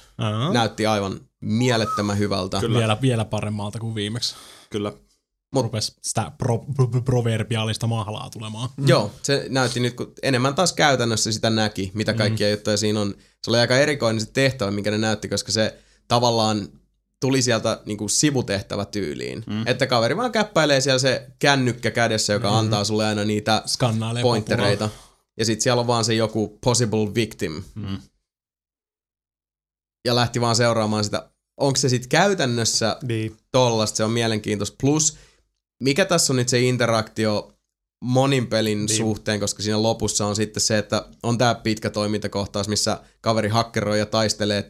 näytti aivan mielettömän hyvältä. Kyllä. Vielä paremmalta kuin viimeksi. Kyllä. Rupesi sitä proverbiaalista mahlaa tulemaan. Joo, se näytti nyt, kun enemmän taas käytännössä sitä näki, mitä kaikkia juttuja siinä on. Se oli aika erikoinen se tehtävä, minkä ne näytti, koska se tavallaan tuli sieltä niin kuin sivutehtävä tyyliin. Että kaveri vaan käppäilee siellä se kännykkä kädessä, joka antaa sulle aina niitä pointtereita. Ja sit siellä on vaan se joku possible victim. Ja lähti vaan seuraamaan sitä. Onko se sit käytännössä tollasta? Se on mielenkiintoista. Plus, mikä tässä on nyt se interaktio monin pelin suhteen, koska siinä lopussa on sitten se, että on tää pitkä toimintakohtaus, missä kaveri hakkeroi ja taistelee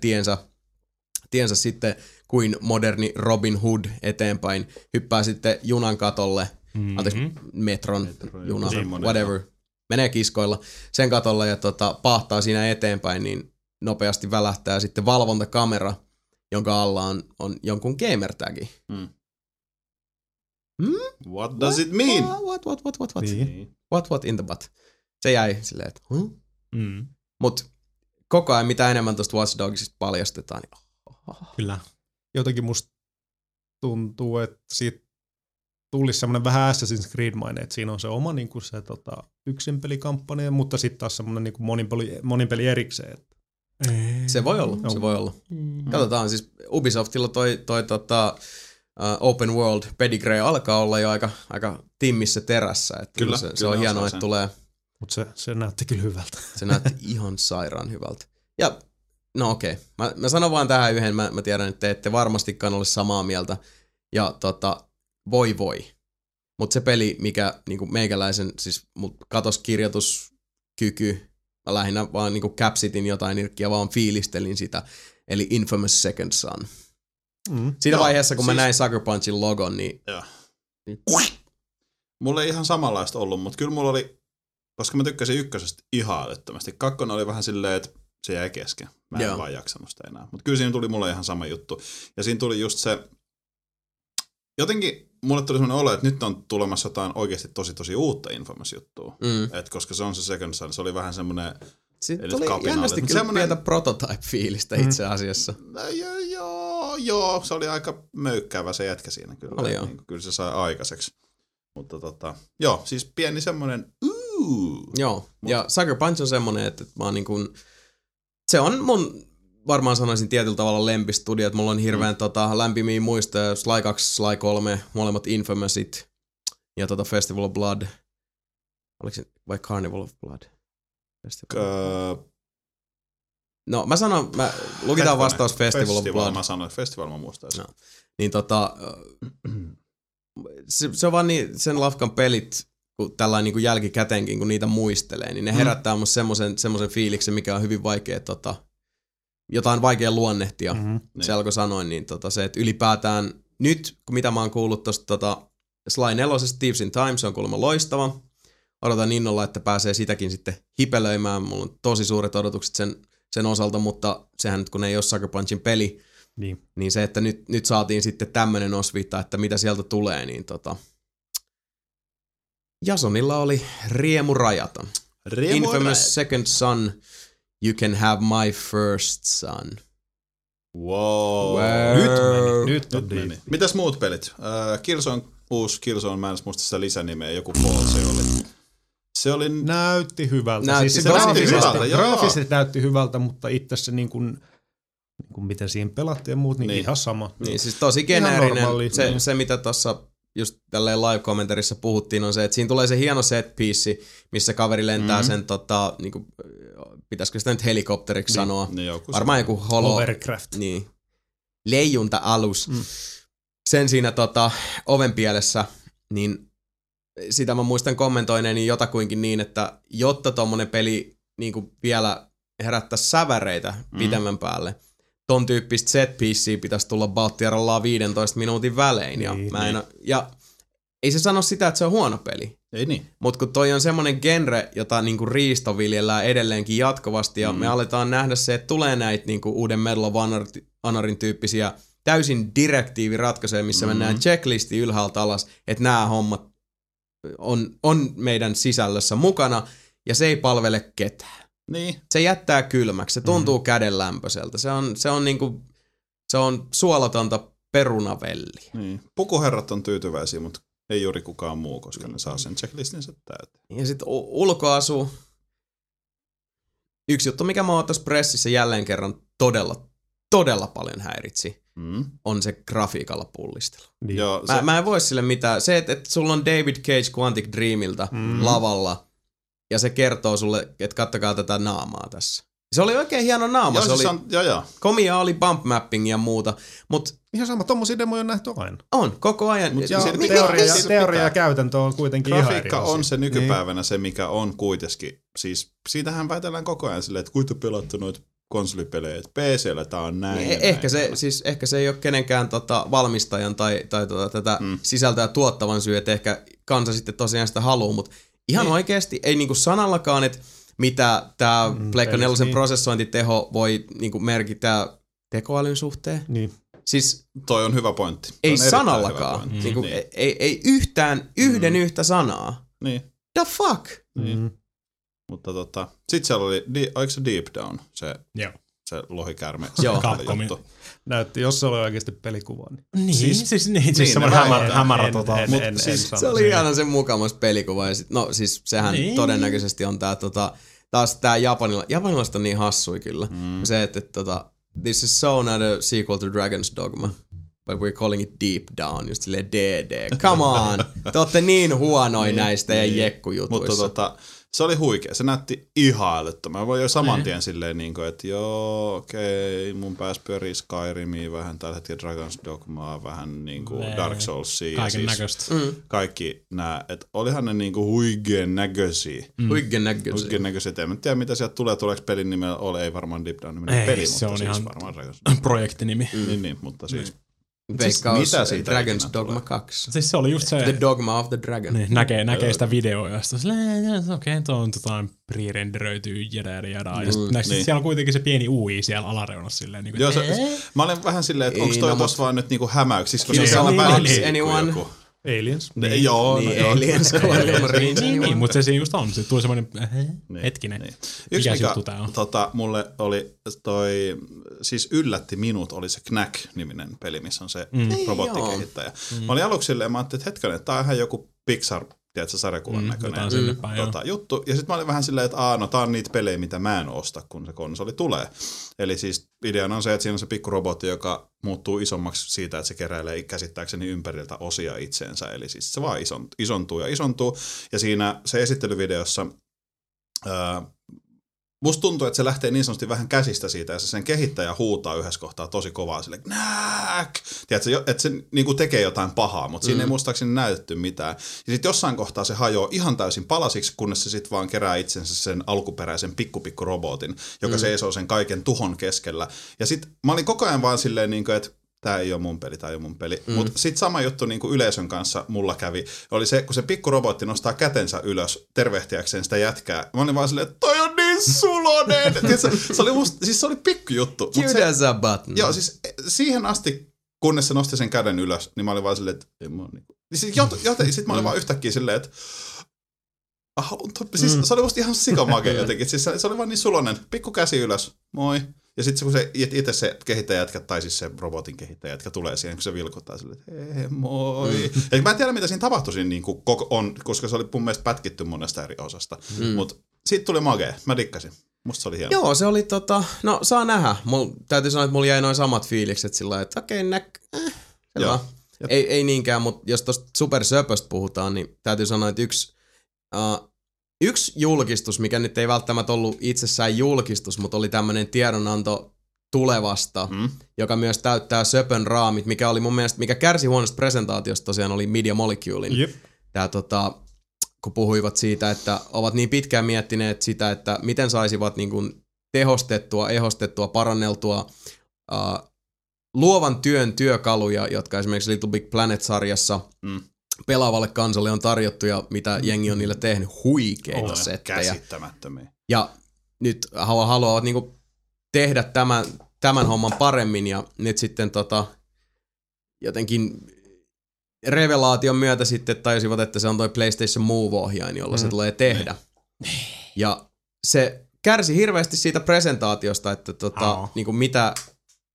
tiensä sitten kuin moderni Robin Hood eteenpäin. Hyppää sitten junan katolle, metron juna, whatever. Menee kiskoilla sen katolle ja pahtaa siinä eteenpäin, niin nopeasti välähtää sitten valvontakamera, jonka alla on jonkun gamer-tagi. What does it mean? What? Niin. What in the butt? Se jäi silleen, että Mut koko ajan mitä enemmän tuosta Watch Dogsista paljastetaan, niin Kyllä. Jotenkin musta tuntuu, että siitä tulisi semmoinen vähän Assassin's Creed-mainen, että siinä on se oma niin kuin se yksinpelikampanja, mutta sitten taas semmoinen niin kuin moninpeli erikseen. Että Se voi olla. Katsotaan, siis Ubisoftilla toi Open World pedigree alkaa olla jo aika timmissä terässä. Että kyllä, se on hienoa, että tulee. Mutta se näytti kyllä hyvältä. Se näytti ihan sairaan hyvältä. Ja no okei. Mä sanon vaan tähän yhden. Mä tiedän, että te ette varmastikaan ole samaa mieltä. Ja voi. Mutta se peli, mikä niinku meikäläisen, siis katos kirjoituskyky, mä lähinnä vaan niinku capsitin jotain irkkiä, vaan fiilistelin sitä. Eli Infamous Second Son. Siinä vaiheessa, kun mä näin Sucker Punchin logon, niin... Mulla ei ihan samanlaista ollut, mutta kyllä mulla oli... Koska mä tykkäsin ykkösestä ihan älyttömästi. Kakkonen oli vähän silleen, että se jäi kesken. Mä en vaan jaksanut sitä enää. Mutta kyllä siinä tuli mulle ihan sama juttu. Ja siinä tuli just se... Jotenkin mulle tuli sellainen olo, että nyt on tulemassa jotain oikeasti tosi tosi uutta Infamous-juttua. Et koska se on se Second Son, se oli vähän semmoinen... Sitten tuli jännästi kyllä pientä prototype-fiilistä itse asiassa. Joo, se oli aika möykkäävä se jätkä siinä kyllä. Kyllä se sai aikaiseksi. Mutta joo, siis pieni semmoinen... Joo, ja Sucker Punch on semmoinen, että mä oon niin kuin... Se on mun, varmaan sanoisin tietyllä tavalla lempistudio, että mulla on hirveän lämpimiä muistoja, Sly 2, Sly 3, molemmat Infamousit ja Festival of Blood. Oliko se, vai Carnival of Blood? No mä sanon, mä lukitaan vastaus Festival of Blood. Mä sanoin, Festival mä muistaisin. No. Niin se on vaan niin, sen lafkan pelit, kun tällainen niin kuin jälkikäteenkin, kun niitä muistelee, niin ne herättää musta semmoisen fiiliksen, mikä on hyvin vaikea, jotain vaikea luonnehtia. Se alkoi sanoin, niin se, että ylipäätään nyt, mitä mä oon kuullut tosta Sly 4, Thieves in Time, se on kuulemma loistava. odotan innolla, että pääsee sitäkin sitten hipelöimään. Mulla on tosi suuret odotukset sen osalta, mutta sehän nyt kun ei ole Sucker Punchin peli, niin se, että nyt saatiin sitten tämmöinen osviitta, että mitä sieltä tulee, niin Jasonilla oli riemurajata. Infamous Second Son, You Can Have My First Son. Wow. Nyt meni. Mitäs muut pelit? Killzone, mä en muista sitä lisänimeä, joku Paul se oli. Näytti hyvältä. Graafisesti näytti hyvältä, mutta itse se niin kuin miten siihen pelattiin ja muut, niin ihan sama. Niin siis tosi geneerinen. Se mitä tuossa just tälleen live-kommentarissa puhuttiin on se, että siinä tulee se hieno set-piece, missä kaveri lentää sen niinku, pitäisikö sitä nyt helikopteriksi sanoa? Niin, varmaan joku hovercraft. Niin. Leijunta-alus. Mm. Sen siinä ovenpielessä, niin sitä mä muistan kommentoineeni jotakuinkin niin, että jotta tommonen peli niinku vielä herättäisi säväreitä pitemmän päälle, ton tyyppistä set-piecea pitäisi tulla Baltiarallaan 15 minuutin välein. Ja ei se sano sitä, että se on huono peli. Ei niin. Mutta kun toi on semmoinen genre, jota niinku riisto viljellään edelleenkin jatkuvasti, ja me aletaan nähdä se, että tulee näitä niinku uuden Medal of Honorin tyyppisiä täysin direktiiviratkaisuja, missä mennään checklisti ylhäältä alas, että nämä hommat on meidän sisällössä mukana, ja se ei palvele ketään. Niin. Se jättää kylmäksi, se tuntuu kädenlämpöiseltä. Se on suolatonta perunavelliä. Niin. Pukuherrat on tyytyväisiä, mutta ei juuri kukaan muu, koska ne saa sen checklistinsä täyteen. Ja sitten ulkoasu. Yksi juttu, mikä mä oon tässä pressissä jälleen kerran todella, todella paljon häiritsi, on se grafiikalla pullistelu. Niin. Mä en voi sille mitään. Se, että sulla on David Cage Quantic Dreamilta lavalla, ja se kertoo sulle, että kattokaa tätä naamaa tässä. Se oli oikein hieno naama. Komia oli bump mapping ja muuta. Mut ihan sama, tommosia demoja on nähty aina. On, koko ajan. Teoria ja käytäntö on kuitenkin ihan eri. Grafiikka on se nykypäivänä se, mikä on kuitenkin. Siis siitähän väitellään koko ajan silleen, että kuinka pelattu noita konsolipelejä. PC:llä tää on näin. Ehkä se ei ole kenenkään valmistajan tai tätä sisältöä tuottavan syy, että ehkä kansa sitten tosiaan sitä haluaa, mutta ihan oikeesti, ei niinku sanallakaan, että mitä tää Pleikka 4 prosessointiteho voi niinku merkitä tekoälyn suhteen. Niin. Siis toi on hyvä pointti. Ei sanallakaan. Pointti. Niinku, niin. ei yhtään yhtä sanaa. Niin. The fuck? Niin. Mutta sit siellä oli, oliko se Deep Down? Se lohikärme. Joo. Näytti, jos se oli oikeasti pelikuva. Niin. Siis semmoinen hämärä. Se oli ihana se mukamas pelikuva. Ja sehän todennäköisesti on tää taas tää japanilaiset on niin hassui kyllä. Se, että this is so not a sequel to Dragon's Dogma, but we're calling it Deep Down, just silleen DD. Come on! Te ootte niin huonoja näistä ja jekkujutuissa. Mutta se oli huikea. Se näytti ihan älyttömän. Mä voin jo saman tien silleen, että joo, okei, mun pääs pyörii Skyrimiin vähän, tällä hetkellä Dragon's Dogmaa, vähän niinku Dark Soulsia. Kaiken näköistä. Siis kaikki nää, että olihan ne niinku huikeen näköisiä. Huikeen näköisiä. En tiedä, mitä sieltä tulee. Tuleeko pelin nimellä? Ei varmaan Deep Down nimellä peli, mutta se on siis ihan varmaan projektinimi. Niin, mutta siis. Veikkaus Dragon's Dogma 2. Siis se oli just se. The Dogma of the Dragon. Niin, näkee sitä videoa ja sitten okei, tuo on pre-renderöityy jada. Ja sitten siellä on kuitenkin se pieni UI siellä alareunassa silleen. Niin kuin, mä olen vähän silleen, että onko toi tossa vaan nyt niinku hämäyksissä, koska se on vähän joku. Aliens. Joo, Aliens Colonial Marines. Niin, mutta se siinä just on. Sitten tuli semmoinen hetkinen. Yksi mikä mulle oli toi, siis yllätti minut, oli se Knack-niminen peli, missä on se robottikehittäjä. Mä olin aluksi silleen, mä ajattelin, että hetkanen, tää on ihan joku Pixar, tiedätkö, sarjakuvan näköinen juttu. Ja sit mä olin vähän silleen, että tää on niitä pelejä, mitä mä en osta, kun se konsoli tulee. Eli siis ideana on se, että siinä on se pikkurobotti, joka muuttuu isommaksi siitä, että se keräilee käsittääkseni ympäriltä osia itseensä. Eli siis se vaan isontuu. Ja siinä se esittelyvideossa musta tuntuu, että se lähtee niin sanotusti vähän käsistä siitä, ja se sen kehittäjä huutaa yhdessä kohtaa tosi kovaa silleen, nääk! Tiedätkö, että se niinku tekee jotain pahaa, mutta siinä ei muistaakseni näytetty mitään. Ja sitten jossain kohtaa se hajoaa ihan täysin palasiksi, kunnes se sitten vaan kerää itsensä sen alkuperäisen pikku robotin, joka seisoo sen kaiken tuhon keskellä. Ja sitten mä olin koko ajan vaan silleen, että tämä ei ole mun peli, tämä ei ole mun peli. Mm. Mutta sitten sama juttu niin kuin yleisön kanssa mulla kävi. Oli se, kun se pikkurobotti nostaa kätensä ylös tervehtiäkseen sitä jätkää. Mä olin vaan silleen, että toi on niin sulonen! Se oli musta, siis se oli pikkujuttu. Kyydäs a button. Joo, siis siihen asti, kunnes se nosti sen käden ylös, niin mä olin vaan silleen, että ei mä niin kuin. Sitten mä olin vaan yhtäkkiä silleen, että siis se oli musta ihan sikamake jotenkin. Siis se oli vaan niin sulonen. Pikku käsi ylös. Moi. Ja sitten kun se itse se kehittäjätkä, tai siis se robotin kehittäjätkä tulee siihen, kun se vilkuttaa sille, että hei, moi. Eli mä en tiedä, mitä siinä tapahtui siinä, niin kuin, koska se oli mun mielestä pätkitty monesta eri osasta. Mutta siitä tuli magee. Mä dikkasin. Musta se oli hieno. Joo, se oli no saa nähdä. Täytyy sanoa, että mulla jäi noin samat fiilikset sillä, että okei, ei niinkään, mutta jos tosta supersöpöstä puhutaan, niin täytyy sanoa, että yksi julkistus, mikä nyt ei välttämättä ollut itsessään julkistus, mutta oli tämmöinen tiedonanto tulevasta, joka myös täyttää söpön raamit, mikä oli mun mielestä, mikä kärsi huonosta presentaatiosta tosiaan, oli Media Moleculein. Yep. Tää kun puhuivat siitä, että ovat niin pitkään miettineet sitä, että miten saisivat niin kuin tehostettua, ehostettua, paranneltua luovan työn työkaluja, jotka esimerkiksi Little Big Planet-sarjassa pelaavalle kansalle on tarjottu ja mitä jengi on niillä tehnyt, huikeita settejä. Käsittämättömiä. Ja nyt haluavat niinku tehdä tämän homman paremmin ja nyt sitten jotenkin revelaation myötä sitten tajusivat, että se on toi PlayStation Move-ohjain, jolla se tulee tehdä. Ja se kärsi hirveästi siitä presentaatiosta, että niinku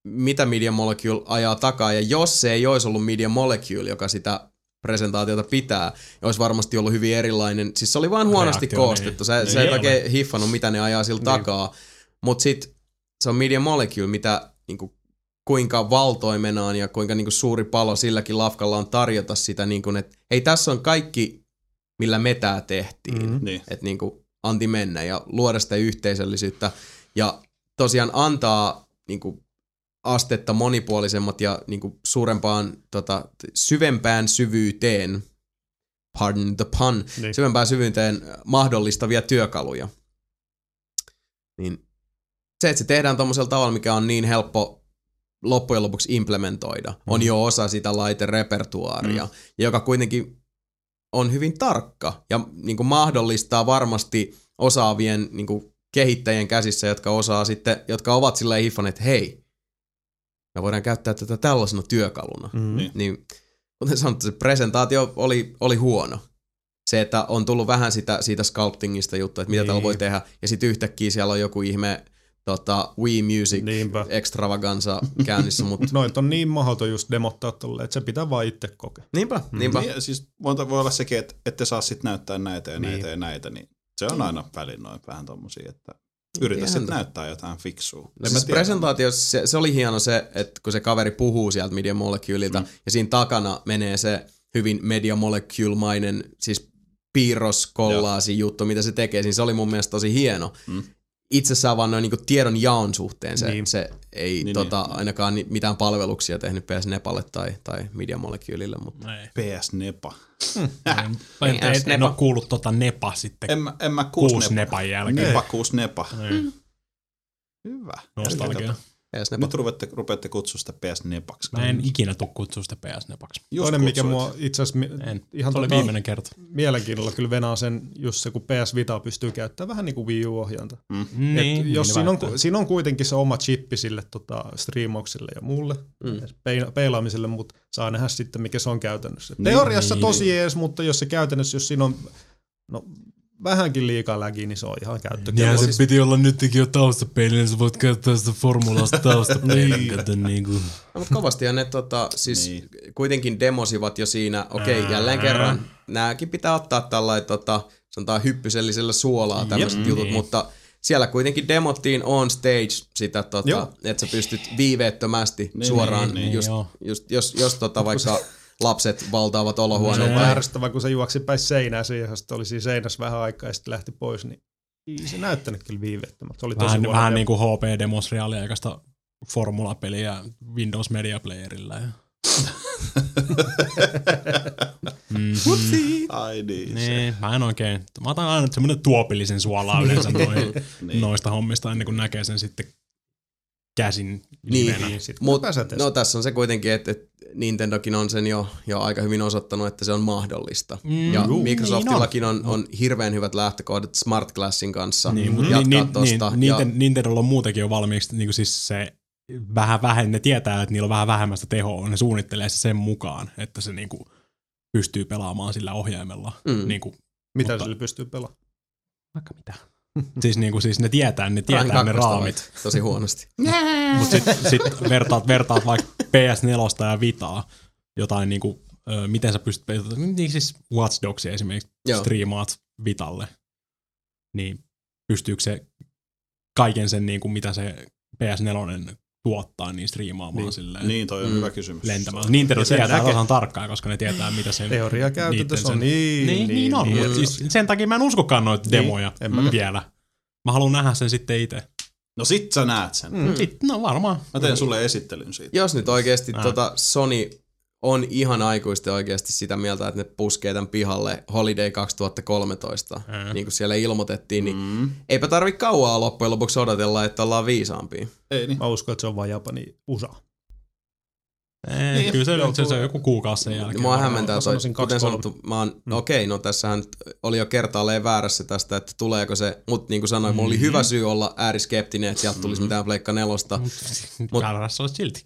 mitä Media Molecule ajaa takaa ja jos se ei olisi ollut Media Molecule, joka sitä presentaatiota pitää, ja olisi varmasti ollut hyvin erilainen. Siis se oli vaan huonosti koostettu. Se ei oikein hiffannut, mitä ne ajaa sillä takaa. Mutta sitten se on Media Molecule, mitä niinku, kuinka valtoimenaan ja kuinka niinku, suuri palo silläkin lafkalla on tarjota sitä, niinku, että hei, tässä on kaikki, millä me tää tehtiin. Että niinku, anti mennä ja luoda sitä yhteisöllisyyttä. Ja tosiaan antaa niinku, astetta monipuolisemmat ja niinku suurempaan, syvempään syvyyteen, pardon the pun, syvempään syvyyteen mahdollistavia työkaluja. Niin se, että se tehdään tommosella tavalla, mikä on niin helppo loppujen lopuksi implementoida, on jo osa sitä laiterepertuaaria, joka kuitenkin on hyvin tarkka ja niinku mahdollistaa varmasti osaavien niinku kehittäjien käsissä, jotka ovat silleen hiffanneet, että hei, me voidaan käyttää tätä tällaisena työkaluna. Niin, kuten sanottu, se presentaatio oli huono. Se, että on tullut vähän siitä sculptingista juttua, että mitä täällä voi tehdä. Ja sitten yhtäkkiä siellä on joku ihme Wii Music extravaganza käynnissä. Noit on niin mahdoton just demottaa tolleen, että se pitää vaan itse kokea. Niinpä. Niin, siis voi olla sekin, että ette saa sitten näyttää näitä ja näitä ja näitä. Niin se on aina välin noin vähän tommosia, että yritä sitten näyttää jotain fiksua. Siis presentaatio, se oli hieno se, että kun se kaveri puhuu sieltä Media Moleculeilta, ja siinä takana menee se hyvin Media Molecule-mainen, siis piirroskollaasi juttu, mitä se tekee. Siinä se oli mun mielestä tosi hieno. Itsessään vaan noin niinku tiedon jaon suhteen se ei ainakaan mitään palveluksia tehnyt PS Nepalle tai Media Moleculeille. Mutta PS Nepa. En ole kuullut Nepa sitten. En mä kuusi Nepan jälkeen. Nepa, kuusi Nepa. Hyvä. Nostalgia. Nyt rupeatte kutsua sitä PS Nepaksi. Mä en ikinä tule kutsua sitä PS Nepaksi. Toinen, mikä mua itse asiassa ihan oli viimeinen kerta. Mielenkiinnolla kyllä venaa sen, just se, kun PS Vita pystyy käyttämään vähän niin kuin Wii U-ohjainta. Jos siinä on kuitenkin se oma chippi sille striimaukselle ja muulle, peilaamiselle, mutta saa nähdä sitten, mikä se on käytännössä. Teoriassa tosi ees, mutta jos se käytännössä, jos siinä on vähänkin liikaa läkiä, niin se on ihan käyttökelpoinen. Niin, se piti olla nytkin jo taustapeilinen, niin sä voit käyttää sitä formulasta taustapeilinen. Mutta kovastihan ne siis kuitenkin demosivat jo siinä, okei, jälleen kerran, nääkin pitää ottaa tällainen sanotaan hyppysellisellä suolaa tämmöiset jutut, mutta siellä kuitenkin demottiin on stage sitä, että sä pystyt viiveettömästi suoraan, jos vaikka lapset valtaavat olohuoneelta. Se on ärsyttävää, kun se juoksi päin seinää siihen, josta oli siinä seinässä vähän aikaa ja sitten lähti pois, niin ei se näyttänyt kyllä viivettömältä. Vähän niin kuin HP-demos reaaliaikaista formulapeliä Windows Media Playerillä. Mä en oikein. Mä otan aina semmoinen tuopillisen suolaa yleensä noista hommista ennen kuin näkee sen sitten käsin nimenä. Niin, no tässä on se kuitenkin, että Nintendokin on sen jo aika hyvin osoittanut, että se on mahdollista. Ja Microsoftillakin on hirveän hyvät lähtökohdat Smart Glassin kanssa jatkaa tosta. Nintendolla on muutenkin jo valmiiksi niin kuin siis se ne tietää, että niillä on vähän vähemmästä tehoa, ne suunnittelee se sen mukaan, että se niin kuin pystyy pelaamaan sillä ohjaimella. Niin kuin, mitä sillä pystyy pelaamaan? Vaikka mitä. Siis ne tietää ne raamit. Tosi huonosti. Mut sit vertaat vaikka PS4 ja Vitaa jotain niinku, miten sä pystyt siis Watch Dogsia esimerkiksi striimaat Vitalle, niin pystyykö se kaiken sen niinku, mitä se PS4 tuottaa, niin striimaamaan silleen. Niin, toi on hyvä kysymys. Lentämään. Nintendo tietää tasan tarkkaan, koska ne tietää, mitä sen... Teoria käytetössä on niin. Mutta siis sen takia mä en uskokaan noita demoja vielä. Mä haluan nähdä sen sitten itse. No sit sä näet sen. No varmaan. Mä teen sulle esittelyn siitä. Jos nyt oikeesti Sony on ihan aikuisten oikeesti sitä mieltä, että ne puskee tämän pihalle Holiday 2013, niin kuin siellä ilmoitettiin, niin eipä tarvi kauaa loppujen lopuksi odotella, että ollaan viisaampia. Ei niin. Mä uskon, että se on vaan Japani USA. Kyllä se on joku kuukausi sen jälkeen. Mua hämmentää toi, kuten sanottu, no tässähän oli jo kertaalleen väärässä tästä, että tuleeko se, mutta niin kuin sanoin, mulla oli hyvä syy olla ääriskeptinen, että sieltä tulisi mitään Pleikka 4. Väärässä olisi silti.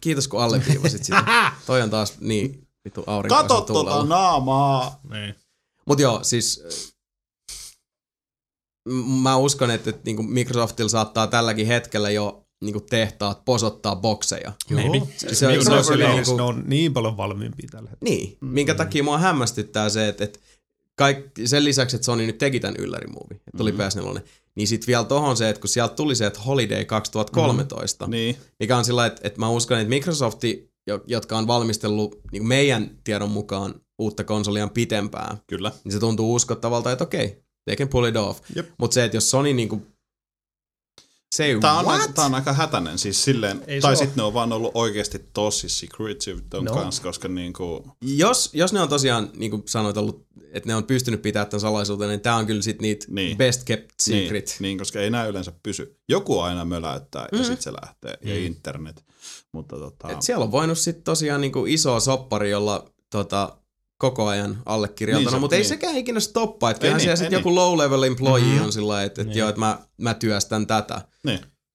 Kiitos, kun alleviivasit sitä. Toi on taas niin vittu aurinkoisen tuulella. Kato tota naamaa! Niin. Mut joo, siis mä uskon, että niinku Microsoftilla saattaa tälläkin hetkellä jo niinku tehtaat posottaa bokseja. Joo. Se on niin paljon valmiimpia tällä hetkellä. Niin, minkä takia mua hämmästyttää se, että sen lisäksi, että Sony nyt teki tän yllärimuovin, että tuli PS4, niin sit vielä tohon se, että kun sieltä tuli se, että Holiday 2013, mikä on sillä, että mä uskon, että Microsofti, jotka on valmistellut niin meidän tiedon mukaan uutta konsoliaan pitempään, niin se tuntuu uskottavalta, että okei, they can pull it off. Mutta se, että jos Sony niinku tää on aika hätäinen, siis silleen, tai sitten ne on vaan ollut oikeasti tosi secretive ton kanssa, koska niinku... Jos ne on tosiaan, niinku sanoit, ollut, että ne on pystynyt pitämään tämän salaisuuteen, niin tää on kyllä sit niitä best kept secret. Niin, koska ei nää yleensä pysy. Joku aina möläyttää ja sit se lähtee, ja internet. Mutta Et siellä on voinut sit tosiaan niinku isoa soppari, jolla koko ajan allekirjaltana, mutta ei sekään ikinä stoppaa. Että kyllähän siellä sitten joku low-level employee on sillä, että joo, että mä työstän tätä.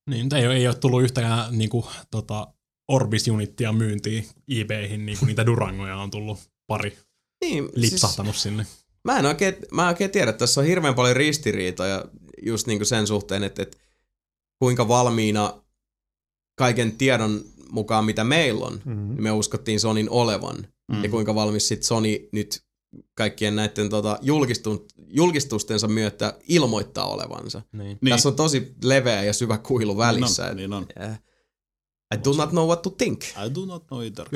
Niin, mutta ei ole tullut yhtäkään niinku, Orbis-unittia myyntiin eBayhin, niin kuin niitä Durangoja on tullut pari lipsahtanut siis, sinne. Mä en oikein tiedä, että tässä on hirveän paljon ristiriitoja just niinku sen suhteen, että kuinka valmiina kaiken tiedon mukaan, mitä meillä on, niin me uskottiin Sonyn olevan. Ja kuinka valmis sitten Sony nyt kaikkien näiden julkistustensa myötä ilmoittaa olevansa. Niin. Tässä on tosi leveä ja syvä kuilu välissä. Niin on. I do not know what to think. I do not know either.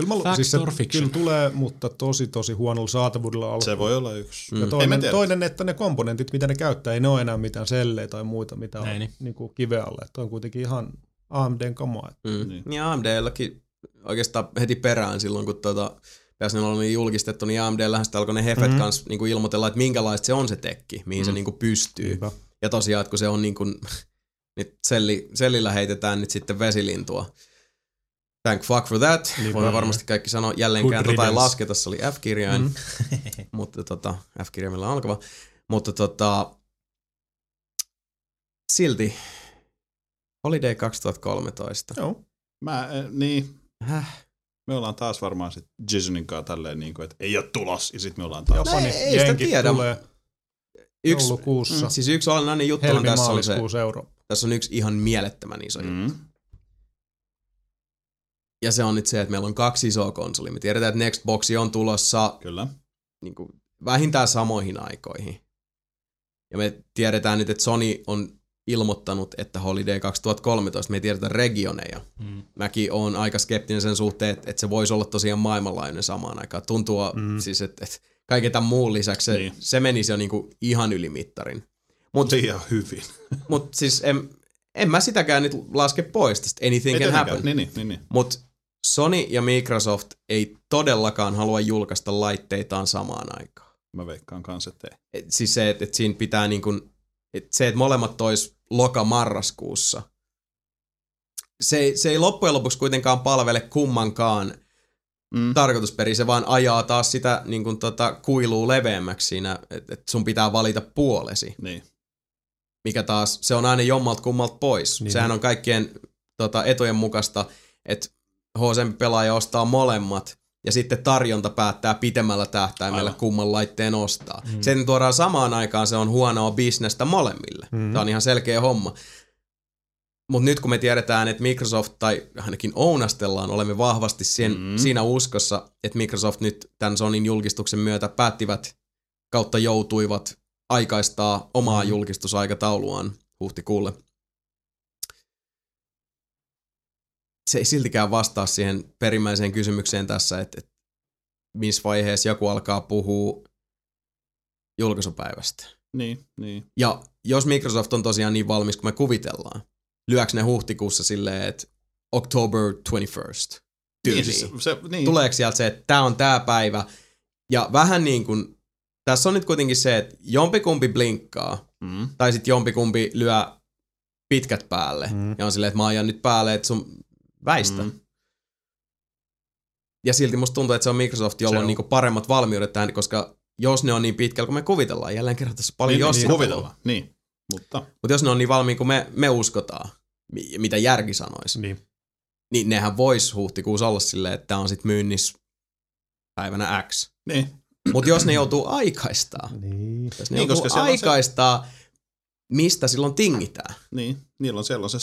Kyllä tulee, mutta tosi huonolla saatavuudella alkuun. Se voi olla yksi. Ja toinen, että ne komponentit, mitä ne käyttää, ei ne ole enää mitään sellejä tai muita, mitä on niin kuin kivealle. Tuo on kuitenkin ihan AMDn kamaa. Niin AMD:lläkin oikeastaan heti perään silloin, kun jos ne oli julkistettu, niin AMD:llähän sitten alkoi ne hefet kanssa niinku ilmoitella, että minkälaista se on se tekki, mihin se niinku pystyy. Niinpä. Ja tosiaan, että kun se on niinku, nyt sellillä heitetään nyt sitten vesilintua. Thank fuck for that. Niinpä. Voimme varmasti kaikki sanoa jälleenkään ei lasketa, se oli F-kirjain. Mutta F-kirjaimella alkava. Mutta silti Holiday 2013. Joo. Me ollaan taas varmaan sit Jasonin kanssa tälleen niinku, että ei oo tulos, ja sit me ollaan taas. Japani, ei sitä tiedä. Tulee joulukuussa. Siis yksi olennainen juttu on tässä on se, tässä on yksi ihan mielettömän iso juttu. Ja se on nyt se, että meillä on kaksi isoa konsolia. Me tiedetään, että Nextboxi on tulossa niinku, vähintään samoihin aikoihin. Ja me tiedetään nyt, että Sony on ilmoittanut, että Holiday 2013, me ei tiedetä regioneja. Mäkin oon aika skeptinen sen suhteen, että se voisi olla tosiaan maailmanlaajuinen samaan aikaan. Tuntuu siis, että kaiken tämän muun lisäksi se menisi jo niinku ihan ylimittarin. Liian hyvin. Mutta siis en mä sitäkään nyt laske pois tästä. Anything can happen. Niin. Mutta Sony ja Microsoft ei todellakaan halua julkaista laitteitaan samaan aikaan. Mä veikkaan kanssa, että ei. Siis se, että siinä pitää niinku... Että se, että molemmat tois loka-marraskuussa, se ei loppujen lopuksi kuitenkaan palvele kummankaan tarkoitusperi, se vaan ajaa taas sitä niin kuin, kuilua leveämmäksi siinä, että sun pitää valita puolesi. Niin. Mikä taas, se on aina jommalta kummalta pois. Niin. Sehän on kaikkien etujen mukaista, että HCM-pelaaja ostaa molemmat ja sitten tarjonta päättää pitemmällä tähtäimellä kumman laitteen ostaa. Mm. Sen tuodaan samaan aikaan, se on huonoa bisnestä molemmille. Mm. Tämä on ihan selkeä homma. Mutta nyt kun me tiedetään, että Microsoft, tai ainakin ounastellaan, olemme vahvasti siinä uskossa, että Microsoft nyt tämän Sonyn julkistuksen myötä päättivät kautta joutuivat aikaistaa omaa julkistusaikatauluaan huhtikuulle. Se ei siltikään vastaa siihen perimmäiseen kysymykseen tässä, että missä vaiheessa joku alkaa puhua julkaisupäivästä. Niin. Ja jos Microsoft on tosiaan niin valmis, kun me kuvitellaan, lyöks ne huhtikuussa silleen, että October 21st tyyliin. Niin. Tuleeko sieltä se, että tää on tää päivä? Ja vähän niin kuin, tässä on nyt kuitenkin se, että jompikumpi blinkkaa, tai sitten jompikumpi lyö pitkät päälle. Ja on silleen, että mä ajan nyt päälle, että sun väistä. Ja silti musta tuntuu, että se on Microsoft, jolla on niinku paremmat valmiudet tähän, koska jos ne on niin pitkällä kuin me kuvitellaan, jälleen kerran tässä paljon niin. Mutta jos ne on niin valmiin kuin me uskotaan, mitä järki sanoisi, niin nehän vois huhtikuussa olla silleen, että tää on sit myynnissä päivänä X. Niin. Mutta jos ne joutuu aikaistaa, mistä silloin tingitään? Niin, siellä on se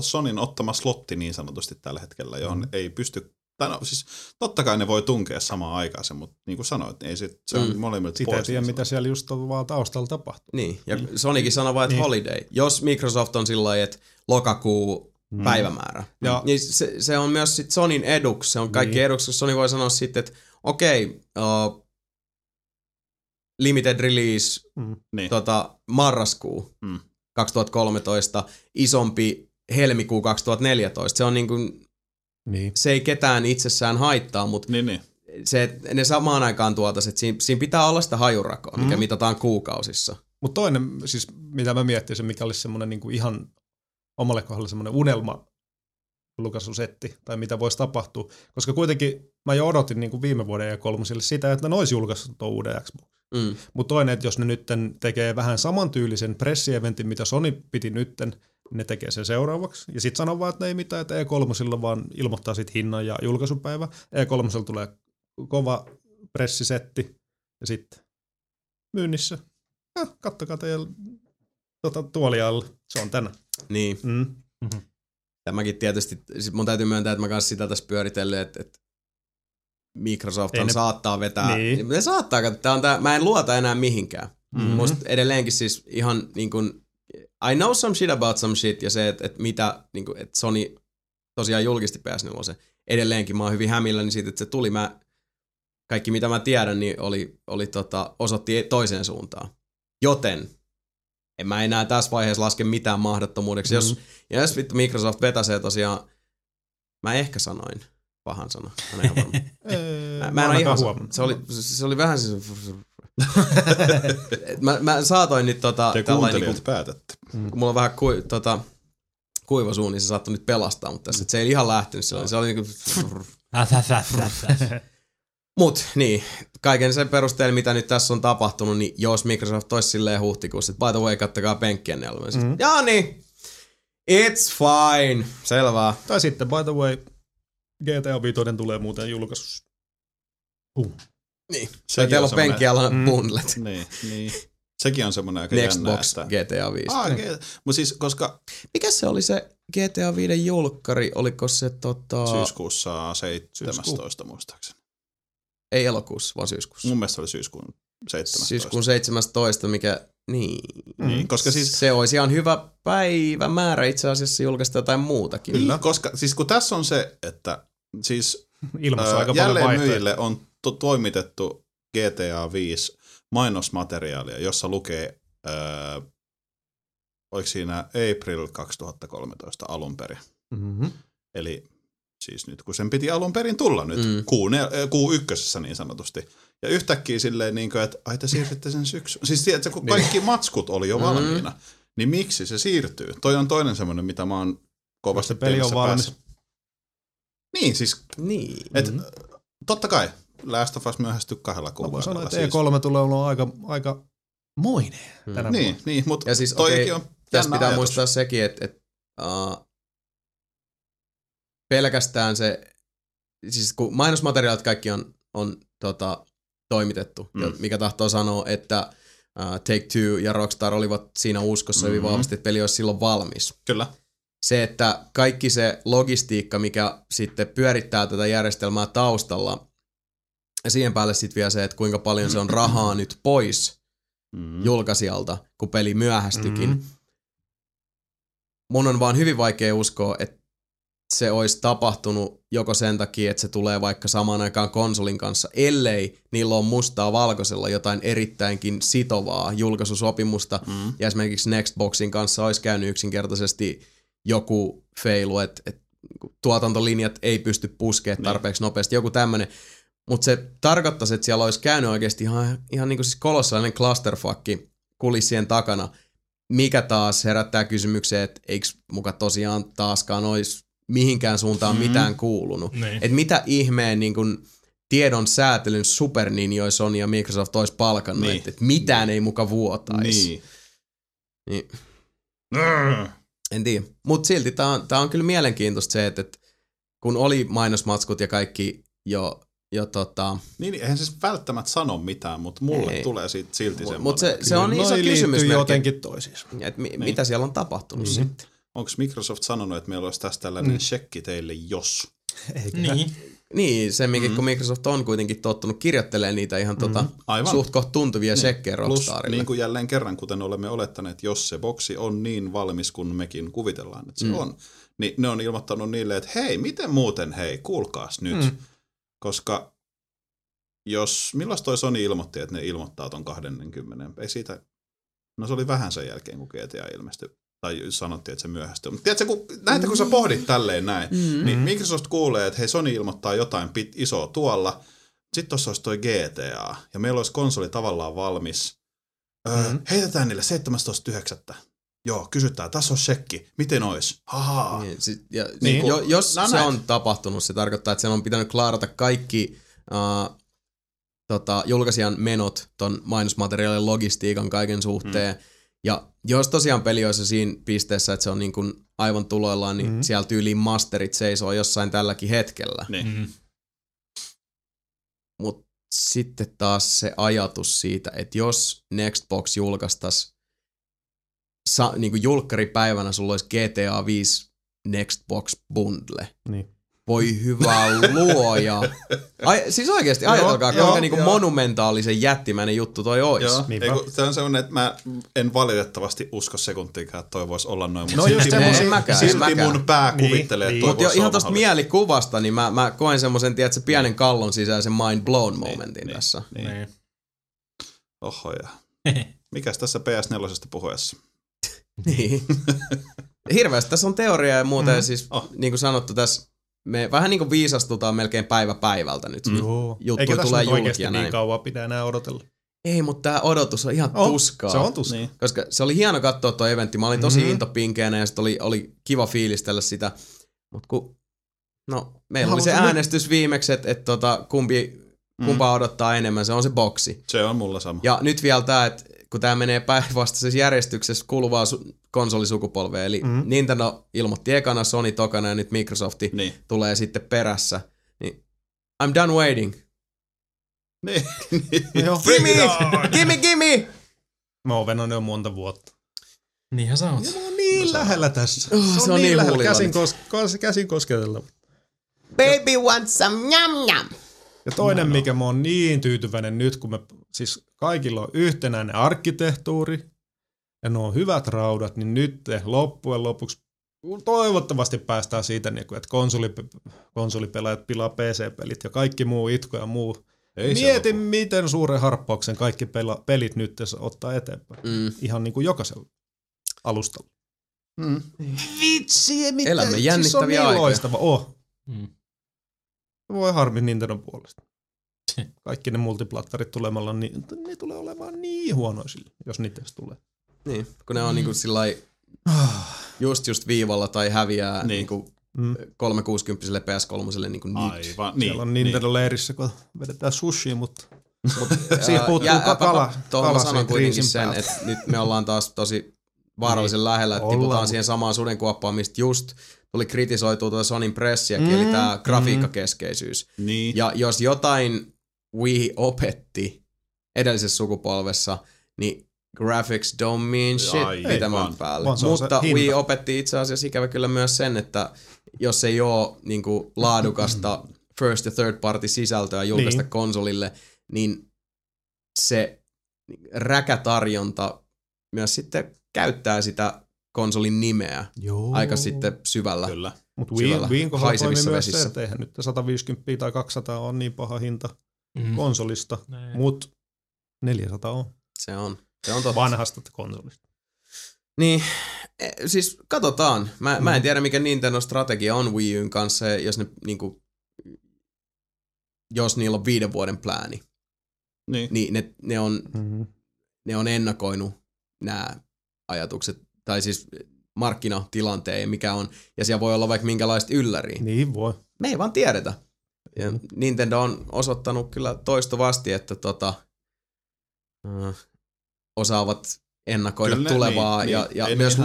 Sonyn ottama slotti niin sanotusti tällä hetkellä, johon ei pysty, totta kai ne voi tunkea samaan aikaan sen, mutta niin kuin sanoit, ei se on molemmilta sitä pois. Sitä ei tiedä, mitä siellä just vaan taustalla tapahtuu. Niin, ja Sonykin sanoi vaan, että holiday. Jos Microsoft on sillä lailla, että lokakuu päivämäärä, niin se on myös sit Sonyn eduksi, se on kaikki eduksi, koska Sony voi sanoa sitten, että okei, limited release marraskuu 2013, isompi helmikuu 2014. Se on niin kuin, se ei ketään itsessään haittaa, mutta se, ne samaan aikaan tuotaisiin, että siinä pitää olla sitä hajurakoa, mikä mitataan kuukausissa. Mutta toinen, siis mitä mä miettisin, mikä olisi semmoinen niin kuin ihan omalle kohdalle semmoinen unelma-lukasusetti, tai mitä voisi tapahtua, koska kuitenkin mä jo odotin niin kuin viime vuoden E3:lle sitä, että ne olisi julkaissut tuon uuden Xbox. Mutta toinen, että jos ne nyt tekee vähän samantyylisen pressieventin, mitä Sony piti nytten, ne tekee sen seuraavaksi. Ja sitten sanoo vaan, että ei mitään, että E3:lla vaan ilmoittaa sit hinnan ja julkaisupäivä. E3:lla tulee kova pressisetti ja sitten myynnissä. Kattokaa teidän tuolia alle. Se on tänään. Niin. Tämäkin tietysti, mun täytyy myöntää, että mä kanssa sitä tässä pyöritellyt, että Microsoft saattaa vetää. Niin. Ne saattaa, mä en luota enää mihinkään. Musta edelleenkin siis ihan niin kuin, I know some shit about some shit, ja se, että mitä, niin kuin, että Sony tosiaan julkisti PS4. Edelleenkin mä oon hyvin hämilläni siitä, että se tuli. Kaikki mitä mä tiedän, niin oli osoitti toiseen suuntaan. Joten en mä enää tässä vaiheessa laske mitään mahdottomuudeksi. Jos vittu Microsoft vetäsee tosiaan, mä ehkä sanoin pahan sana. Mä en ole ihan huomannut. Se oli vähän siis... mä saatoin nyt te tällainen... Te kuuntelijat päätätte. Kun mulla on vähän kuiva suu, niin se saattoi nyt pelastaa, mutta se ei ihan lähtenyt silloin. Se oli niin kuin... Mut niin, kaiken sen perusteella, mitä nyt tässä on tapahtunut, niin jos Microsoft olisi silleen huhtikuussa, että by the way, kattakaa penkkiä ne olemme. Jaa niin, it's fine. Selvä. Tai sitten by the way... GTA 5 tulee muuten julkaisussa. Niin. Tai teillä on penkialla bundlet. Niin. Sekin on semmoinen aika jännä. Xbox GTA 5. Siis, koska... Mikä se oli se GTA 5 julkkari? Oliko se Syyskuussa 17 muistaakseni. Ei elokuussa, vaan syyskuussa. Mun mielestä oli syyskuun 17. Syyskuun 17, mikä... Niin, koska siis... Se olisi ihan hyvä päivämäärä itse asiassa julkaista jotain muutakin. Kyllä, koska siis kun tässä on se, että... Siis jälleenmyyjille on toimitettu GTA 5 mainosmateriaalia, jossa lukee, oliko siinä April 2013 alun perin. Eli siis nyt kun sen piti alun perin tulla nyt, Q1 niin sanotusti. Ja yhtäkkiä silleen, niin kuin, että ai te siirrytte sen syksyyn. Siis tiedätkö, kun kaikki matskut oli jo valmiina, niin miksi se siirtyy? Toi on toinen semmoinen, mitä mä oon kovasti peli on valmis. Päässä. Niin siis. Niin. Totta kai Last of Us myöhästyy 2 kuukaudella. No, E3 tulee olla aika moinen tänä vuonna. Niin, mutta ja siis, toikin on tässä pitää ajatus. Muistaa sekin, että pelkästään se, siis kun mainosmateriaalit kaikki on toimitettu, mikä tahtoo sanoa, että Take-Two ja Rockstar olivat siinä uskossa hyvin vahvasti, että peli olisi silloin valmis. Kyllä. Se, että kaikki se logistiikka, mikä sitten pyörittää tätä järjestelmää taustalla, ja siihen päälle sitten vielä se, että kuinka paljon se on rahaa nyt pois julkaisijalta, kun peli myöhästyikin. Mun on vaan hyvin vaikea uskoa, että se olisi tapahtunut joko sen takia, että se tulee vaikka samaan aikaan konsolin kanssa, ellei niillä on mustaa valkoisella jotain erittäinkin sitovaa julkaisusopimusta. Ja esimerkiksi Nextboxin kanssa olisi käynyt yksinkertaisesti joku feilu, että tuotantolinjat ei pysty puskemaan tarpeeksi nopeasti, joku tämmöinen. Mutta se tarkoittaisi, että siellä olisi käynyt oikeasti ihan niin kuin siis kolossaalinen clusterfuck kulissien takana, mikä taas herättää kysymykseen, että eikö muka tosiaan taaskaan olisi mihinkään suuntaan mitään kuulunut. Että mitä ihmeen niin kun tiedon säätelyn superninjoja Sony ja Microsoft olisi palkannut, että mitään ei muka vuotaisi. Niin. En tiedä. Mutta silti tää on kyllä mielenkiintoista se, että kun oli mainosmatskut ja kaikki jo. Niin, eihän siis välttämättä sano mitään, mutta mulle tulee siitä silti semmoinen. Mutta se on iso kysymysmerkki. Jotenkin toisiinsa. Mitä siellä on tapahtunut sitten? Onko Microsoft sanonut, että meillä olisi tässä tällainen shekki teille, jos? Eikä. Niin, semminkin kun Microsoft on kuitenkin tottunut kirjoittelemaan niitä ihan suht koht tuntuvia shekkejä Rockstarille. Niin kuin jälleen kerran, kuten olemme olettaneet, jos se boksi on niin valmis, kun mekin kuvitellaan, että se on, niin ne on ilmoittanut niille, että hei, miten muuten, hei, kuulkaas nyt. Koska milloin toi Sony ilmoitti, että ne ilmoittaa ton 20? Ei siitä, no se oli vähän sen jälkeen, kun GTA ilmestyi. Tai sanottiin, että se myöhästyy. Mutta tiedätkö, kun sä pohdit tälleen näin, niin Microsoft kuulee, että hei, Sony ilmoittaa jotain isoa tuolla. Sitten tuossa olisi toi GTA, ja meillä olisi konsoli tavallaan valmis. Heitetään niille 17.9. Joo, kysytään, tässä on shekki, miten olisi? Hahaa. Jos se on tapahtunut, se tarkoittaa, että siellä on pitänyt klaarata kaikki julkaisijan menot ton mainosmateriaalin logistiikan kaiken suhteen. Ja jos tosiaan peli olisi siinä pisteessä, että se on niin kuin aivan tuloillaan, niin siellä tyyliin masterit seisoo jossain tälläkin hetkellä. Mutta sitten taas se ajatus siitä, että jos Nextbox julkaistaisi niin kuin julkkaripäivänä, sulla olisi GTA 5 Nextbox bundle. Voi hyvää luoja. Siis oikeasti ajatelkaa, kuinka niinku monumentaalisen jättimäinen juttu toi ois. Se on sellainen, että mä en valitettavasti usko sekuntiinkaan, että toi voisi olla noin. No just silti mun pää kuvittelee, että toi voisi olla. Mutta ihan tosta mielikuvasta, niin mä koen semmoisen, tiedätkö, pienen kallon sisäisen mind blown momentin tässä. Ohoja. Mikäs tässä PS4 puhuessa? Hirveästi tässä on teoria ja muuten, siis niin kuin sanottu tässä, me vähän niin kuin viisastutaan melkein päivä päivältä nyt. Juttuja tulee julki ja näin. Niin kauan pitää enää odotella? Ei, mutta tämä odotus on ihan tuskaa. Se on tuskaa. Niin. Koska se oli hieno katsoa tuo eventti. Mä olin tosi intopinkeenä ja sitten oli kiva fiilistellä sitä. Mutta kun, meillä oli se äänestys viimeksi, että kumpaa odottaa enemmän. Se on se boksi. Se on mulla sama. Ja nyt vielä tämä, että kun tämä menee päinvastaisessa järjestyksessä kuuluvaa konsolisukupolvea, eli Nintendo ilmoitti ekana, Sony tokana ja nyt Microsofti tulee sitten perässä. Niin. I'm done waiting. Gimme! Mä oon venonut jo monta vuotta. Niinhän sä oot. Mä oon niin lähellä tässä. Se on niin lähellä käsin kosketella. Baby wants some yum yum. Ja toinen, mikä mä oon niin tyytyväinen nyt, kun me siis kaikilla on yhtenäinen arkkitehtuuri ja nuo hyvät raudat, niin nyt loppujen lopuksi toivottavasti päästään siitä, että konsolipelaajat pilaa PC-pelit ja kaikki muu itko ja muu. Mieti, miten suuren harppauksen kaikki pelit nyt ottaa eteenpäin. Ihan niin kuin jokaisella alustalla. Vitsi, mitä elämme jännittäviä aikoja. Se on niin loistava. Voi harmi Nintendon puolesta. Kaikki ne multiplattarit tulemalla, niin ne tulee olemaan niin huonoisille, jos niitä tulee. Niin, kun ne on niin kuin sillai just viivalla tai häviää niinku 360-sille PS3:lle niinku nyt. Aivan, niin. Siellä on Nintendo leirissä, kun vedetään sushi, mutta siihen puuttuu kala. Tuohon sanon kuitenkin sen, että nyt me ollaan taas tosi vaarallisen lähellä, että tiputaan siihen samaan sudenkuoppaan, mistä just tuli kritisoitua tuota Sonyn pressiäkin, eli tämä grafiikkakeskeisyys. Niin. Ja jos jotain Wii opetti edellisessä sukupolvessa, niin graphics don't mean shit pitämään päälle. Mutta Wii opetti itse asiassa ikävä kyllä myös sen, että jos ei ole niin kuin laadukasta first- ja third-party sisältöä julkaista konsolille, niin se räkätarjonta myös sitten käyttää sitä konsolin nimeä aika sitten syvällä. Kyllä. Mutta Wiin kohdalla toimii myös se, että eihän nyt 150 tai 200 on niin paha hinta konsolista, mutta 400 on. Se on totta. Vanhasta konsolista. Niin, siis katsotaan. Mä en tiedä, mikä Nintendo-strategia on Wii U:n kanssa, jos ne niinku, jos niillä on 5 vuoden plääni. Niin ne on ennakoinut nämä ajatukset, tai siis markkinatilanteen, mikä on, ja siellä voi olla vaikka minkälaista ylläriä. Niin voi. Me ei vaan tiedetä. Ja Nintendo on osoittanut kyllä toistuvasti, että osaavat ennakoida kyllä, tulevaa ja myös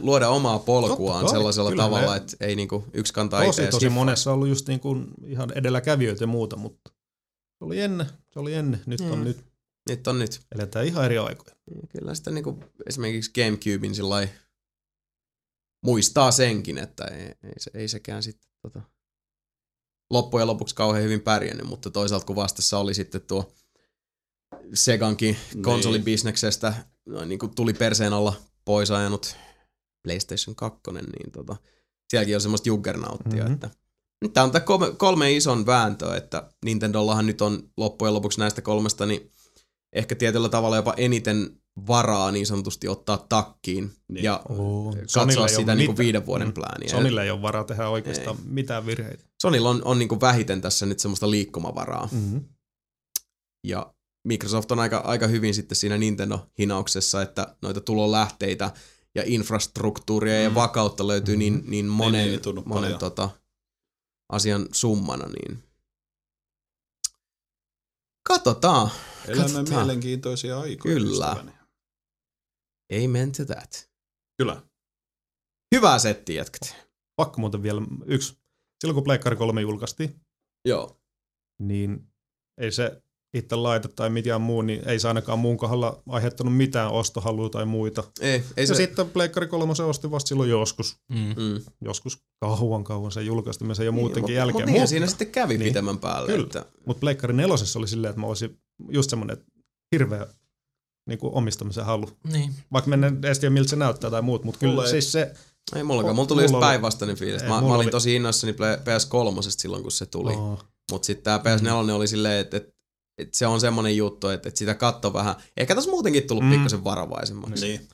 luoda omaa polkuaan sellaisella tavalla, että ei niinku yksi kantaa itseäsi. Tosi monessa on ollut just niinku ihan edelläkävijöitä ja muuta, mutta se oli ennen, nyt on nyt. Nyt on nyt. Eletään ihan eri aikoja. Kyllä sitä niinku esimerkiksi Gamecubein sillai muistaa senkin, että ei sekään sitten loppujen lopuksi kauhean hyvin pärjännyt, mutta toisaalta kun vastassa oli sitten tuo Segankin konsolibisneksestä niinku tuli perseen alla pois ajanut PlayStation 2, niin sielläkin on semmoista juggernauttia, että nyt tää on tää kolme ison vääntöä, että Nintendollahan nyt on loppujen lopuksi näistä kolmesta niin ehkä tietyllä tavalla jopa eniten varaa niin sanotusti ottaa takkiin ja katsoa sitä niinku 5 vuoden plääniä. Sonylla ei ole varaa tehdä oikeastaan mitään virheitä. Sonylla on niinku vähiten tässä nyt semmoista liikkumavaraa. Ja Microsoft on aika hyvin sitten siinä Nintendo-hinauksessa, että noita tulonlähteitä ja infrastruktuuria ja vakautta löytyy niin monen asian summana. Niin. Katsotaan. Elämme mielenkiintoisia aikoja. Kyllä. Amen to that. Kyllä. Hyvää settiä jatket. Pakko muuten vielä yksi. Silloin kun Pleikkari 3 julkaistiin, niin ei se itse laite tai mitään muu, niin ei se ainakaan muun kohdalla aiheuttanut mitään ostohalua tai muita. Ei se. Sitten Pleikkari 3 se osti vasta silloin joskus kauan sen julkaistumisen ja muutenkin jälkeen. Mutta siinä sitten kävi pitemmän päälle. Että mutta Pleikkari 4 oli silleen, että mä olisin just semmoinen hirveä niinku omistamisen halu. Niin. Vaikka mennään edes tiedä, miltä se näyttää tai muut, mutta kyllä siis se... Ei mullakaan, mulla tuli just päinvastainen fiilis. Mä olin tosi innoissani PS3 silloin, kun se tuli. Mutta sitten tää PS4 oli silleen, että se on semmoinen juttu, että sitä katto vähän. Ehkä tässä muutenkin tullut pikkasen varovaisemmaksi. Niin.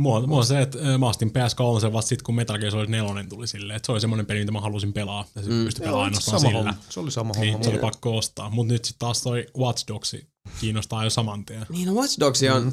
Mulla on se, että mä astin PS3 vasta sit, kun Metal Gear Solid 4 tuli silleen, että se oli semmoinen peli, mitä mä halusin pelaa. Ja se pystyi pelaamaan ainoastaan sillä. Se oli sama homma. Se oli pakko ostaa. Mutta nyt sitten taas toi Watch Dogs kiinnostaa jo saman tien. Niin, no Watch Dogs on,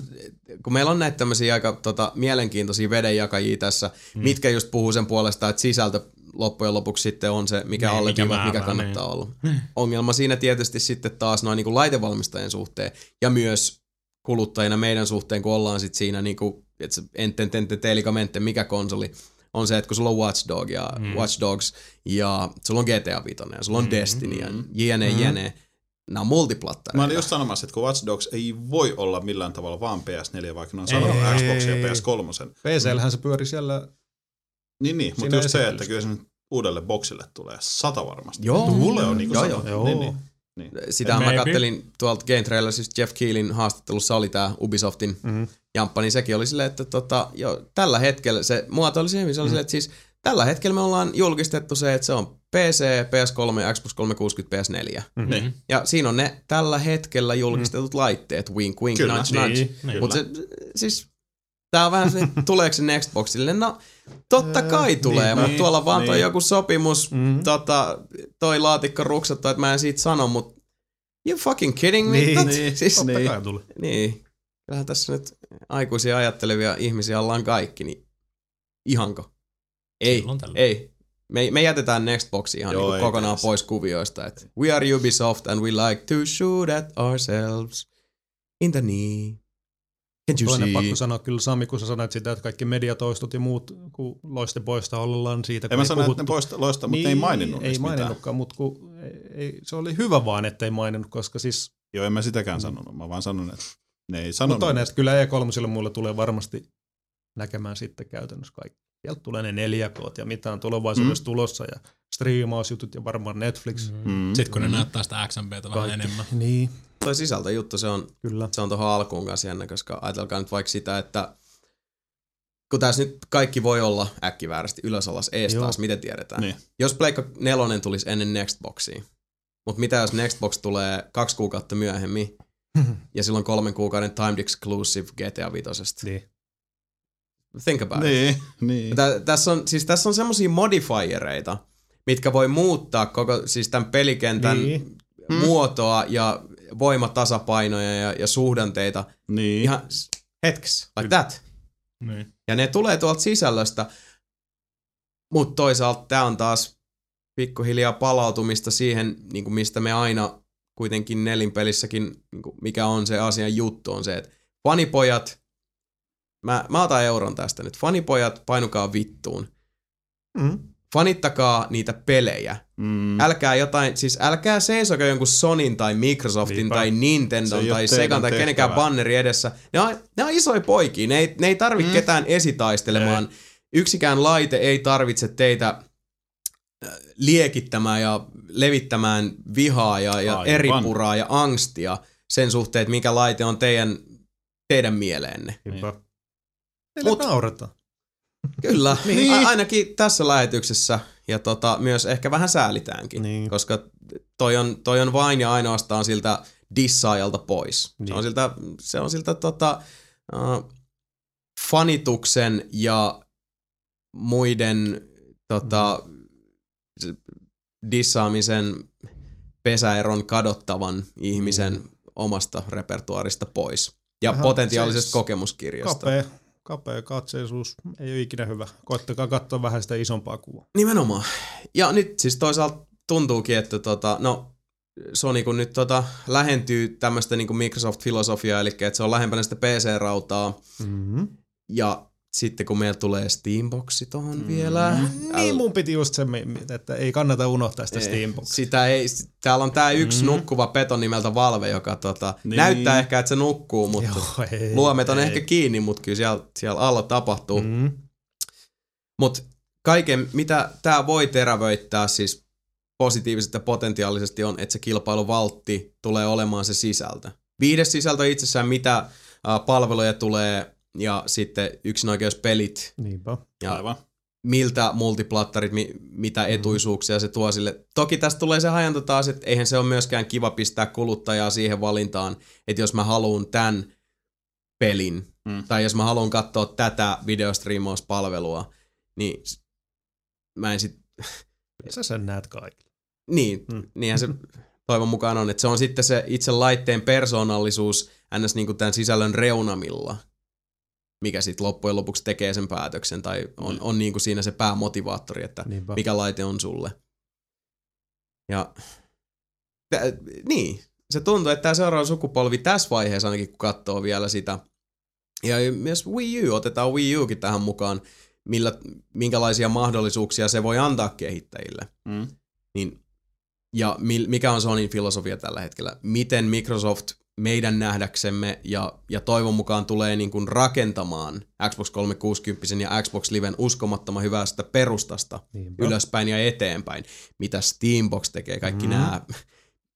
kun meillä on näitä tämmöisiä aika mielenkiintoisia vedenjakajia tässä, mitkä just puhuu sen puolesta, että sisältö loppujen lopuksi sitten on se, mikä alleviivat, mikä kannattaa olla. Ongelma siinä tietysti sitten taas noin niin kuin laitevalmistajien suhteen ja myös kuluttajina meidän suhteen, kun ollaan sitten siinä niin kuin, että se ententelikamente, mikä konsoli, on se, että kun sulla on Watch Dogs ja sulla on GTA 5 ja sulla on Destiny ja jne. Nämä on multiplattareita. Mä olin just sanomassa, että kun Watch Dogs ei voi olla millään tavalla vaan PS4, vaikka ne on sanonut Xbox ja PS3. PC:llähän se pyöri siellä. Niin, mutta just se, että kyllä se uudelle boksille tulee 100 varmasti. Joo. Tulee on niin. Sitä mä kattelin tuolta Game Trailersista, siis Jeff Keelin haastattelussa oli tää Ubisoftin jamppa, niin sekin oli silleen, että tällä hetkellä se muoto oli se silleen, että siis tällä hetkellä me ollaan julkistettu se, että se on PC, PS3, Xbox 360, PS4. Ja siinä on ne tällä hetkellä julkistetut laitteet, wink wink, kyllä, nudge nudge. Mutta siis tää on vähän se, tuleeko se Xboxille? No totta kai tulee, mutta tuolla vaan toi joku sopimus, toi laatikko ruksattu, että mä en siitä sano, mutta you fucking kidding me? Siis, totta kai tulee. Niin. Kyllähän tässä nyt aikuisia ajattelevia ihmisiä ollaan kaikki, niin Ihanko? Ei. Me jätetään Nextbox ihan joo, niin kokonaan tässä pois kuvioista. Et we are Ubisoft and we like to shoot at ourselves in the knee. Toinen pakko sanoa kyllä, Sami, kun sä sanoit sitä, että kaikki mediatoistot ja muut, kun loistepoista ollaan siitä. En mä sano, että ne loista, mutta niin, ei maininnut mitään. Ei maininnutkaan, mutta se oli hyvä vaan, ettei maininnut, koska siis... Joo, en mä sitäkään sanonut, mä vaan sanon, että ne ei sanonut. Mutta toinen, että kyllä E3 mulle tulee varmasti näkemään sitten käytännössä kaikki. Sieltä tulee ne 4K:t ja mitään tulevaisuudessa tulossa ja striimausjutut ja varmaan Netflix. Sitten kun ne näyttää sitä XMB:tä vähän enemmän. Niin. Toi sisältöjuttu, se on tuohon alkuun kanssa jännä, koska ajatelkaa nyt vaikka sitä, että kun tässä nyt kaikki voi olla äkkiväärästi ylös alas ees taas, miten tiedetään. Niin. Jos Pleikka 4 tulisi ennen Nextboxia, mutta mitä jos Nextbox tulee 2 kuukautta myöhemmin ja silloin 3 kuukauden timed exclusive GTA 5:sta. Niin. Think about it. Niin. Tässä on semmosia modifiereita, mitkä voi muuttaa koko siis tämän pelikentän muotoa ja voimatasapainoja ja suhdanteita ihan hetkessä, like that. Niin. Ja ne tulee tuolta sisällöstä, mutta toisaalta tämä on taas pikkuhiljaa palautumista siihen, niin mistä me aina kuitenkin nelinpelissäkin, niin mikä on se asian juttu, on se, että fanipojat, mä otan euron tästä nyt, fanipojat, painukaa vittuun. Fanittakaa niitä pelejä. Älkää seisoko jonkun Sonin tai Microsoftin tai Nintendon tai Segan tai kenenkään banneri edessä. Ne on isoja poikia. Ne ei tarvitse ketään esitaistelemaan. Ei. Yksikään laite ei tarvitse teitä liekittämään ja levittämään vihaa ja eripuraa ja angstia sen suhteen, että mikä laite on teidän mieleenne. Teille naurata. Kyllä, niin. Ainakin tässä lähetyksessä ja myös ehkä vähän säälitäänkin, koska toi on vain ja ainoastaan siltä dissaajalta pois. Niin. Se on siltä fanituksen ja muiden dissaamisen pesäeron kadottavan ihmisen omasta repertuaarista pois ja vähän potentiaalisesta kokemuskirjasta. Kapea katseisuus ei ole ikinä hyvä. Koittakaa katsoa vähän sitä isompaa kuvaa. Nimenomaan. Ja nyt siis toisaalta tuntuukin, että Sony kun nyt lähentyy tämmöistä niin kuin Microsoft-filosofiaa, eli että se on lähempänä sitä PC-rautaa. Ja sitten kun meillä tulee Steamboxi tohon vielä. Niin mun piti just se, että ei kannata unohtaa sitä Steamboxia. Täällä on tää yksi nukkuva peto nimeltä Valve, joka näyttää ehkä, että se nukkuu, mutta luomet on ehkä kiinni, mutta kyllä siellä alla tapahtuu. Mutta kaiken, mitä tää voi terävöittää siis positiivisesti ja potentiaalisesti on, että se kilpailuvaltti tulee olemaan se sisältö. Viides sisältö itsessään, mitä palveluja tulee... Ja sitten yksinoikeuspelit. Niinpä. Aivan. Miltä multiplattarit, mitä etuisuuksia se tuo sille. Toki tässä tulee se hajanta taas, että eihän se ole myöskään kiva pistää kuluttajaa siihen valintaan, että jos mä haluun tämän pelin, tai jos mä haluun katsoa tätä videostriimauspalvelua, niin mä en sit... Sä sen näet kaikille. Niin, niinhän se toivon mukaan on, että se on sitten se itse laitteen persoonallisuus ns. Niin kuin tämän sisällön reunamilla, mikä sitten loppujen lopuksi tekee sen päätöksen, tai on niin kuin siinä se päämotivaattori, että mikä laite on sulle. Ja niin, se tuntuu, että tämä seuraava sukupolvi tässä vaiheessa ainakin, kun katsoo vielä sitä, ja myös Wii U, otetaan Wii Ukin tähän mukaan, minkälaisia mahdollisuuksia se voi antaa kehittäjille. Niin, ja mikä on Sonyn filosofia tällä hetkellä? Miten Microsoft meidän nähdäksemme ja toivon mukaan tulee niin kuin rakentamaan Xbox 360 ja Xbox Liven uskomattoman hyvästä perustasta ylöspäin ja eteenpäin. Mitä Steambox tekee, kaikki nämä.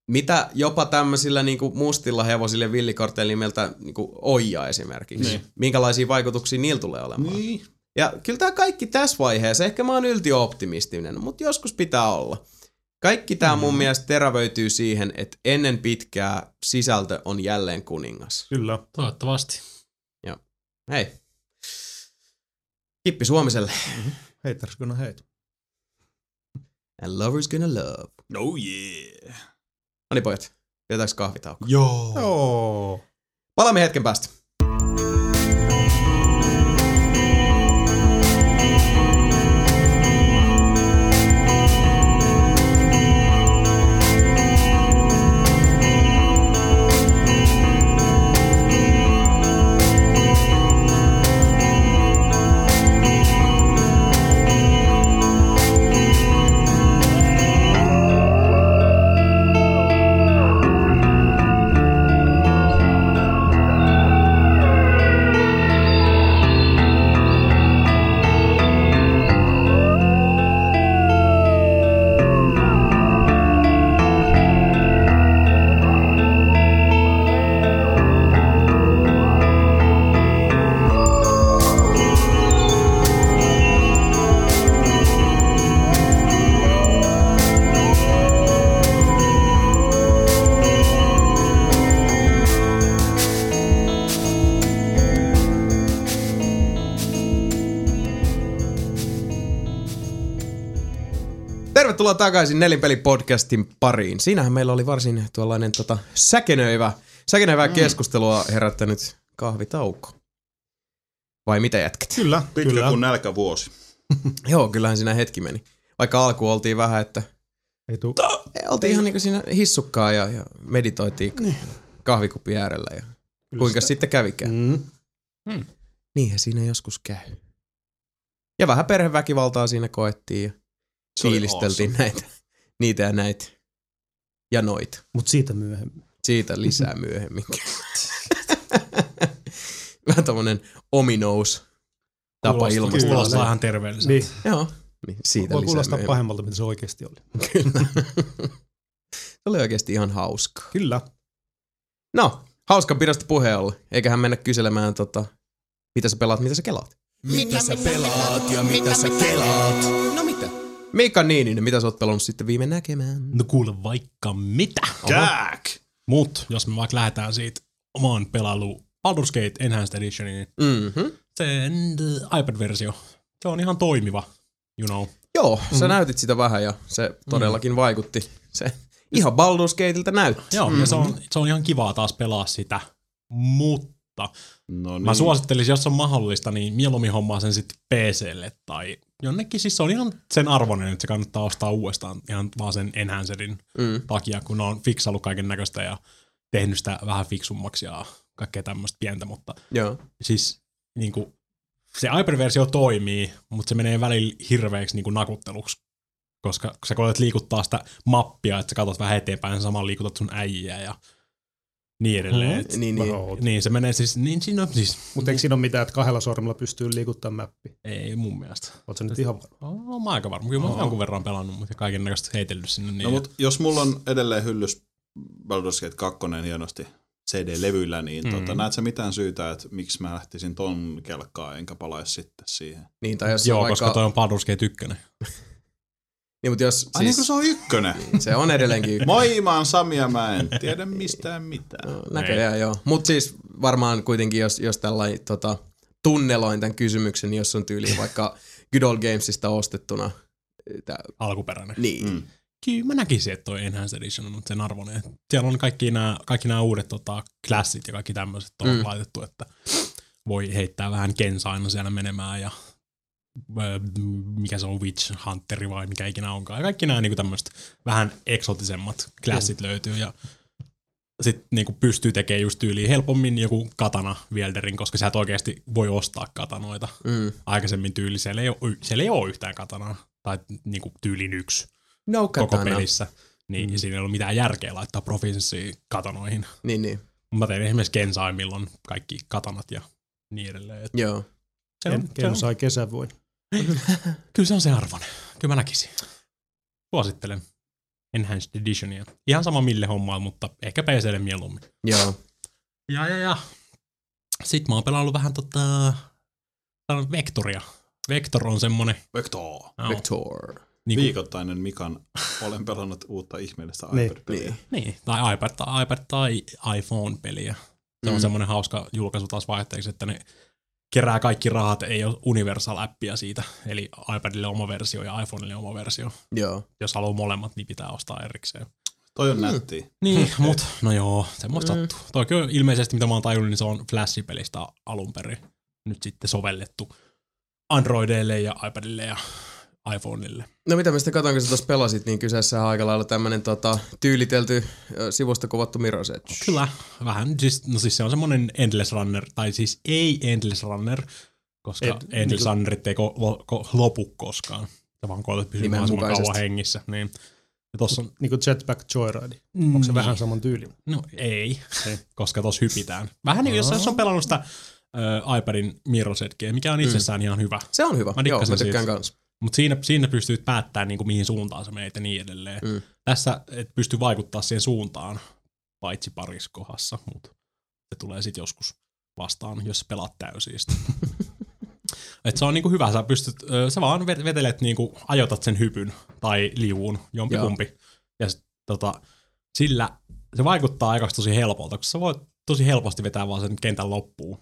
Mitä jopa tämmöisillä niin kuin mustilla hevosille villikortteilla nimeltä niin kuin Oija esimerkiksi. Minkälaisia vaikutuksia niillä tulee olemaan. Ja kyllä tämä kaikki tässä vaiheessa, ehkä mä oon yltiöoptimistinen, mutta joskus pitää olla. Kaikki tämä mun mielestä terävöityy siihen, että ennen pitkää sisältö on jälleen kuningas. Kyllä, toivottavasti. Joo. Hei. Kippi Suomiselle. Haters gonna hate. And lovers gonna love. Oh yeah. No niin pojat, pidetäänkö kahvitauko? Joo. Palaamme hetken päästä. Tervetuloa takaisin Nelinpeli-podcastin pariin. Siinähän meillä oli varsin tuollainen säkenöivää keskustelua herättänyt kahvitauko. Vai mitä jätkät? Kyllä. Pitkä kuin nälkävuosi. Joo, kyllähän siinä hetki meni. Vaikka alkuun oltiin vähän, että oltiin ihan niin kuin siinä hissukkaa ja meditoitiin kahvikupin äärellä. Ja kuinka sitten kävikään. Niinhän siinä joskus käy. Ja vähän perheväkivaltaa siinä koettiin ja fiilisteltiin niitä ja näitä ja noita. Mutta siitä myöhemmin. Siitä lisää myöhemmin. Vähän tommonen ominous tapa ilmaista. Kuulostaa ihan terveelliseltä. Niin. Joo. Niin, siitä voi kuulostaa myöhemmin pahemmalta, mitä se oikeasti oli. Kyllä. Se oli oikeasti ihan hauskaa. Kyllä. No, hauskan pidosta puheen olla. Eiköhän mennä kyselemään mitä sä pelaat, mitä sä kelaat. Mitä sä pelaat ja mitä sä kelaat? No mitä? Mika Niininen, mitä sä oot pelannut sitten viime näkemään? No kuule vaikka mitä. Jack! Mut, jos me vaikka lähdetään siitä omaan pelailuun Baldur's Gate Enhanced Editionin, sen iPad-versio. Se on ihan toimiva, you know. Joo, sä näytit sitä vähän ja se todellakin vaikutti. Se ihan Baldur's Gateiltä näytti. Joo, ja se on ihan kivaa taas pelaa sitä, mutta no niin. Mä suosittelisin, jos on mahdollista, niin mieluummin hommaa sen sitten PC:lle tai jonnekin. Siis se on ihan sen arvoinen, että se kannattaa ostaa uudestaan ihan vaan sen Enhancedin takia, kun on fiksaillut kaiken näköistä ja tehnyt sitä vähän fiksummaksi ja kaikkea tämmöistä pientä, mutta siis niin kuin, se iPad-versio toimii, mutta se menee välillä hirveäksi niin kuin nakutteluksi, koska sä koetat liikuttaa sitä mappia, että sä katsot vähän eteenpäin, samalla liikutat sun äijää ja niin edelleen. Niin, se menee siis, niin siinä on siis. Mutta eikö siinä ole mitään, että kahdella sormella pystyy liikuttamaan mäppiä? Ei mun mielestä. Ootko nyt ihan varma? Mä aika varma. Kyllä mä oon jonkun verran pelannut, mutta kaiken näköistä heitellyt sinne. Niin no mut jos mulla on edelleen hyllys Baldur's Gate 2 hienosti CD-levyllä, niin näet sä mitään syytä, että miksi mä lähtisin ton kelkkaan enkä palaisi sitten siihen? Niin, tai jos joo, koska toi on Baldur's Gate 1. Niin, mutta jos, siis, niin se on ykkönen. Se on edelleenkin ykkönen. Moi, mä oon Sami ja mä en tiedä mistään mitään. No, näköjään joo. Mutta siis varmaan kuitenkin, jos tällainen tunneloin tämän kysymyksen, niin jos on tyyli vaikka Good Old Gamesista ostettuna. Alkuperäinen. Niin. Kyllä mä näkisin, että toi Enhanced Edition on sen arvoinen. Siellä on kaikki nämä uudet klassit ja kaikki tämmöiset on laitettu, että voi heittää vähän kensaa aina siellä menemään ja mikä se on, Witch Hunteri vai mikä ikinä onkaan. Ja kaikki nämä niinku tämmöiset vähän eksotisemmat klassit löytyy ja sit niinku pystyy tekemään just tyyliin helpommin joku katana wielderin, koska sä et oikeesti voi ostaa katanoita. Aikaisemmin tyyli siellä ei ole yhtään katanaa tai niinku tyylin yksi koko pelissä. Niin siinä ei ole mitään järkeä laittaa proficiency katanoihin. Niin. Mä tein esimerkiksi Kensai, milloin kaikki katanat ja niin edelleen. Joo. Kensai kesän voi. Kyllä se on se arvon. Kyllä mä näkisin. Suosittelen Enhanced Editionia. Ihan sama mille hommaa, mutta ehkä PC:lle mieluummin. Joo. Ja. Sit mä oon pelannut vähän Vectoria. Vector on semmonen. Vector. Niin viikoittainen Mikan olen pelannut uutta ihmeellistä iPad-peliä. Niin. Tai iPad tai iPhone-peliä. Se on semmonen hauska julkaisu taas vaihteeksi, että ne kerää kaikki rahat, ei ole Universal-appia siitä, eli iPadille oma versio ja iPhoneille oma versio. Joo. Jos haluaa molemmat, niin pitää ostaa erikseen. Toi on nättiä. Niin, mut no joo, semmoista sattuu. Toi kyllä ilmeisesti, mitä mä oon tajunnut, niin se on Flash-pelistä alun perin nyt sitten sovellettu Androideille ja iPadille ja iPhoneille. No mitä mä sitten katsoin, kun sä tuossa pelasit, niin kyseessä on aika lailla tämmönen tyylitelty sivusta kuvattu Mirror's Edge. Kyllä, vähän. Siis se on semmonen Endless Runner, tai siis ei Endless Runner, koska Endless Runnerit ei lopu koskaan. Ja vaan koetat pysyä mahdollisimman kauan hengissä. Niin. Ja tossa on niinku Jetpack Joyride. Onko se vähän saman tyyli? No ei. Koska tossa hypitään. Vähän niin, jos on pelannut sitä iPadin Mirror's Edgeä, mikä on itsessään ihan hyvä. Se on hyvä. Joo, mä tykkään kans. Mutta siinä pystyy päättämään, niinku, mihin suuntaan se menee ja niin edelleen. Tässä et pysty vaikuttaa siihen suuntaan, paitsi parissa kohdassa, mutta se tulee sitten joskus vastaan, jos pelaat täysin. Et se on niinku hyvä, sä vaan vetelet, niinku, ajotat sen hypyn tai liuun, jompikumpi. Ja sit, sillä se vaikuttaa aika tosi helpolta, koska sä voit tosi helposti vetää vaan sen kentän loppuun.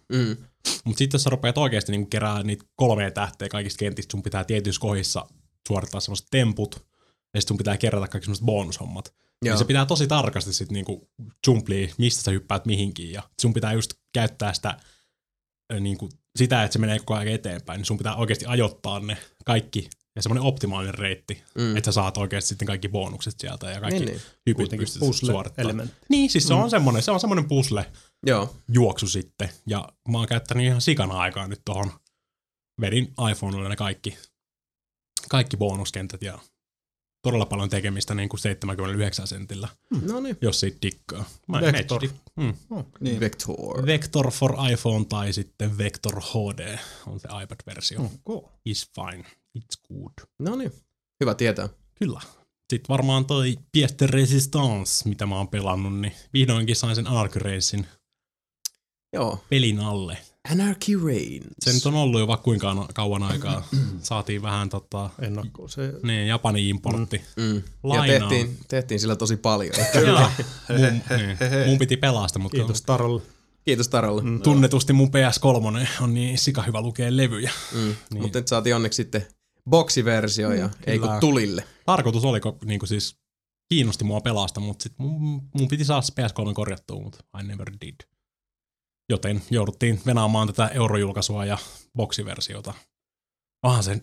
Mutta sitten jos sä rupeat oikeasti niinku kerää niitä 3 tähteä kaikista kentistä, sun pitää tietyissä kohdissa suorittaa semmoiset temput, ja sitten sun pitää kerätä kaikki semmoiset bonushommat. Niin se pitää tosi tarkasti sitten niinku jumplia, mistä sä hyppäät mihinkin, ja sun pitää just käyttää sitä, niinku, sitä, että se menee koko ajan eteenpäin, niin sun pitää oikeasti ajoittaa ne kaikki, ja semmoinen optimaalinen reitti, että sä saat oikeasti sitten kaikki bonukset sieltä, ja kaikki hypit pystyt suorittamaan. Niin, siis se on semmoinen puzzle juoksu sitten, ja mä oon käyttänyt ihan sikana aikaa nyt tohon, vedin iPhonelle ne kaikki bonuskentät, ja todella paljon tekemistä niin kuin 79 sentillä, jos siitä dikkaa. Vector. Niin. Vector for iPhone tai sitten Vector HD on se iPad-versio. Okay. It's fine, it's good. No niin, hyvä tietää. Kyllä. Sitten varmaan toi Pièce de Résistance, mitä mä oon pelannut, niin vihdoinkin sain sen Anarchy Reign pelin alle. Anarchy Reigns. Se nyt on ollut jo vaikka kuinka kauan aikaa. Saatiin vähän ennakkoon se. Niin, Japanin importti. Lainaa. Ja tehtiin sillä tosi paljon. Kyllä. Mun piti pelastaa, mutta kiitos Tarolle. Kiitos Tarolle. Tunnetusti mun PS3 on niin sika hyvä lukea levyjä. Niin. Mutta nyt saatiin onneksi sitten boksiversio ja ei kun tulille. Tarkoitus oli, niin kuin siis kiinnosti mua pelastaa, mutta sit mun piti saada PS3 korjattua, mutta I never did. Joten jouduttiin venaamaan tätä eurojulkaisua ja boksiversiota.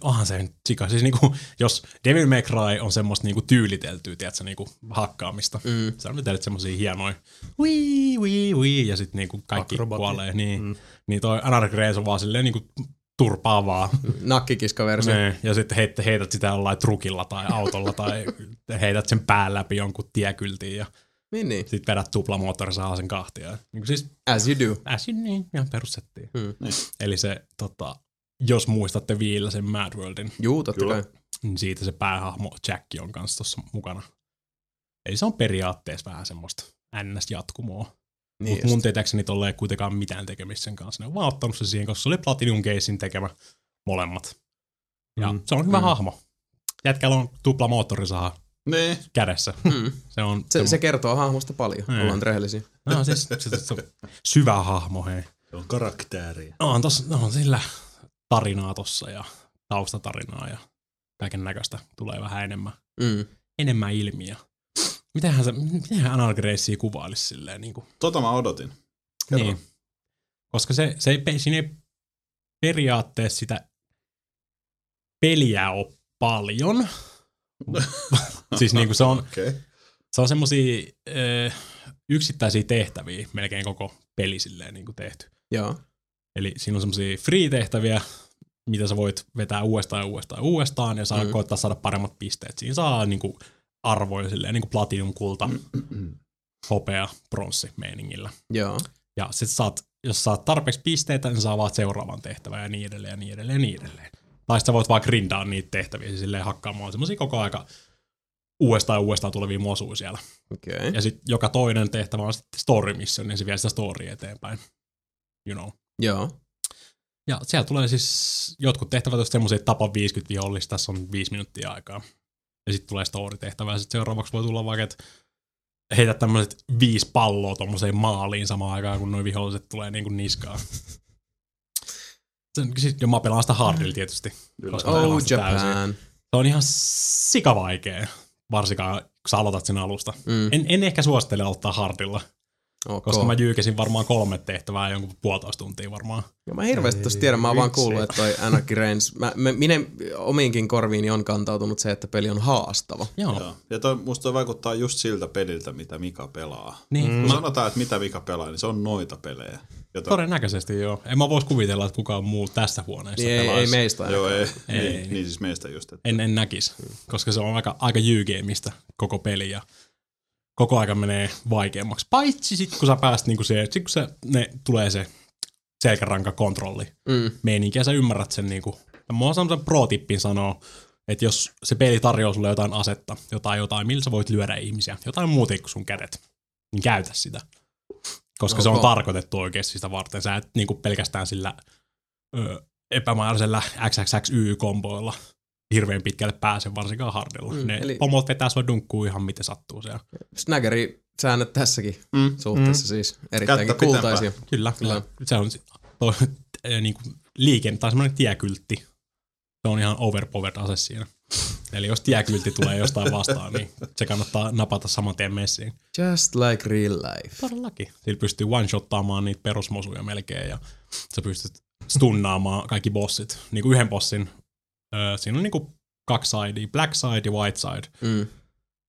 Onhan se sika. Siis niinku, jos Devil May Cry on semmoista niinku tyyliteltyä, tiedätkö, niinku hakkaamista. Sä on nyt semmosia hienoja wii, ja sit niinku kaikki kuolee. Niin toi Anarchy Reigns on vaan silleen niinku turpaavaa. Nakkikiskaversio. Ja sitten heität sitä jollain trukilla tai autolla tai heität sen pään läpi jonkun tiekyltiin ja niin. Sitten vedät tuplamoottori, saa sen kahtia. Niin siis, as you do. As you do, niin, ihan perussettiin. Eli se, jos muistatte vielä sen Mad Worldin. Juu, totta kai. Niin siitä se päähahmo Jack on kanssa tossa mukana. Eli se on periaatteessa vähän semmoista NS-jatkumoa. Niin. Mutta mun tietääkseni tolle ei kuitenkaan mitään tekemistä sen kanssa. Ne on vaan ottanut se siihen, koska se oli Platinum Casein tekemä molemmat. Ja se on hyvä hahmo. Jätkällä on tuplamoottorisaha. Nee. Kädessä. Se kertoo hahmosta paljon, ollaan rehellisiä. No siis se on syvä hahmo, hei. Se on karakteria. No on sillä tarinaa tossa ja taustatarinaa ja kaiken näköistä tulee vähän enemmän ilmiä. Mitenhän Anarchy Reignia kuvailisi silleen niinku? Mä odotin. Kerro. Niin. Koska siinä ei periaatteessa sitä peliä ole paljon. Siis niinku se on semmosia yksittäisiä tehtäviä melkein koko peli silleen niinku tehty. Joo. Eli siinä on semmosia free-tehtäviä, mitä sä voit vetää uudestaan ja saa koittaa saada paremmat pisteet. Siinä saa niinku arvoja silleen niinku platinum, kulta, hopea, bronssi meiningillä. Joo. Ja sit jos saat tarpeeksi pisteitä, niin saa vaan seuraavan tehtävän ja niin edelleen ja niin edelleen ja niin edelleen. Tai sitten voit vaan grindaa niitä tehtäviä, siis silleen hakkaamaan semmosia koko aika uudestaan tulevia mosuja siellä. Okay. Ja sitten joka toinen tehtävä on sitten story mission, niin se vie sitä storya eteenpäin. You know. Joo. Ja siellä tulee siis jotkut tehtävät, jos semmosia tapa 50 vihollista, tässä on 5 minuuttia aikaa. Ja sitten tulee story-tehtävä, ja sitten seuraavaksi voi tulla vaikka, että heitä tämmöiset 5 palloa tommoseen maaliin samaan aikaan, kun nuo viholliset tulee niinku niskaan. Ja mä pelaan sitä hardilla tietysti. Japan. Täysin. Se on ihan sikavaikea, varsinkaan kun sä aloitat sen alusta. En ehkä suosittele aloittaa hardilla, koska mä jyykäsin varmaan 3 tehtävää jonkun 1,5 tuntia varmaan. Ja mä hirveästi tossa tiedän, mä oon vaan kuullut, että toi Anarchy Reigns, minen omiinkin korviini on kantautunut se, että peli on haastava. Joo. Ja musta vaikuttaa just siltä peliltä, mitä Mika pelaa. Niin. Kun sanotaan, että mitä Mika pelaa, niin se on noita pelejä. Todennäköisesti joo. En mä vois kuvitella, että kukaan muu tästä huoneesta niin pelaisi. Ei meistä. Joo, ei. Niin siis meistä just. Että en näkis, koska se on aika jyygeemistä koko peli ja koko aika menee vaikeammaksi. Paitsi sit kun sä pääst niinku siihen, sit kun ne tulee se selkärankakontrolli meininki ja sä ymmärrät sen niinku. Mä oon semmosen pro-tippin sanoo, että jos se peli tarjoaa sulle jotain asetta, jotain millä sä voit lyödä ihmisiä, jotain muuta kuin sun kädet, niin käytä sitä. Koska se on tarkoitettu oikeasti sitä varten. Sä et niinku pelkästään sillä epämääräisellä XXXY-komboilla hirveän pitkälle pääse, varsinkaan hardilla. Ne pomot vetää sua dunkkuun ihan miten sattuu siellä. Snaggeri-säännöt tässäkin suhteessa siis erittäinkin kultaisia. Kyllä. Se on niinku liikenne tai semmoinen tiekyltti. Se on ihan overpowered ase siinä. Eli jos jääkyltti tulee jostain vastaan, niin se kannattaa napata saman tien messiin. Just like real life. Todellakin. Sillä pystyy one-shottaamaan niitä perusmosuja melkein ja sä pystyt stunnaamaan kaikki bossit. Niin kuin yhden bossin, siinä on niin kuin kaksi sidea, black side ja white side. Mm.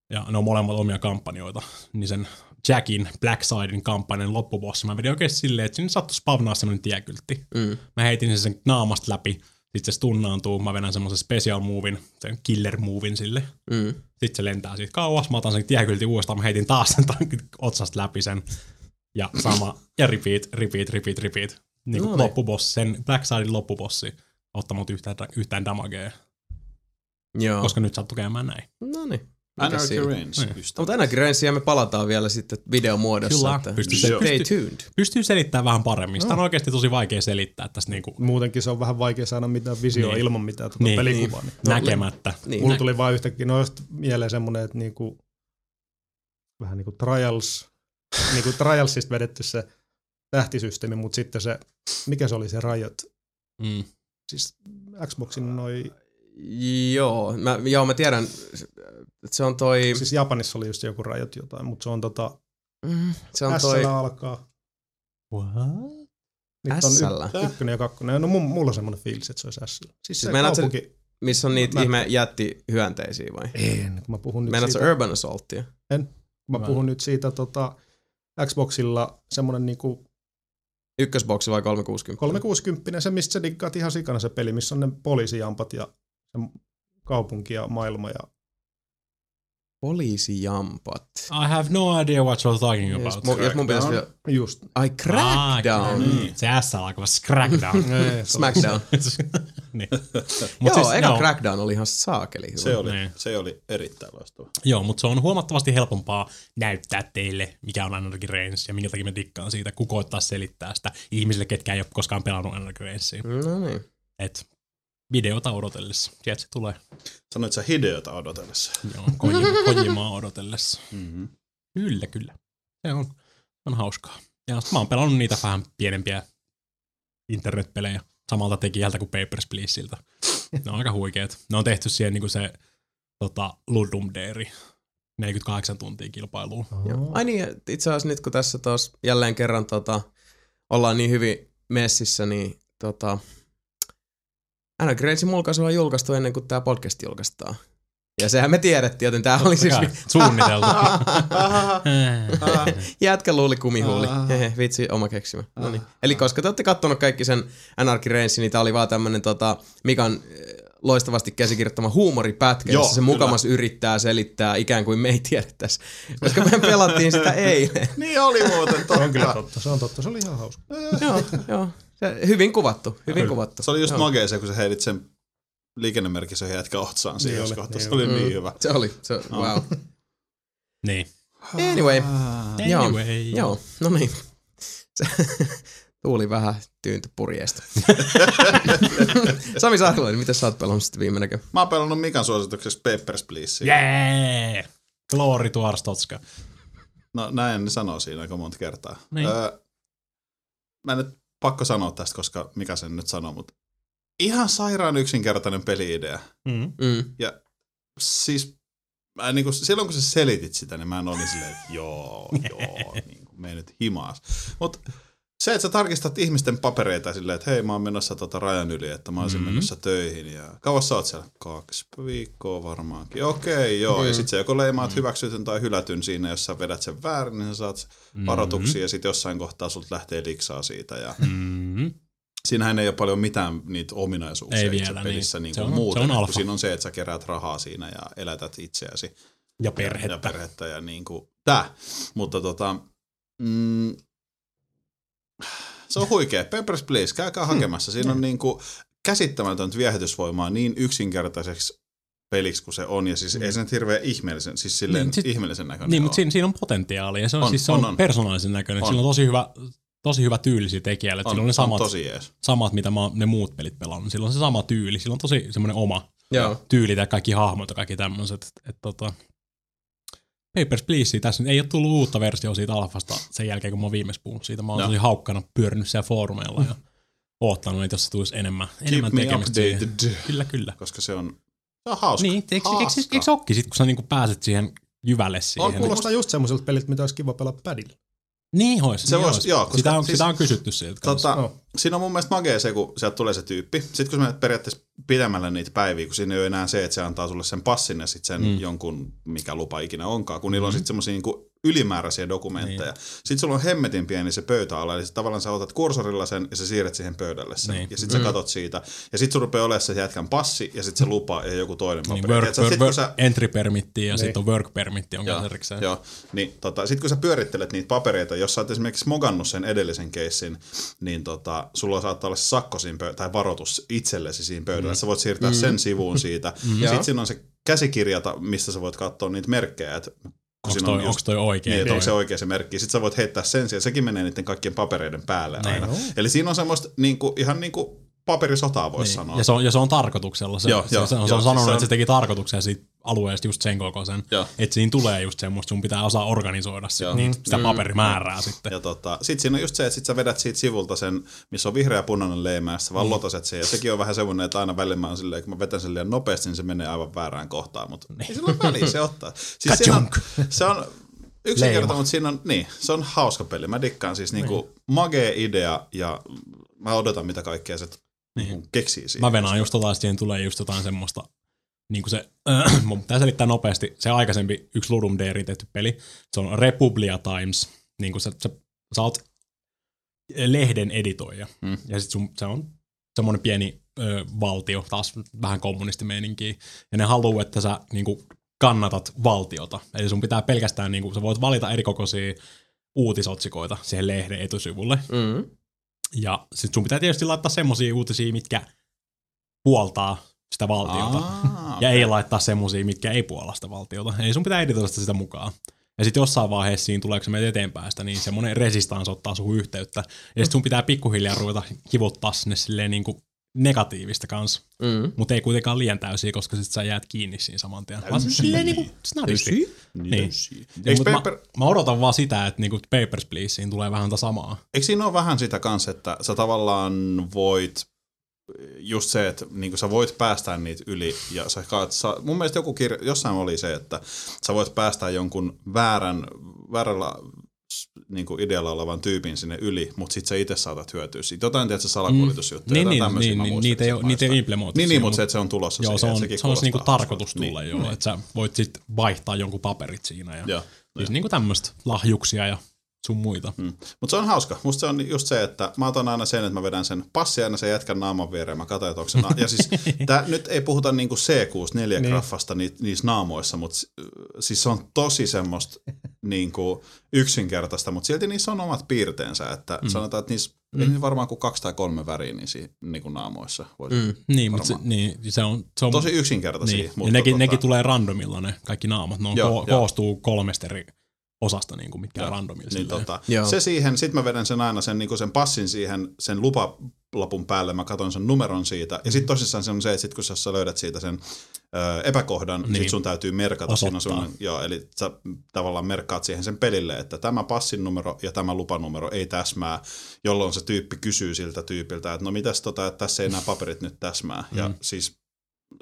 Ja ne on molemmat omia kampanjoita, niin sen Jackin Black Sidein kampanjan loppubossi mä vedin oikein silleen, että sinne sattui spavnaa semmonen tiekyltti. Mm. Mä heitin sen naamasta läpi, sit se stunnaantuu, mä vedän semmosen special movin, sen killer movin sille. Mm. Sit se lentää siitä kauas, mä otan sen tiekyltin uudestaan, mä heitin taas sen otsasta läpi sen. Ja sama, ja repeat. Niin kuin loppubossi, sen Black Sidein loppubossi ottamut yhtään damagea. Joo. Koska nyt sattuu käymään näin. Noniin. Anarchy Range. Mutta Anarchy Rangea me palataan vielä sitten videomuodossa. Kyllä, pystyy selittämään vähän paremmin. Sitä on oikeasti tosi vaikea selittää tässä niinku. Muutenkin se on vähän vaikea saada mitään visioa ilman mitään pelikuvaa. Niin. No, näkemättä. Niin. Mulla tuli vaan yhtäkkiä noista mieleen semmoinen, että niinku, vähän niinku Trials, niinku Trialsista vedetty se tähtisysteemi, mutta sitten se, mikä se oli se Riot? Mm. Siis Xboxin noi... Joo, mä tiedän, että se on toi... Siis Japanissa oli just joku Riot jotain, mutta se on tota... Se on toi... S-llä alkaa. What? S-llä? Ykkönen ja kakkonen. No mulla on semmoinen fiilis, että se olisi S-llä. Siis se kaupunki... Missä on niitä ihme jättihyönteisiä vai? En, kun mä puhun nyt siitä... Meinaatko Urban Assaultia? En. Mä puhun nyt siitä tota Xboxilla semmoinen niinku... Ykkösboksi vai 360? 360, se mistä sä diggaat ihan sikana se peli, missä on ne poliisijampat ja... kaupunki ja maailma ja... Poliisijampat. I have no idea what you're talking about. Ai Crackdown. Se S alkaa Crackdown. Smackdown. Niin. Joo, eka Crackdown oli ihan saakeli hyvä. Se oli erittäin loistava. Joo, mutta se on huomattavasti helpompaa näyttää teille, mikä on Anarchy Range ja minkä takia me dikkaan siitä, kun koittaa selittää sitä ihmisille, ketkä ei ole koskaan pelannut Anarchy Rangea. No niin. Videota odotellessa. Sieltä se tulee. Sanoit sä Hideota odotellessa. Joo, Kojimaa odotellessa. Mm-hmm. Kyllä. Se on hauskaa. Ja mä oon pelannut niitä vähän pienempiä internetpelejä samalta tekijältä kuin Papers, Pleaseiltä. Ne on aika huikeet. Ne on tehty siihen niin kuin se Ludum Dare. 48 tuntia kilpailuun. Ai niin, itse asiassa nyt kun tässä taas jälleen kerran ollaan niin hyvin messissä, niin Anna Grensin mulkaisu on julkaistu ennen kuin tämä podcast julkaistaan. Ja sehän me tiedettiin, joten tämä oli siis... Suunniteltu. Jätkä luuli kumihuuli. Vitsi, oma keksimä. Noniin. Eli koska te olette kattonut kaikki sen Anarchy Range, niin tämä oli vaan tämmöinen Mikan loistavasti käsikirjoittama huumoripätkä, jossa se mukamas yrittää selittää ikään kuin me ei tiedettäisi. Koska me pelattiin sitä eilen. Niin oli muuten totta. Se on totta. Se oli ihan hauska. Joo. Se, hyvin kuvattu. Se oli just magea se, kun sä heilit sen liikennemerkissä jätkä otsaan siinä kohtaa. Se oli niin hyvä. Se oli, wow. Niin. Anyway. Joo, no niin. Tuuli vähän tyyntyi purjeesta. Sami Zääreläinen, mitä sä oot pelannut sitten viime näkö? Mä oon pelannut Mikan suosituksessa Papers, Please. Jee! Glory to Arstotska. No näin ne sanoo siinä aika monta kertaa. Niin. Mä nyt pakko sanoa tästä, koska Mika sen nyt sanoo, mutta ihan sairaan yksinkertainen peli-idea. Mm. Ja siis mä niin kuin, silloin kun sä selitit sitä, niin mä en olin silleen, että joo, niin kuin, me ei nyt himaas. Mutta se, että sä tarkistat ihmisten papereita silleen, että hei, mä oon menossa rajan yli, että mä olisin menossa töihin. Ja kauas sä oot siellä? 2 viikkoa varmaankin. Okei, joo. Mm. Ja sit sä joko leimaat hyväksytyn tai hylätyn siinä, jos sä vedät sen väärin, niin sä saat varoituksia ja sit jossain kohtaa sulta lähtee liksaa siitä. Ja... Siinähän ei ole paljon mitään niitä ominaisuuksia ei itse vielä, pelissä niin. Niin muuten. Siinä on se, että sä keräät rahaa siinä ja elätät itseäsi. Ja perhettä. Ja perhettä ja niin kuin tää. Mutta se on huikea. Papers, Please. Käykää hakemassa. Siinä on niinku käsittämätöntä viehätysvoimaa niin yksinkertaiseksi peliksi kuin se on. Ja siis ei se nyt hirveän ihmeellisen, siis silleen ihmeellisen näköinen niin, mutta siinä on potentiaalia. Se on, siis se on persoonallisen näköinen. On. Sillä on tosi hyvä tyylisiä tekijälle. Sillä on ne samat mitä ne muut pelit pelannut. Sillä on se sama tyyli. Sillä on tosi semmoinen oma tyyli ja kaikki hahmot ja kaikki tämmöiset. Papers, Please, tässä ei ole tullut uutta versiota siitä alfasta sen jälkeen, kun mä oon viimeksi puhunut siitä. Mä oon tosi haukkana pyörinyt siellä foorumeilla ja oottanut, että jos se tulisi enemmän tekemistä. Keep me updated. Kyllä. Koska se on Tämä on hauska. Niin, eikö se olekin sit, kun sä niinku pääset siihen jyvälle siihen? On, kuulostaa just semmoiselta peliltä, mitä olisi kiva pelata padilla. Niin olisi. Se niin olisi. Joo, koska sitä on kysytty sieltä. No. Siinä on mun mielestä magea se, kun sieltä tulee se tyyppi. Sitten kun sä menet periaatteessa pidemmälle niitä päiviä, kun siinä ei ole enää se, että se antaa sulle sen passin ja sitten sen jonkun, mikä lupa ikinä onkaan, kun niillä on sitten semmoisia niinku ylimääräisiä dokumentteja. Niin. Sitten sulla on hemmetin pieni se pöytäala, eli tavallaan sä otat kursorilla sen ja sä siirret siihen pöydälle sen. Niin. Ja sitten sä katot siitä. Ja sitten sun rupeaa olemaan se jätkän passi ja sitten se lupa ja joku toinen paperi. Niin, entry permitti ja niin. Sitten on work permitti on kanssa erikseen. Joo, niin sitten kun sä pyörittelet niitä papereita, jos sä oot esimerkiksi mogannut sen edellisen keissin, niin sulla saattaa olla sakko siinä tai varoitus itsellesi siinä pöydällä. Sä voit siirtää sen sivuun siitä. Ja sitten siinä on se käsikirjata, mistä sä voit katsoa niitä merkkejä, että onko toi oikein? Niin, onko se oikein se merkki. Sitten sä voit heittää sen siihen. Sekin menee niiden kaikkien papereiden päälle aina. Noin. Eli siinä on semmoista ihan paperisotaa voisi sanoa. Ja se on tarkoituksella. Se on sanonut, että se teki tarkoituksella siitä alueesta just sen koko sen. Että siinä tulee just semmoista, sun pitää osaa organisoida sitä paperimäärää sitten. Ja sit siinä on just se, että sit sä vedät siitä sivulta sen, missä on vihreä punainen leimä, ja sä vaan lotaset sen. Ja sekin on vähän semmoinen, että aina välillä mä oon silleen, kun mä vetän sen liian nopeasti, niin se menee aivan väärään kohtaan. Mutta ei sillä ole väliä, se ottaa. Siis se on yksinkertainen, mutta siinä on, se on hauska peli. Mä dikkaan siis niinku magea idea, ja mä odotan mitä kaikkea se keksii siihen. Mä venaan just siihen tulee just jotain semmoista. Niin kuin se, mun pitää selittää nopeasti, se aikaisempi yksi Ludum Darein tehty peli, se on Republia Times, niin kuin sä oot lehden editoija, ja sit se on semmoinen pieni valtio, taas vähän kommunistimeininkiä, ja ne haluaa, että sä niin kuin kannatat valtiota, eli sun pitää pelkästään, niin kuin, sä voit valita erikokoisia uutisotsikoita siihen lehden etusivulle, ja sit sun pitää tietysti laittaa semmosia uutisia, mitkä puoltaa sitä valtiota. Ja ei laittaa semmosia, mitkä ei puolla sitä valtiota. Eli sun pitää editoida sitä mukaan. Ja sitten jossain vaiheessa siinä tuleeko meitä eteenpäin sitä, niin semmoinen resistans ottaa suhun yhteyttä. Ja sit sun pitää pikkuhiljaa ruveta kivuttaa sinne silleen niinku negatiivista kanssa. Mutta ei kuitenkaan liian täysiä, koska sit sä jäät kiinni siinä saman tien. Vaan silleen niinku snadisti. Niin. Mä odotan vaan sitä, että niinku Papers, Pleaseen tulee vähän tätä samaa. Eikö siinä ole vähän sitä kanssa, että sä tavallaan voit just se, että niin sä voit päästää niitä yli ja sä mun mielestä joku jossain oli se, että sä voit päästää jonkun väärällä niin idealla olevan tyypin sinne yli, mutta sit sä itse saatat hyötyä siitä. Jotain tietysti salakuljetusjuttuja tai tämmöisiä mä muistan. Niitä ei implementoitu. Niin, mutta se, että se on tulossa. Joo, se on niinku tarkoitus tulla jo, että sä voit sit vaihtaa jonkun paperit siinä ja niinku tämmöistä lahjuksia ja sun muita. Mutta se on hauska. Musta se on just se, että mä otan aina sen, että mä vedän sen passia ja aina sen jätkän naaman viereen. Mä katsoin, että onko se ja siis nyt ei puhuta niinku C64-graffasta niissä naamoissa, mutta siis se on tosi semmoista niinku yksinkertaista, mutta silti niissä on omat piirteensä. Että sanotaan, että niissä ei varmaan kuin 2 tai 3 väriä niinku naamoissa. Niin, mutta se on tosi yksinkertaisia. Niin. Mutta ja nekin tulee randomilla ne kaikki naamat. Ne koostuu 3 eri osasta, niin kuin mitkä on randomilla. Niin, se siihen, sit mä vedän sen aina sen, niin kuin sen passin siihen, sen lupalapun päälle, mä katon sen numeron siitä, ja sit tosissaan se on se, että sit kun sä löydät siitä sen epäkohdan, sit sun täytyy merkata. Osoittaa. Eli sä tavallaan merkkaat siihen sen pelille, että tämä passin numero ja tämä lupanumero ei täsmää, jolloin se tyyppi kysyy siltä tyypiltä, että no mitäs että tässä ei nämä paperit nyt täsmää, ja siis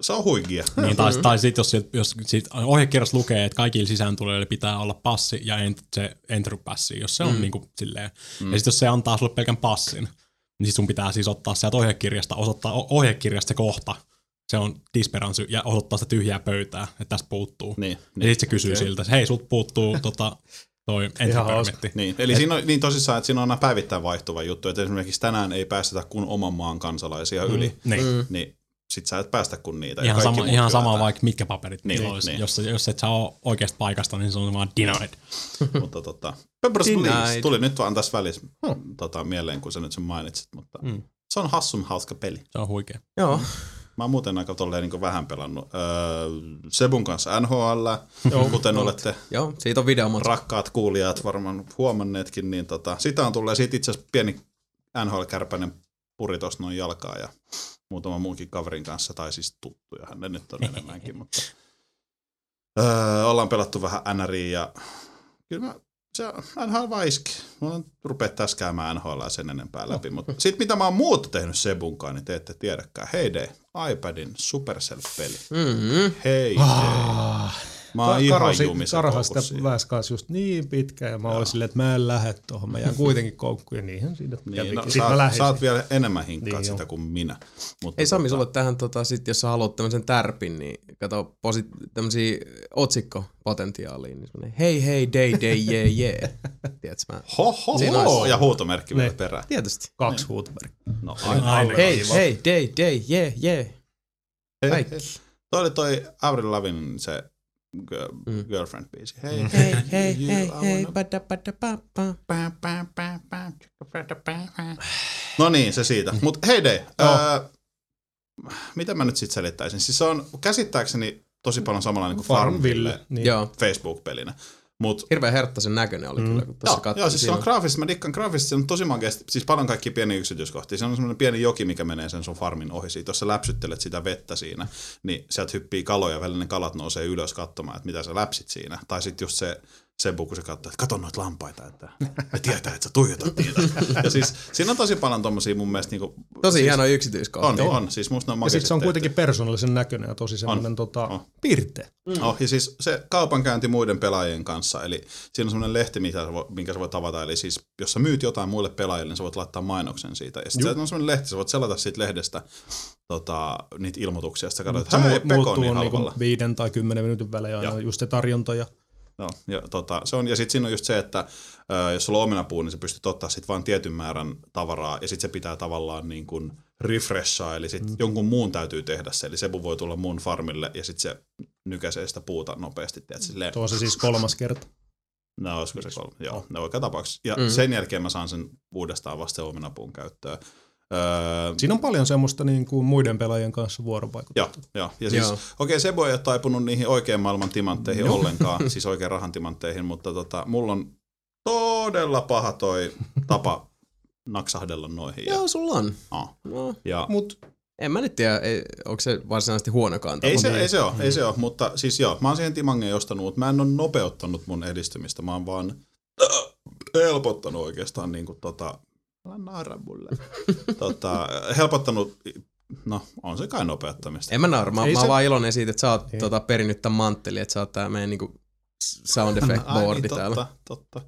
se on huikia. Niin, tai sitten jos ohjekirjassa lukee, että kaikilla sisääntulijoilla pitää olla passi ja se entry-passi, jos se on niin kuin silleen. Ja sitten jos se antaa sulle pelkän passin, niin sit sun pitää siis ottaa sieltä ohjekirjasta, osoittaa ohjekirjasta se kohta. Se on disperanssi ja osoittaa sitä tyhjää pöytää, että tästä puuttuu. Niin, ja sitten se kysyy siltä, että hei, sulta puuttuu toi entry-permitti. Niin. Eli siinä on, niin tosissaan, että siinä on aina päivittäin vaihtuva juttu, että esimerkiksi tänään ei päästetä kun oman maan kansalaisia yli. Niin. Sitten sä et päästä kuin niitä. Ihan sama vaikka mitkä paperit niillä olisi. Niin. Jos et sä ole oikeasta paikasta, niin se on vaan denied. Mutta Peppers Please tuli nyt vaan tässä välissä mieleen, kun sä nyt sen mainitsit. Mutta se on hassun hauska peli. Se on huikea. Joo. Mä oon muuten aika niin vähän pelannut. Sebun kanssa NHL, kuten olette siitä on rakkaat kuulijat varmaan huomanneetkin. Niin sitä on tullut siitä itse asiassa pieni NHL-kärpäinen puri tuossa noin jalkaa ja muutama muunkin kaverin kanssa, tai siis tuttuja, ne nyt on enemmänkin, mutta ollaan pelattu vähän NRiä ja kyllä mä Se on NHL iski. Mulla on rupea taas käymään NHL:ää sen enempää läpi, mutta sit mitä mä oon muuta tehnyt Sebunkaan, niin te ette tiedäkään. Heyday, iPadin Supercell-peli. Mm-hmm. Heyday. Mä oon ihan jumisen koukussa. Karhasta läskaas just niin pitkään ja mä olin silleen, että mä en lähde tohon. Mä jään kuitenkin koukkuun ja niinhän siitä kävikin. No, saat vielä enemmän hinkkaat niin sitä kuin minä. Mutta ei Sami, sulla tähän sit, jos sä haluat tämmösen tärpin, niin kato tämmösiä otsikkopotentiaaliin. Niin semmonen hei, day, yeah. Tiedätkö mä? Ho. Ja huutomerkki vielä perään. Tietysti. 2 huutomerkkiä. No aina. Hei, day, yeah. Kaikki. Toi oli toi Avril Lavin se girlfriend biisi. Hei. No niin, se siitä. Mut Heyday, mitä mä nyt sit selittäisin? Siis se on käsittääkseni tosi paljon samanlainen kuin Farmville niin Facebook-pelinä. Mut hirveän herttaisen näköinen oli kyllä, kun tässä katsoin. Joo, siis se on graafisesti, mä dikkaan graafisesti, se on tosi mankeasti, siis paljon kaikkia pieniä yksityiskohtia. Se on semmoinen pieni joki, mikä menee sen sun farmin ohi. Siitä, jos sä läpsyttelet sitä vettä siinä, niin sieltä hyppii kaloja, välillä ne kalat nousee ylös katsomaan, että mitä sä läpsit siinä. Tai sitten just se kun se katsoo, että kato noita lampaita, että ne tietää, että sä tuijotat niitä. Ja siis siinä on tosi paljon tommosia mun mielestä niinku tosi siis hienoja yksityiskohtia. On. Siis musta ne on makeasti. Ja sit se on kuitenkin persoonallisen näköinen ja tosi semmoinen piirte. Ja siis se kaupankäynti muiden pelaajien kanssa, eli siinä on semmoinen lehti, minkä sä voit avata, eli siis jos sä myyt jotain muille pelaajille, niin sä voit laittaa mainoksen siitä. Ja sit se on semmoinen lehti, sä voit selata siitä lehdestä niitä ilmoituksia, sitä katsot, että hei, peko niin halvalla. 5 tai 10 minuutin välein aina just se tarjonta ja no, ja se on, ja sitten siinä on just se, että jos sulla on omenapuu, niin sä pystyt ottaa sit vaan tietyn määrän tavaraa, ja sitten se pitää tavallaan niin kuin refreshaa, eli sitten jonkun muun täytyy tehdä se, eli Sebu voi tulla mun farmille, ja sitten se nykäisee sitä puuta nopeasti. Tuo on se siis 3. kerta. No, olisiko se 3? Joo, ne oikein tapauksessa. Ja sen jälkeen mä saan sen uudestaan vasta sen omenapuun käyttöön. Siinä on paljon semmoista niin kuin muiden pelaajien kanssa vuorovaikutusta. Joo. Ja siis, okei, Sebo ei ole taipunut niihin oikean maailman timantteihin ollenkaan, siis oikean rahan timantteihin, mutta mulla on todella paha toi tapa naksahdella noihin. Joo, sulla on. En mä nyt tiedä, onko se varsinaisesti huonokaan. Ei se ole, mutta siis joo, mä oon siihen timangeen ostanut, mutta mä en ole nopeuttanut mun edistymistä, mä oon vaan helpottanut oikeastaan niin kuin helpottanut, no on se kai nopeuttamista. En mä naura, mä oon vaan iloinen siitä, että sä oot perinnyt tämän manttelin, että sä oot tää meidän niinku sound effect boardi täällä. Totta.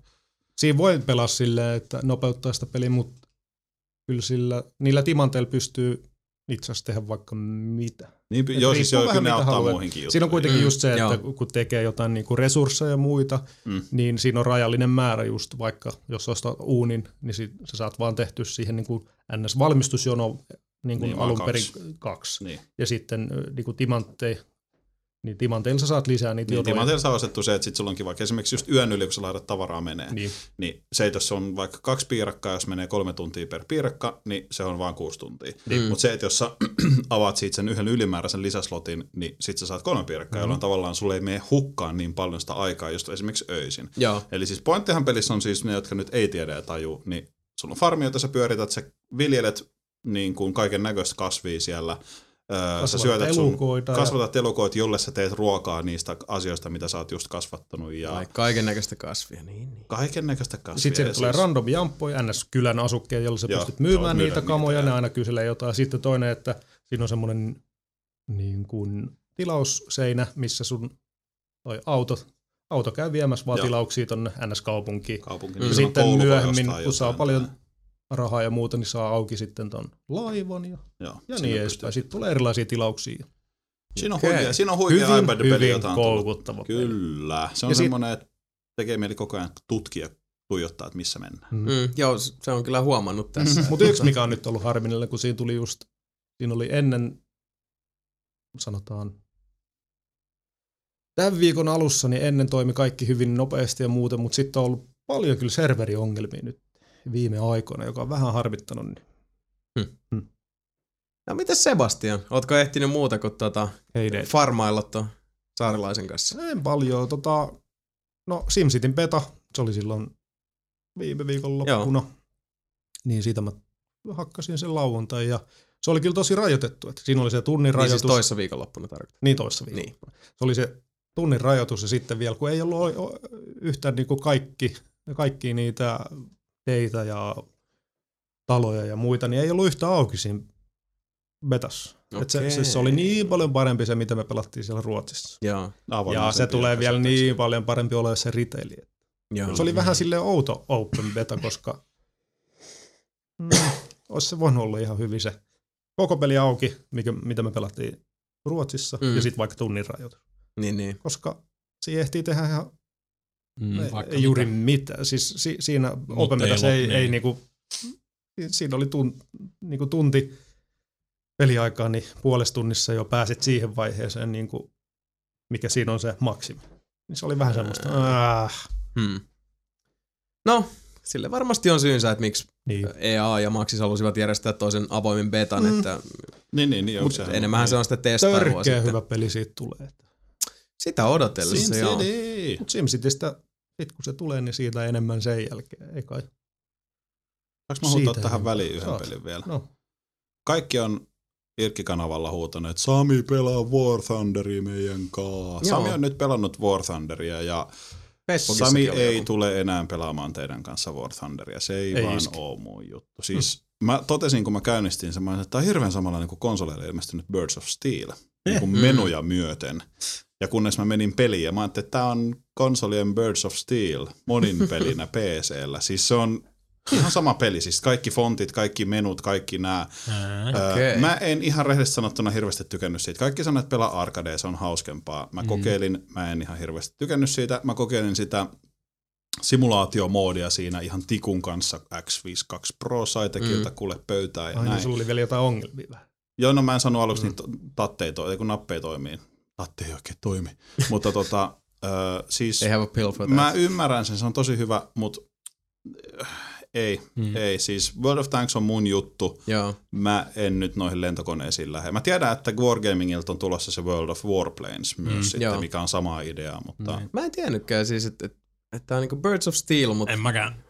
Siinä voi pelaa silleen, että nopeuttaa sitä peliä, mutta kyllä niillä timanteilla pystyy itse asiassa tehdä vaikka mitä. Niin, siis kyllä ne auttaa muihinkin juttuihin. Siinä on kuitenkin just se, että kun tekee jotain niinku resursseja ja muita, niin siinä on rajallinen määrä just vaikka, jos ostat uunin, niin sä saat vaan tehtyä siihen niinku NS-valmistusjono niinku alun perin 2. Niin. Ja sitten niinku timanteilla sä saat lisää niitä jonoja. Timanteilla sä ostettu se, että sit sulla onkin vaikka esimerkiksi just yön yli, kun sä laitat tavaraa menee, niin se, että jos on vaikka 2 piirakkaa, jos menee 3 tuntia per piirakka, niin se on vaan 6 tuntia. Mutta se, että jos sä avaat siitä sen yhden ylimääräisen lisäslotin, niin sit sä saat 3 piirakkaa, jolloin tavallaan sulle ei mene hukkaan niin paljon sitä aikaa, just esimerkiksi öisin. Joo. Eli siis pointtihan pelissä on siis ne, jotka nyt ei tiedä ja tajuu, niin sulla on farmi, jota sä pyörität, sä viljelet niin kuin kaiken näköistä kasvia siellä, kasvatat elukoita, jolle sä teet ruokaa niistä asioista, mitä sä oot just kasvattanut. Kaiken näköistä kasvia. Niin. Kaiken näköistä kasvia. Sitten tulee random jamppoja, NS-kylän asukkeja, jolla sä pystyt myymään niitä kamoja, ne aina kyselee jotain. Sitten toinen, että siinä on semmoinen niin kuin tilausseinä, missä sun auto käy viemässä vaan tilauksia tonne NS-kaupunkiin. Sitten myöhemmin, kun saa paljon rahaa ja muuta, niin saa auki sitten ton laivan ja niin edespäin. Sitten tulee erilaisia tilauksia. Siinä on huikea iPad-peli, jota on kolkuttava. Kyllä. Se on semmoinen, että tekee mieli koko ajan tutkia, tuijottaa, että missä mennään. Joo, se on kyllä huomannut tässä. Mutta yksi, mikä on nyt ollut harmillinen, kun siinä tuli just, siinä oli ennen, sanotaan, tämän viikon alussa, niin ennen toimi kaikki hyvin nopeasti ja muuten, mutta sitten on ollut paljon kyllä serveriongelmia nyt viime aikoina, joka on vähän harmittanut. No mitäs Sebastian? Ootko ehtinyt muuta kuin farmailla tuon Saarelaisen kanssa? En paljon. No SimCityn beta, se oli silloin viime viikon loppuna. Niin siitä mä hakkasin sen lauantain ja se oli kyllä tosi rajoitettu. Että siinä oli se tunnin rajoitus. Niin siis toissa viikonloppuna tarkoittaa. Niin toissa viikonloppuna. Niin. Se oli se tunnin rajoitus ja sitten vielä kun ei ollut yhtään niin kuin kaikki kaikki niitä teitä ja taloja ja muita, niin ei ollut yhtä auki siinä betassa. Okay. Se oli niin paljon parempi se, mitä me pelattiin siellä Ruotsissa. Ja se tulee vielä niin paljon parempi olemaan se riteili. Se oli vähän silleen outo open beta, koska olisi se voinut olla ihan hyvin se koko peli auki, mitä me pelattiin Ruotsissa, ja sitten vaikka tunnin rajoitus. Niin. Koska siihen ehtii tehdä ihan juuri mitään. Siis siinä open betassa ei niinku... Siinä oli tunti peliaikaa, niin puolessa tunnissa jo pääsit siihen vaiheeseen, niin kuin, mikä siinä on se maksimi. Niin se oli vähän semmoista. No, sille varmasti on syynsä, että miksi EA ja Maxis halusivat järjestää toisen avoimen betan. Niin, onko se enemmänhän se on sitä testailua. Törkeä hyvä peli siitä tulee. Sitä odotellessa, joo. Mutta SimCitystä, sit kun se tulee, niin siitä enemmän sen jälkeen, ei kai. Saanko mä huutaa tähän väliin yhden pelin vielä? No. Kaikki on Irkki-kanavalla huutanut, että Sami pelaa War Thunderia meidän kanssa. Sami on nyt pelannut War Thunderia ja Sami ei tule enää pelaamaan teidän kanssa War Thunderia. Se ei vaan ole mun juttu. Siis mä totesin, kun mä käynnistin sen, että tämä on hirveän samanlainen kuin konsoleille ilmestynyt Birds of Steel. Niin kuin menuja myöten. Ja kunnes mä menin peliin ja mä ajattelin, että tämä on konsolien Birds of Steel monin pelinä PC:llä. Siis se on... Ihan sama peli, siis kaikki fontit, kaikki menut, kaikki nää. Okay. Mä en ihan rehellisesti sanottuna hirveästi tykännyt siitä. Kaikki sanoo, että pelaa arcadea, se on hauskempaa. Mä kokeilin, mä en ihan hirveästi tykännyt siitä. Mä kokeilin sitä simulaatiomoodia siinä ihan tikun kanssa. X52 Pro sai tekijältä kuule pöytää ja näin. Sulla oli vielä jotain ongelmia. Joo, no mä en sano aluksi niitä nappeja toimii. Tatteja ei oikein toimi. Mutta siis mä ymmärrän sen, se on tosi hyvä, mutta... Ei. Siis World of Tanks on mun juttu. Joo. Mä en nyt noihin lentokoneisiin lähde. Mä tiedän, että Wargamingilta on tulossa se World of Warplanes myös sitten, mikä on samaa ideaa, mutta... Mä en tiennytkään siis, että tämä on niinku Birds of Steel, mutta... En mäkään.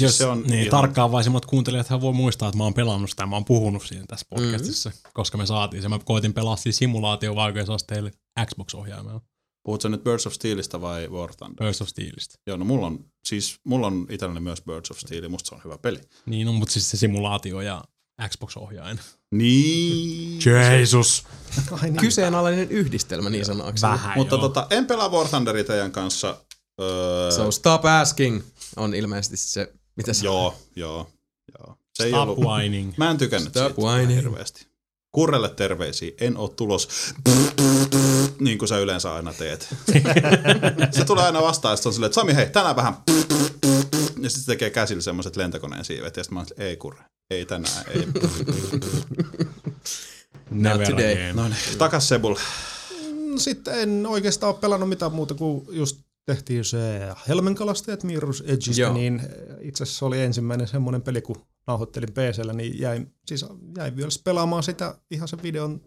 Jos niin, tarkkaavaisimmat kuuntelijathan voi muistaa, että mä oon pelannut sitä, mä oon puhunut siinä tässä podcastissa, koska me saatiin se. Mä koitin pelaa siis simulaatiovaikeusasteille Xbox-ohjaimella. Puhutko nyt Birds of Steelista vai War Thunder? Birds of Steelista. Joo, no mulla on itselleni myös Birds of Steel, musta se on hyvä peli. Niin on, mutta siis se simulaatio ja Xbox-ohjain. Niin. Jeesus. Kyseenalainen yhdistelmä niin sanakseni. Mutta en pelaa War Thunderia teidän kanssa. So stop asking on ilmeisesti se, mitä se on. Joo. Se stop ollut, whining. Mä en tykännyt stop siitä hirveästi. Kurrelle terveisiä, en oo tulos, niin kuin sä yleensä aina teet. Se tulee aina vastaan, että on silleen, että Sami hei, tänään vähän, ja sitten tekee käsillä semmoiset lentokoneen siivet, ja sitten mä oon, ei kurre, ei tänään, ei. Not today. No niin, takas Sebul. Sitten en oikeastaan ole pelannut mitään muuta kuin just tehtiin se Helmenkalastajat Mirror's Edgeistä, niin itse asiassa oli ensimmäinen semmoinen peli, kun nauhoittelin PC:llä, niin jäin vielä pelaamaan sitä ihan sen videon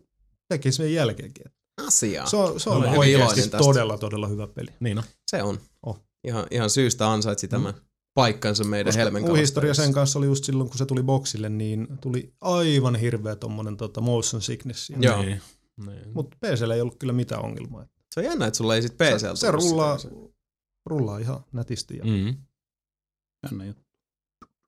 tekemisen jälkeenkin. Asiaa. Se on oikeasti todella hyvä peli. Niin on. Se on. Ihan syystä ansaitsi tämän paikkansa meidän Helmenkalastajissa. Mun historia sen kanssa oli just silloin, kun se tuli boksille, niin tuli aivan hirveä tommonen motion sickness. Joo. Niin. Mutta PC:llä ei ollut kyllä mitään ongelmaa. Se on jännä, että sulla ei sit PC:ltä. Se rullaa ihan nätisti. Jännä juttu.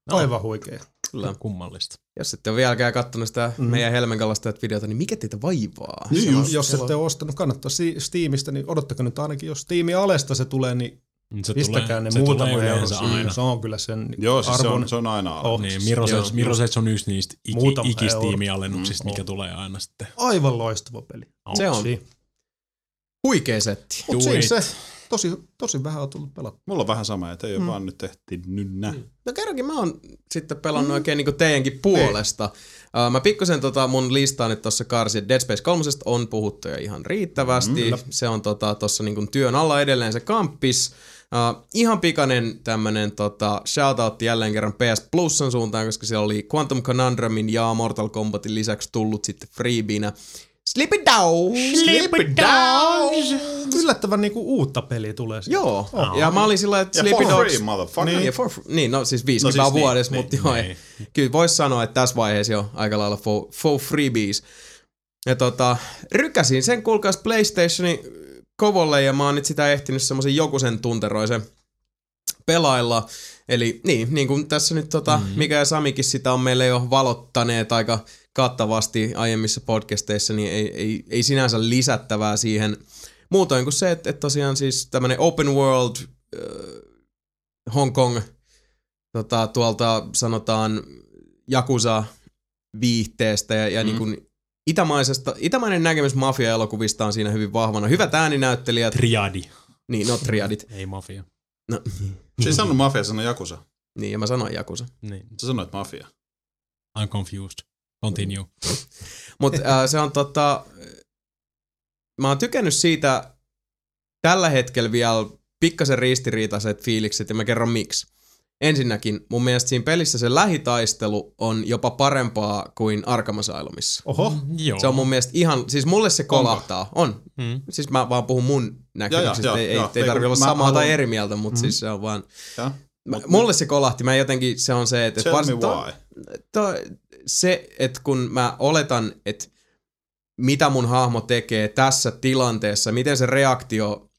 Aivan huikea. Kyllä. Kummallista. Jos ette ole vieläkään kattonut sitä meidän Helmenkalastajat videota, niin mikä teitä vaivaa? Niin, jos ette ole ostanut, kannattaa Steamista, niin odottakaa nyt ainakin, jos Steamin alesta se tulee, niin se pistäkää ne muutama euroa. Se on kyllä sen arvon. Se on aina alennus. Mirosets on yksi niistä ikistiimialennuksista, mikä tulee aina sitten. Aivan loistava peli. Se on. Huikea setti. Mut siis se tosi vähän on tullut pelata. Mulla on vähän sama, että ei ole vaan nyt tehty nynnä. No kerrankin mä oon sitten pelannut oikein niinku teidänkin puolesta. Mä pikkusen mun listaa nyt tossa karsin. Dead Space 3 on puhuttu jo ihan riittävästi. Se on tossa niinku työn alla edelleen se kamppis. Ihan pikainen tämmönen shoutoutti jälleen kerran PS Plusan suuntaan, koska siellä oli Quantum Conundrumin ja Mortal Kombatin lisäksi tullut sitten freebinä. Sleepy Down! Yllättävän niinku uutta peliä tulee siitä. Joo, ja mä olin sillä, että Sleepy Dogs... free, motherfucker. Niin, siis 50 vuodessa, mutta kyllä voisi sanoa, että tässä vaiheessa jo aika lailla for freebies. Ja rykäsin sen, kuulkaas PlayStationin kovolle, ja mä oon nyt sitä ehtinyt semmoisen jokuisen tunteroisen pelailla. Eli niin kuin tässä nyt Mika ja Samikin sitä on meille jo valottaneet aika kattavasti aiemmissa podcasteissa, niin ei sinänsä lisättävää siihen muutoin kuin se, että tosiaan siis tämmönen open world Hong Kong tuolta sanotaan Yakuza viihteestä ja niin kuin itämainen näkemys mafia-elokuvista on siinä hyvin vahvana. Hyvät ääninäyttelijät. Triadi. Niin, no triadit. Ei mafia. No. Se ei sanonut mafia, se sanoi Yakuza. Niin, ja mä sanoin Yakuza. Niin. Sä sanoit mafia. I'm confused. Continue. Mut se on mä oon tykännyt siitä tällä hetkellä vielä pikkasen ristiriitaiset fiilikset, ja mä kerron miksi. Ensinnäkin, mun mielestä siinä pelissä se lähitaistelu on jopa parempaa kuin Arkham Asylumissa. Oho, joo. Se on mun mielestä ihan, siis mulle se kolahtaa. On. Siis mä vaan puhun mun näkemyksistä, ei tarvitse olla samaa tai eri mieltä, mutta siis se on vaan... Mulle se kolahti, mä jotenkin se on se, että... Se, että kun mä oletan, että mitä mun hahmo tekee tässä tilanteessa, miten se reaktio...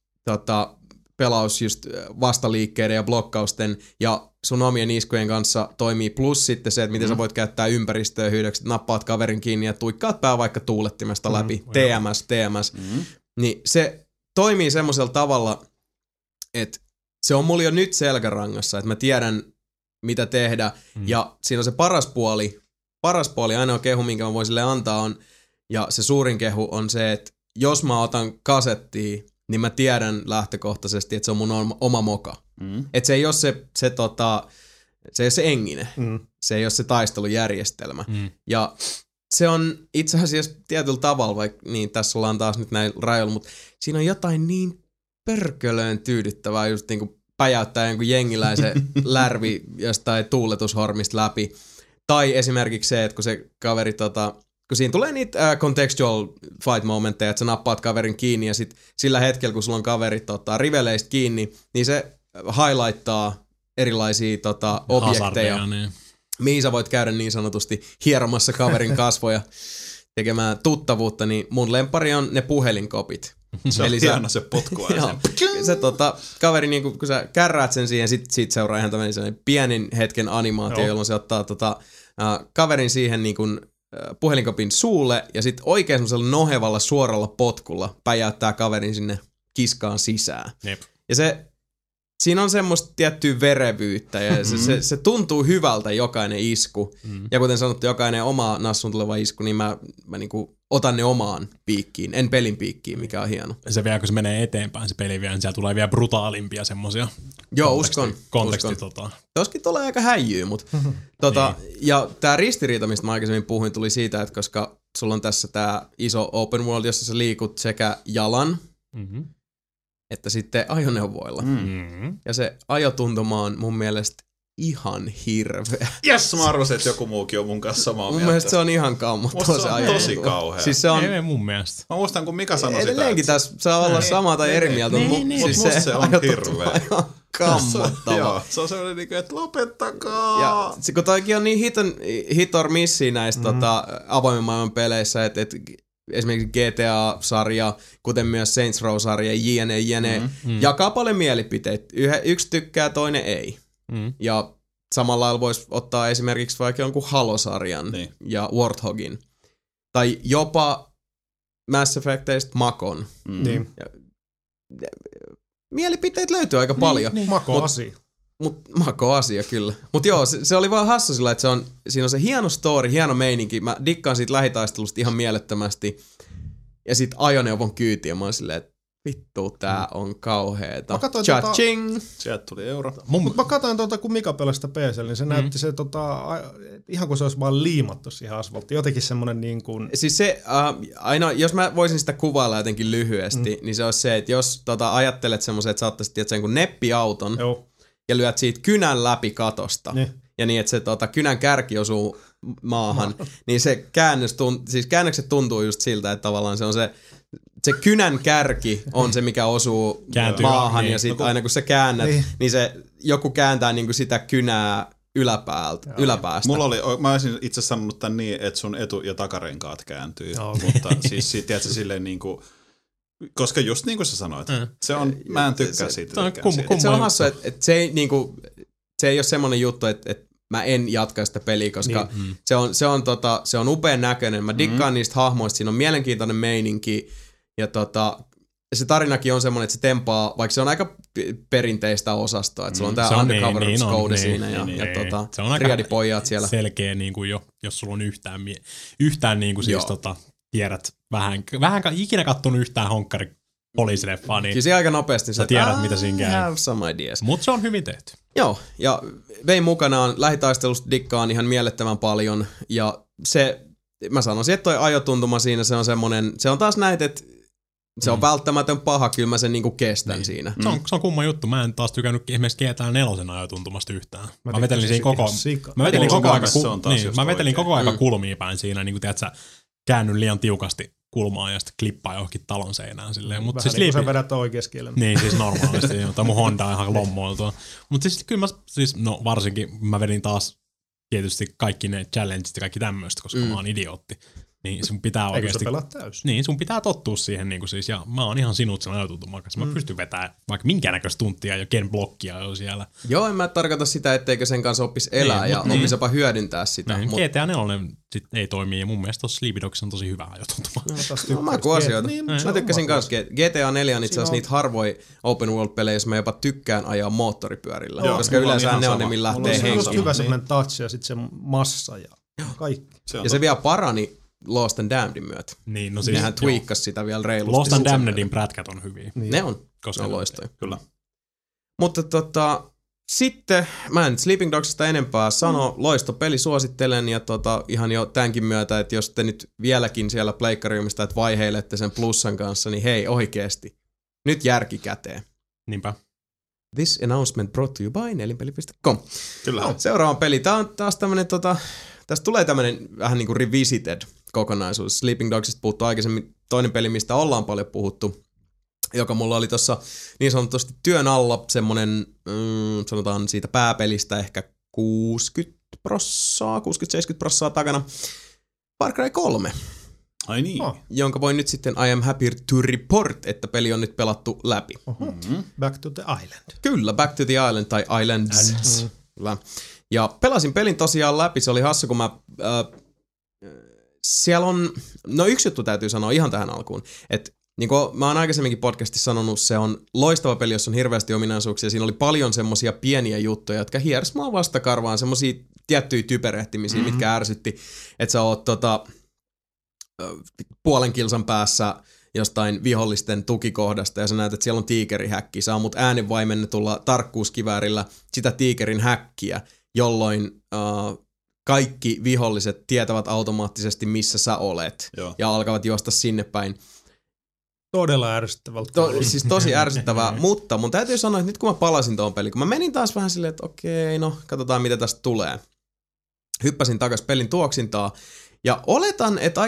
pelaus just vastaliikkeiden ja blokkausten ja sun omien iskujen kanssa toimii, plus sitten se, että miten sä voit käyttää ympäristöä hyödyksi, nappaat kaverin kiinni ja tuikkaat pää vaikka tuulettimesta läpi, TMS. Niin se toimii semmoisella tavalla, että se on mulla jo nyt selkärangassa, että mä tiedän mitä tehdä ja siinä on se paras puoli, ainoa kehu minkä mä voin sille antaa on, ja se suurin kehu on se, että jos mä otan kasettia, niin mä tiedän lähtökohtaisesti, että se on mun oma moka. Että se ei ole se ei ole se engine. Se ei ole se taistelujärjestelmä. Ja se on itse asiassa tietyllä tavalla, vaikka niin tässä ollaan taas nyt näin rajoilla, mutta siinä on jotain niin perkölöön tyydyttävää, just niin kuin päjäyttää jonkun jengiläisen lärvi jostain tuuletushormista läpi. Tai esimerkiksi se, että kun se kaveri kun siinä tulee niitä contextual fight momentteja, että sä nappaat kaverin kiinni ja sit sillä hetkellä, kun sulla on kaverit riveleistä kiinni, niin se highlighttaa erilaisia objekteja, hazardeja, niin. Mihin sä voit käydä niin sanotusti hieromassa kaverin kasvoja tekemään tuttavuutta, niin mun lempari on ne puhelinkopit. Se on hieno se potkua. Se kaveri, niin kun sä kärräät sen siihen, sit seuraa ihan tämmöinen pienin hetken animaatio, jolloin se ottaa kaverin siihen niin kun puhelinkopin suulle ja sitten oikein semmoisella nohevalla suoralla potkulla päjäyttää kaverin sinne kiskaan sisään. Jep. Ja siinä on semmoista tiettyä verevyyttä ja se tuntuu hyvältä jokainen isku. Ja kuten sanottu, jokainen oma nassun tuleva isku, niin mä niinku otan ne omaan piikkiin, en pelin piikkiin, mikä on hieno. Ja se vielä, kun se menee eteenpäin, se peli vielä, niin siellä tulee vielä brutaalimpia semmoisia. Joo, uskon. Toskin tulee aika häijyy, mutta ja tää ristiriita, mistä mä aikaisemmin puhuin, tuli siitä, että koska sulla on tässä tää iso open world, jossa sä liikut sekä jalan, että sitten ajoneuvoilla. Ja se ajotuntuma on mun mielestä ihan hirveä. Jes, mä arvasin, että joku muukin on mun kanssa samaa mieltä. Mun mielestä se on ihan kammottava se ajotuntuma. Tosi kauhea. Siis se on... Ei mun mielestä. Mä muistan, kun Mika sanoi sitä. Edelleenkin tässä saa olla samaa tai eri mieltä. Siis musta se on hirveä. Kammottava. Joo, se on sellainen, että lopettakaa. Ja kun toikin on niin hit or missi näissä avoimen maailman peleissä, että esimerkiksi GTA-sarja, kuten myös Saints Row-sarja, jne. Jakaa paljon mielipiteitä. Yksi tykkää, toinen ei. Ja samalla lailla voisi ottaa esimerkiksi vaikka jonkun Halo-sarjan ja Warthogin. Tai jopa Mass Effectista Makon. Mielipiteet löytyy aika paljon. Mako-asia kyllä. Mut joo, se oli vaan hassu sillä, että siinä on se hieno story, hieno meininki. Mä dikkaan siitä lähitaistelusta ihan mielettömästi. Ja sit ajoneuvon kyytiä. Mä oon silleen, että vittu, tää on kauheeta. Cha-ching! Sieltä tuli euro. Mut mä katsoin kun Mika pelasi sitä PC:llä, niin se näytti se ihan kuin se olisi vaan liimattu siihen asfalttiin. Jotenkin semmonen niin kuin... Siis se, aina, jos mä voisin sitä kuvailla jotenkin lyhyesti, niin se olisi se, että jos ajattelet semmoisen, että sä ottaisit sen kuin neppiauton, ja lyöt siitä kynän läpi katosta. Ja niin, että se kynän kärki osuu maahan. Niin se käännökset tuntuu just siltä, että tavallaan se on se kynän kärki on se, mikä osuu maahan. Ja sitten aina kun sä käännät, niin se joku kääntää niinku sitä kynää yläpäästä. Mä olisin itse sanonut tämän niin, että sun etu- ja takarenkaat kääntyy. Mutta siis tiedätkö silleen niinku... Koska just niin kuin sä sanoit, se on, mä en tykkää siitä. Se on hassu, että se ei ole semmoinen juttu, että mä en jatka sitä peliä, koska niin. Se on upean näköinen. Mä dikkaan niistä hahmoista, siinä on mielenkiintoinen meininki ja se tarinakin on semmoinen, että se tempaa, vaikka se on aika perinteistä osastoa, että sulla on tää undercover-skoudi siinä ja triadipojat siellä. Selkeä niin kuin jo, jos sulla on yhtään niin kuin siis tiedät vähän ikinä kattonut yhtään honkkaripoliisileffaa, niin siis aika nopeasti sä tiedät, mitä siinä käy. Mutta se on hyvin tehty. Joo, ja vei mukanaan lähitaistelusta dikkaan ihan mielettömän paljon, ja se, mä sanoisin, että toi ajotuntuma siinä, se on semmonen, se on taas näitä, että se on välttämätön paha, kyllä mä sen niinku kestän siinä. Se on kumma juttu. Mä en taas tykännyt esimerkiksi GTA 4 ajotuntumasta yhtään. Mä vetelin siinä koko aika kulmiin päin siinä, niin kuin tiedät sä, käännyn liian tiukasti kulmaa ja sitten klippaa johonkin talon seinään silleen. Mut vähän siis niin kuin sä vedät oikeassa kielellä. Niin, siis normaalisti. Tai mun Honda on ihan lommoiltua. Mutta siis kyllä mä, varsinkin mä vedin taas tietysti kaikki ne challengeit ja kaikki tämmöistä, koska mä oon idiootti. Niin sun pitää oikeasti. Niin sun pitää tottua siihen niinku siis ja mä oon ihan sinut sen ajotuntumaan, koska mä pystyn vetämään vaikka minkään näköistä tuntia ja ken blokkia jo siellä. Joo, en mä tarkoita sitä, etteikö sen kanssa oppis elää niin, ja oppis jopa hyödyntää sitä. Niin, GTA 4 sit ei toimi ja mun mielestä tossa Sleepy Dogs on tosi hyvä ajotuntuma. No, mä asioita. Niin, mä tykkäsin kanssa. GTA 4 on itse asiassa niitä harvoja open world pelejä, jos mä jopa tykkään ajaa moottoripyörillä. Joo, koska yleensä ne on ne, millä lähtee henkiin. On hyvä semmonen touch ja sit se massa ja kaikki. Ja se vielä parani Lost and Damnedin myötä. Niin, no siis, nehän tweakkasi sitä vielä reilusti. Lost and Damnedin prätkät on hyviä. Niin. Ne on. Koska ne loistoja. Kyllä. Mutta sitten, mä en Sleeping Dogsista enempää sano, loistopeli suosittelen ja ihan jo tämänkin myötä, että jos te nyt vieläkin siellä pleikkariumista, että vaiheilette sen plussan kanssa, niin hei oikeesti, nyt järki käteen. Niinpä. This announcement brought to you by nelinpeli.com. Kyllä. No, seuraava peli. Tää on taas tämmönen tästä tulee tämmönen vähän niinku revisited kokonaisuus. Sleeping Dogsista puhuttu aikaisemmin, toinen peli, mistä ollaan paljon puhuttu, joka mulla oli tossa niin sanotusti työn alla semmonen, sanotaan siitä pääpelistä ehkä 60-70% takana. Far Cry 3. Ai niin. Jonka voin nyt sitten I am happy to report, että peli on nyt pelattu läpi. Back to the Island. Kyllä, Back to the Island tai Islands. Ja pelasin pelin tosiaan läpi, se oli hassu, kun mä siellä on, no yksi juttu täytyy sanoa ihan tähän alkuun, että niin kuin mä oon aikaisemminkin podcastissa sanonut, se on loistava peli, jossa on hirveästi ominaisuuksia, siinä oli paljon semmosia pieniä juttuja, jotka hieras mua vastakarvaan, semmosia tiettyjä typerehtimisiä, mitkä ärsytti, että sä oot puolen kilsan päässä jostain vihollisten tukikohdasta ja sä näet, että siellä on tiikerihäkki, sä ammut äänenvaimennetulla tarkkuuskiväärillä sitä tiikerin häkkiä, jolloin kaikki viholliset tietävät automaattisesti, missä sä olet. Joo. Ja alkavat juosta sinne päin. Todella ärsyttävältä. Siis tosi ärsyttävää, mutta mun täytyy sanoa, että nyt kun mä palasin tuon peliin, kun mä menin taas vähän silleen, että okei, no katsotaan mitä tästä tulee. Hyppäsin takas pelin tuoksintaa ja oletan, että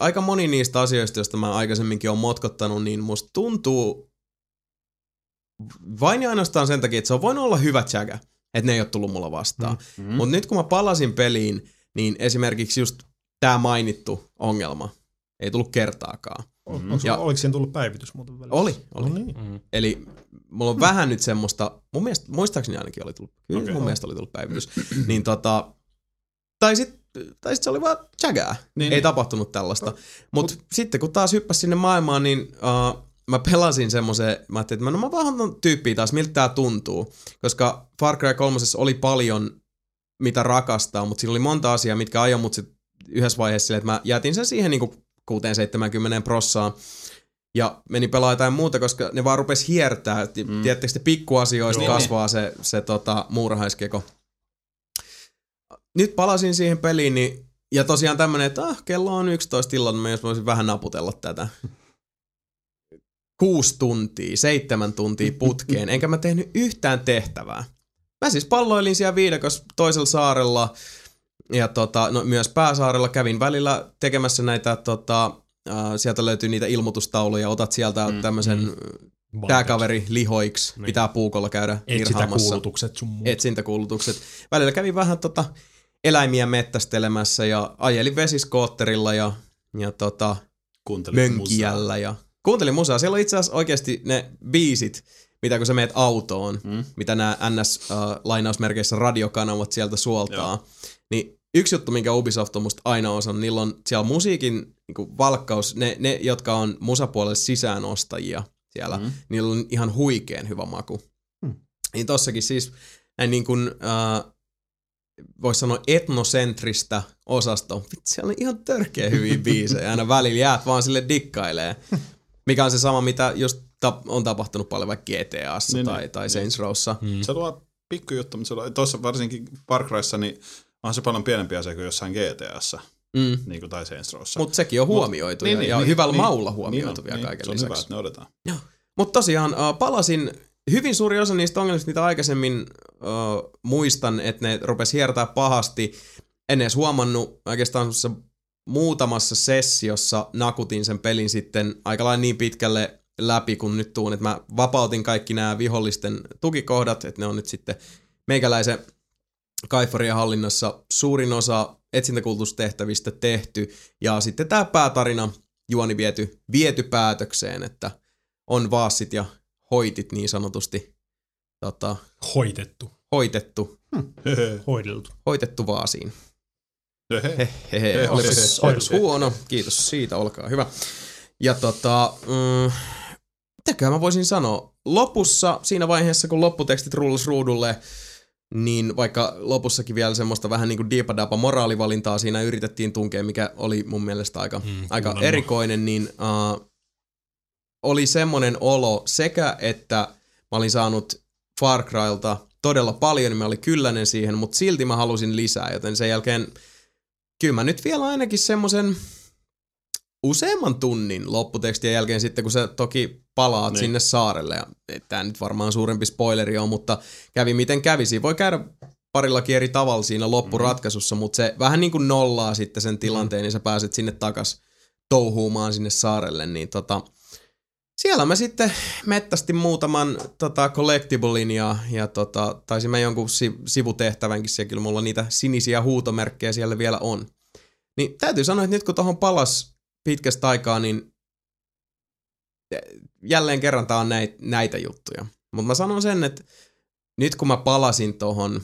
aika moni niistä asioista, joista mä aikaisemminkin oon motkottanut, niin musta tuntuu vain ja ainoastaan sen takia, että se on voinut olla hyvä tsäkä. Että ne ei ole tullut mulla vastaan. Mutta nyt kun mä palasin peliin, niin esimerkiksi just tää mainittu ongelma ei tullut kertaakaan. Oliko siihen tullut päivitys muuten välissä? Oli. No niin. Eli mulla on vähän nyt semmoista, mun mielestä, muistaakseni ainakin oli tullut, kyllä mun mielestä oli tullut päivitys. Niin tai sit se oli vaan tsägää. Niin, ei tapahtunut tällaista. Mut sitten kun taas hyppäs sinne maailmaan, niin mä pelasin semmoisen, mä ajattelin, että mä vähän tyyppiä taas, miltä tää tuntuu. Koska Far Cry 3 oli paljon, mitä rakastaa, mutta siinä oli monta asiaa, mitkä ajoi mut sit yhdessä vaiheessa silleen, että mä jätin sen siihen niinku 60-70%. Ja meni pelaa jotain muuta, koska ne vaan rupes hiertää. Tiedättekö te pikkuasioista kasvaa se muurahaiskeko. Nyt palasin siihen peliin, niin, ja tosiaan tämmönen, että kello on 11 illalla, niin mä jos voisin vähän naputella tätä. 6 tuntia, 7 tuntia putkeen, enkä mä tehnyt yhtään tehtävää. Mä siis palloilin siellä viidakossa toisella saarella ja myös pääsaarella kävin välillä tekemässä näitä, sieltä löytyy niitä ilmoitustauluja, otat sieltä tämmöisen tää kaveri lihoiksi, niin. Pitää puukolla käydä irhaamassa. Etsintäkuulutukset sun muut. Välillä kävin vähän eläimiä mettästelemässä ja ajelin vesiskootterilla ja kuuntelit mönkijällä musaa. Ja Kuuntelin musaa. Siellä on itse asiassa oikeasti ne biisit, mitä kun sä meet autoon, mitä nämä NS-lainausmerkeissä radiokanavat sieltä suoltaa. Joo. Niin yksi juttu, minkä Ubisoft on musta aina osannut, niillä on siellä musiikin niin valkkaus, ne jotka on musapuolelle sisäänostajia siellä, niillä on ihan huikean hyvä maku. Niin tossakin siis näin niin kuin, voisi sanoa etnosentristä osasta. Vitsi, siellä on ihan törkeä hyviä biisejä. Aina välillä jäät vaan sille dikkailee. Mikä on se sama, mitä just on tapahtunut paljon vaikka GTA:ssa tai Saints Rowssa. Se luo pikkujuttu, mutta tuossa varsinkin Far Cryssa, niin on se paljon pienempi asia kuin jossain GTA:ssa. Niin kuin tai Saints Rowssa. Mutta sekin on huomioitu ja hyvällä maulla huomioitu vielä kaiken lisäksi. Se on hyvä, että ne odotetaan. Mutta tosiaan palasin. Hyvin suuri osa niistä ongelmista, mitä aikaisemmin muistan, että ne rupesi hiertää pahasti. En edes huomannut, oikeastaan muutamassa sessiossa nakutin sen pelin sitten aika lailla niin pitkälle läpi, kun nyt tuun. Että mä vapautin kaikki nämä vihollisten tukikohdat, että ne on nyt sitten meikäläisen kaifarien hallinnassa suurin osa etsintäkultustehtävistä tehty. Ja sitten tää päätarina juoni viety päätökseen, että on vaasit ja hoitit niin sanotusti. Hoitettu. Hoitettu vaasiin. Olis huono. Kiitos siitä, olkaa hyvä. Ja mitäköhän mä voisin sanoa? Lopussa, siinä vaiheessa kun lopputekstit rullasi ruudulle, niin vaikka lopussakin vielä semmoista vähän niinku diipadapa moraalivalintaa siinä yritettiin tunkea, mikä oli mun mielestä aika erikoinen, niin... oli semmoinen olo sekä, että mä olin saanut Far Crylta todella paljon, niin mä olin kylläinen siihen, mutta silti mä halusin lisää, joten sen jälkeen kyllä mä nyt vielä ainakin semmoisen useamman tunnin lopputekstien jälkeen sitten, kun sä toki palaat sinne saarelle, ja tää nyt varmaan suurempi spoileri on, mutta kävi miten kävisi. Voi käydä parillakin eri tavalla siinä loppuratkaisussa, mutta se vähän niin kuin nollaa sitten sen tilanteen, niin sä pääset sinne takas touhuumaan sinne saarelle, niin siellä mä sitten mettästin muutaman collectiblein ja taisin mä jonkun sivutehtävänkin siellä, kyllä mulla niitä sinisiä huutomerkkejä siellä vielä on. Niin täytyy sanoa, että nyt kun tohon palas pitkästä aikaa, niin jälleen kerran tää on näitä juttuja. Mutta mä sanon sen, että nyt kun mä palasin tohon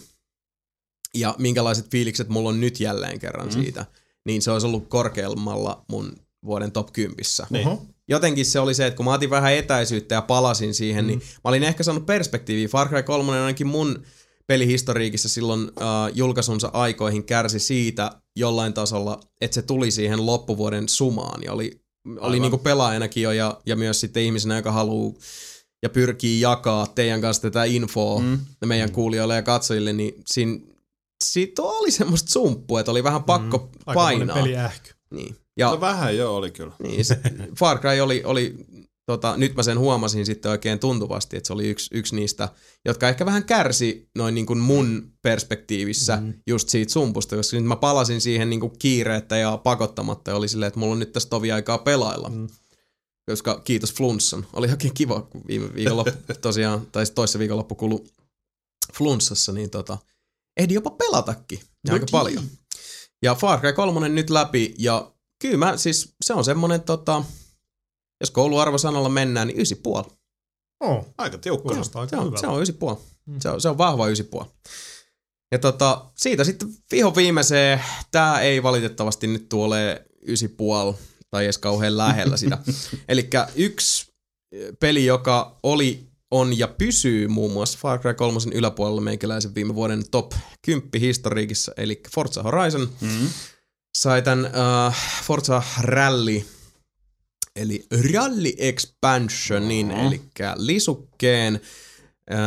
ja minkälaiset fiilikset mulla on nyt jälleen kerran siitä, niin se olisi ollut korkeammalla mun vuoden top 10. Jotenkin se oli se, että kun mä otin vähän etäisyyttä ja palasin siihen, niin mä olin ehkä saanut perspektiiviä. Far Cry 3 ainakin mun pelihistoriikissa silloin julkaisunsa aikoihin kärsi siitä jollain tasolla, että se tuli siihen loppuvuoden sumaan. Ja oli niinku pelaajanakin jo ja myös sitten ihmisenä, joka haluaa ja pyrkii jakaa teidän kanssa tätä infoa meidän kuulijoille ja katsojille, niin siitä oli semmoista sumppua, että oli vähän pakko painaa. Aika peliähky. Niin. Ja, no vähän joo oli kyllä. Niin, Far Cry oli nyt mä sen huomasin sitten oikein tuntuvasti, että se oli yksi niistä, jotka ehkä vähän kärsi noin niin kuin mun perspektiivissä just siitä sumpusta, koska nyt mä palasin siihen niin kuin kiireettä ja pakottamatta ja oli silleen, että mulla on nyt tässä tovi aikaa pelailla. Koska kiitos Flunsson. Oli oikein kiva, kun viime viikonloppu tosiaan, tai toissa viikonloppu kului Flunssassa, niin ehdi jopa pelatakin aika paljon. Ja Far Cry 3 nyt läpi ja kyllä mä, siis se on semmonen jos kouluarvosanalla mennään, niin 9,5. Oh, aika tiukka. Se on 9,5. Se on vahva 9,5. Ja siitä sitten vihon viimeiseen, tää ei valitettavasti nyt tuolee 9,5 tai edes kauhean lähellä sitä. Elikkä yksi peli, joka on ja pysyy muun muassa Far Cry 3 yläpuolella meikäläisen viime vuoden top 10 historiikissa, eli Forza Horizon. Sai tämän Forza Rally, eli Rally Expansionin, eli lisukkeen.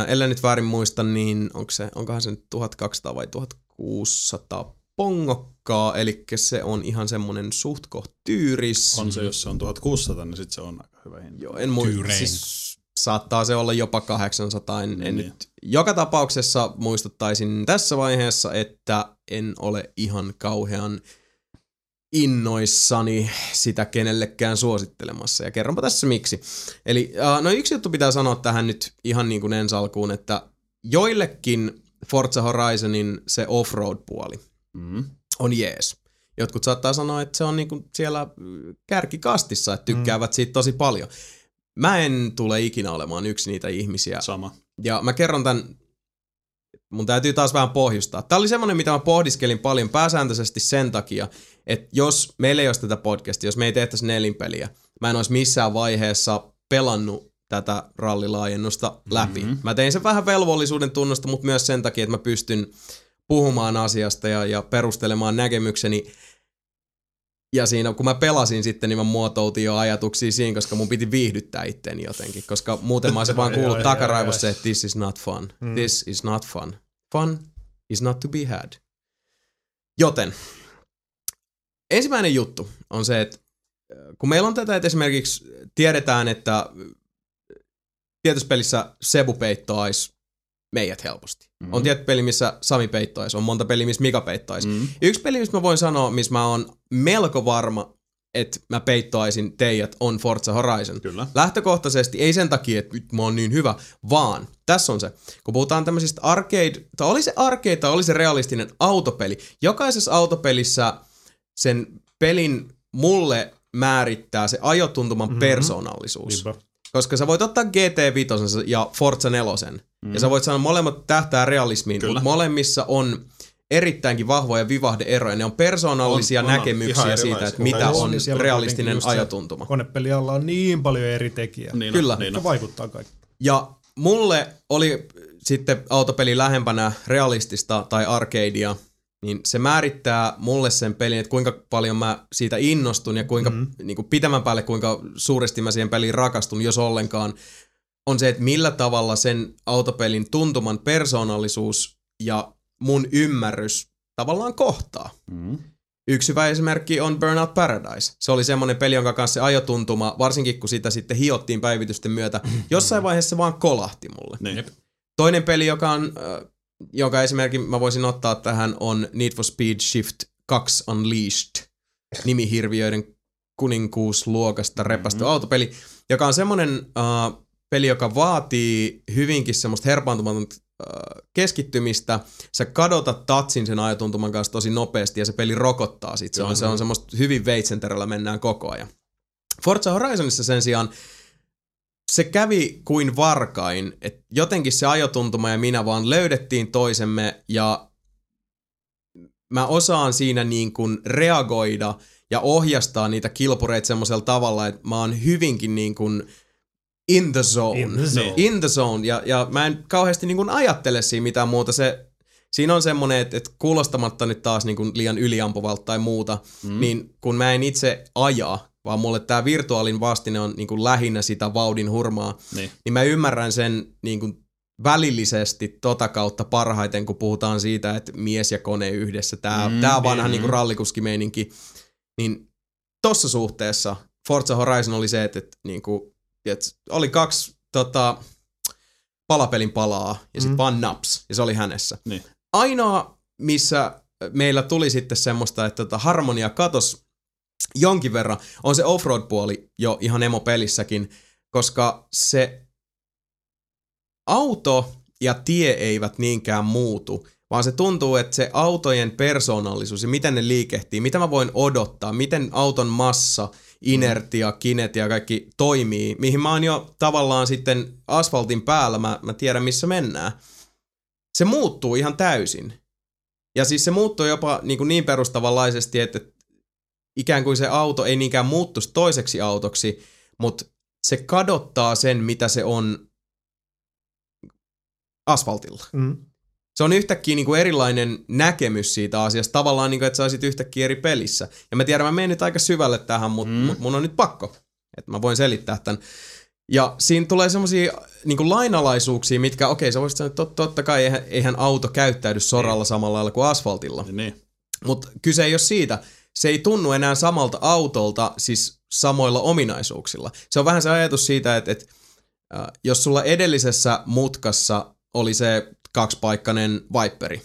Ellei nyt väärin muista, niin onkohan se nyt 1200 vai 1600 pongokkaa, eli se on ihan semmonen suht koht tyyris. On se, jos se on 1600, niin sit se on aika hyvä hinta. Joo, en muista. Siis saattaa se olla jopa 800. En nyt. Joka tapauksessa muistuttaisin tässä vaiheessa, että en ole ihan kauhean innoissani sitä kenellekään suosittelemassa, ja kerronpa tässä miksi. Eli yksi juttu pitää sanoa tähän nyt ihan niin kuin ensi alkuun, että joillekin Forza Horizonin se offroad-puoli on jees. Jotkut saattaa sanoa, että se on niinku siellä kärkikastissa, että tykkäävät siitä tosi paljon. Mä en tule ikinä olemaan yksi niitä ihmisiä. Sama. Ja mä kerron tämän, mun täytyy taas vähän pohjustaa. Tämä oli semmoinen, mitä mä pohdiskelin paljon pääsääntöisesti sen takia, että jos meillä ei olisi tätä podcastia, jos me ei tehtäisi nelinpeliä, mä en olisi missään vaiheessa pelannut tätä rallilaajennusta läpi. Mä tein sen vähän velvollisuuden tunnosta, mutta myös sen takia, että mä pystyn puhumaan asiasta ja perustelemaan näkemykseni. Ja siinä, kun mä pelasin sitten, niin mä muotoutin jo ajatuksia siinä, koska mun piti viihdyttää itteni jotenkin. Koska muuten mä olisin vaan kuullut takaraivossa, että this is not fun. This is not fun. Fun is not to be had. Joten, ensimmäinen juttu on se, että kun meillä on tätä, että esimerkiksi tiedetään, että tietyssä pelissä Sebu peittoaisi meidät helposti. On tietty peli, missä Sami peittaisi, on monta peliä, missä Mika peittaisi. Yksi peli, missä mä voin sanoa, missä mä oon melko varma, että mä peittaisin teidät, on Forza Horizon. Kyllä. Lähtökohtaisesti ei sen takia, että nyt mä oon niin hyvä, vaan tässä on se. Kun puhutaan tämmöisistä arcade, tai oli se arcade, tai oli se realistinen autopeli. Jokaisessa autopelissä sen pelin mulle määrittää se ajotuntuman persoonallisuus. Niinpä. Koska sä voit ottaa GT5 ja Forza 4. Ja sä voit sanoa, että molemmat tähtää realismiin, kyllä, mutta molemmissa on erittäinkin vahvoja vivahdeeroja. Ne on persoonallisia näkemyksiä siitä, että mitä on realistinen ajatuntuma. Konepelialla on niin paljon eri tekijää. Niina, kyllä. Niina. Vaikuttaa kaikki. Ja mulle oli sitten autopeli lähempänä realistista tai arcadea, niin se määrittää mulle sen pelin, että kuinka paljon mä siitä innostun ja kuinka niin kuin pitämän päälle, kuinka suuresti mä siihen peliin rakastun, jos ollenkaan, on se, että millä tavalla sen autopelin tuntuman persoonallisuus ja mun ymmärrys tavallaan kohtaa. Yksi hyvä esimerkki on Burnout Paradise. Se oli semmoinen peli, jonka kanssa se ajotuntuma, varsinkin kun sitä sitten hiottiin päivitysten myötä, jossain vaiheessa vaan kolahti mulle. Niin. Toinen peli, jonka esimerkki mä voisin ottaa tähän, on Need for Speed Shift 2 Unleashed, nimihirviöiden kuninkuusluokasta repästy autopeli, joka on semmoinen peli, joka vaatii hyvinkin semmoista herpaantumatonta keskittymistä. Sä kadotat tatsin sen ajatuntuman kanssa tosi nopeasti ja se peli rokottaa sit. Se on semmoista hyvin veitsenterällä mennään koko ajan. Forza Horizonissa sen sijaan se kävi kuin varkain, että jotenkin se ajotuntuma ja minä vaan löydettiin toisemme ja mä osaan siinä niin kuin reagoida ja ohjastaa niitä kilpureita semmoisella tavalla, että mä oon hyvinkin niin kuin in the zone. In the zone. Ja mä en kauheasti niin kuin ajattele siinä mitään muuta. Siinä on semmoinen, että kuulostamatta nyt taas niin kuin liian yliampuvalta tai muuta, niin kun mä en itse ajaa, vaan mulle tää virtuaalin vastine on niin kuin lähinnä sitä vauhdin hurmaa, niin mä ymmärrän sen niin kuin välillisesti tota kautta parhaiten, kun puhutaan siitä, että mies ja kone yhdessä, tää vanha niin kuin rallikuskimeininki, niin tossa suhteessa Forza Horizon oli se, että niin kuin, oli kaksi palapelin palaa ja sitten vaan naps, ja se oli hänessä. Niin. Ainoa, missä meillä tuli sitten semmoista, että harmonia katosi jonkin verran, on se offroad-puoli jo ihan emopelissäkin, koska se auto ja tie eivät niinkään muutu, vaan se tuntuu, että se autojen persoonallisuus ja miten ne liikehtii, mitä mä voin odottaa, miten auton massa, inertia, kinetia, kaikki toimii, mihin mä oon jo tavallaan sitten asfaltin päällä, mä tiedän missä mennään. Se muuttuu ihan täysin. Ja siis se muuttuu jopa niin perustavanlaisesti, että ikään kuin se auto ei niinkään muuttuisi toiseksi autoksi, mutta se kadottaa sen, mitä se on asfaltilla. Se on yhtäkkiä niin kuin erilainen näkemys siitä asiasta, tavallaan niin kuin, että sä olisit yhtäkkiä eri pelissä. Ja mä tiedän, mä menen nyt aika syvälle tähän, mutta mun on nyt pakko, että mä voin selittää tämän. Ja siinä tulee semmosia niin kuin lainalaisuuksia, mitkä, sä voisit sanoa, että totta kai eihän auto käyttäydy soralla samalla lailla kuin asfaltilla. Mutta kyse ei ole siitä. Se ei tunnu enää samalta autolta, siis samoilla ominaisuuksilla. Se on vähän se ajatus siitä, että jos sulla edellisessä mutkassa oli se kaksipaikkainen viperi,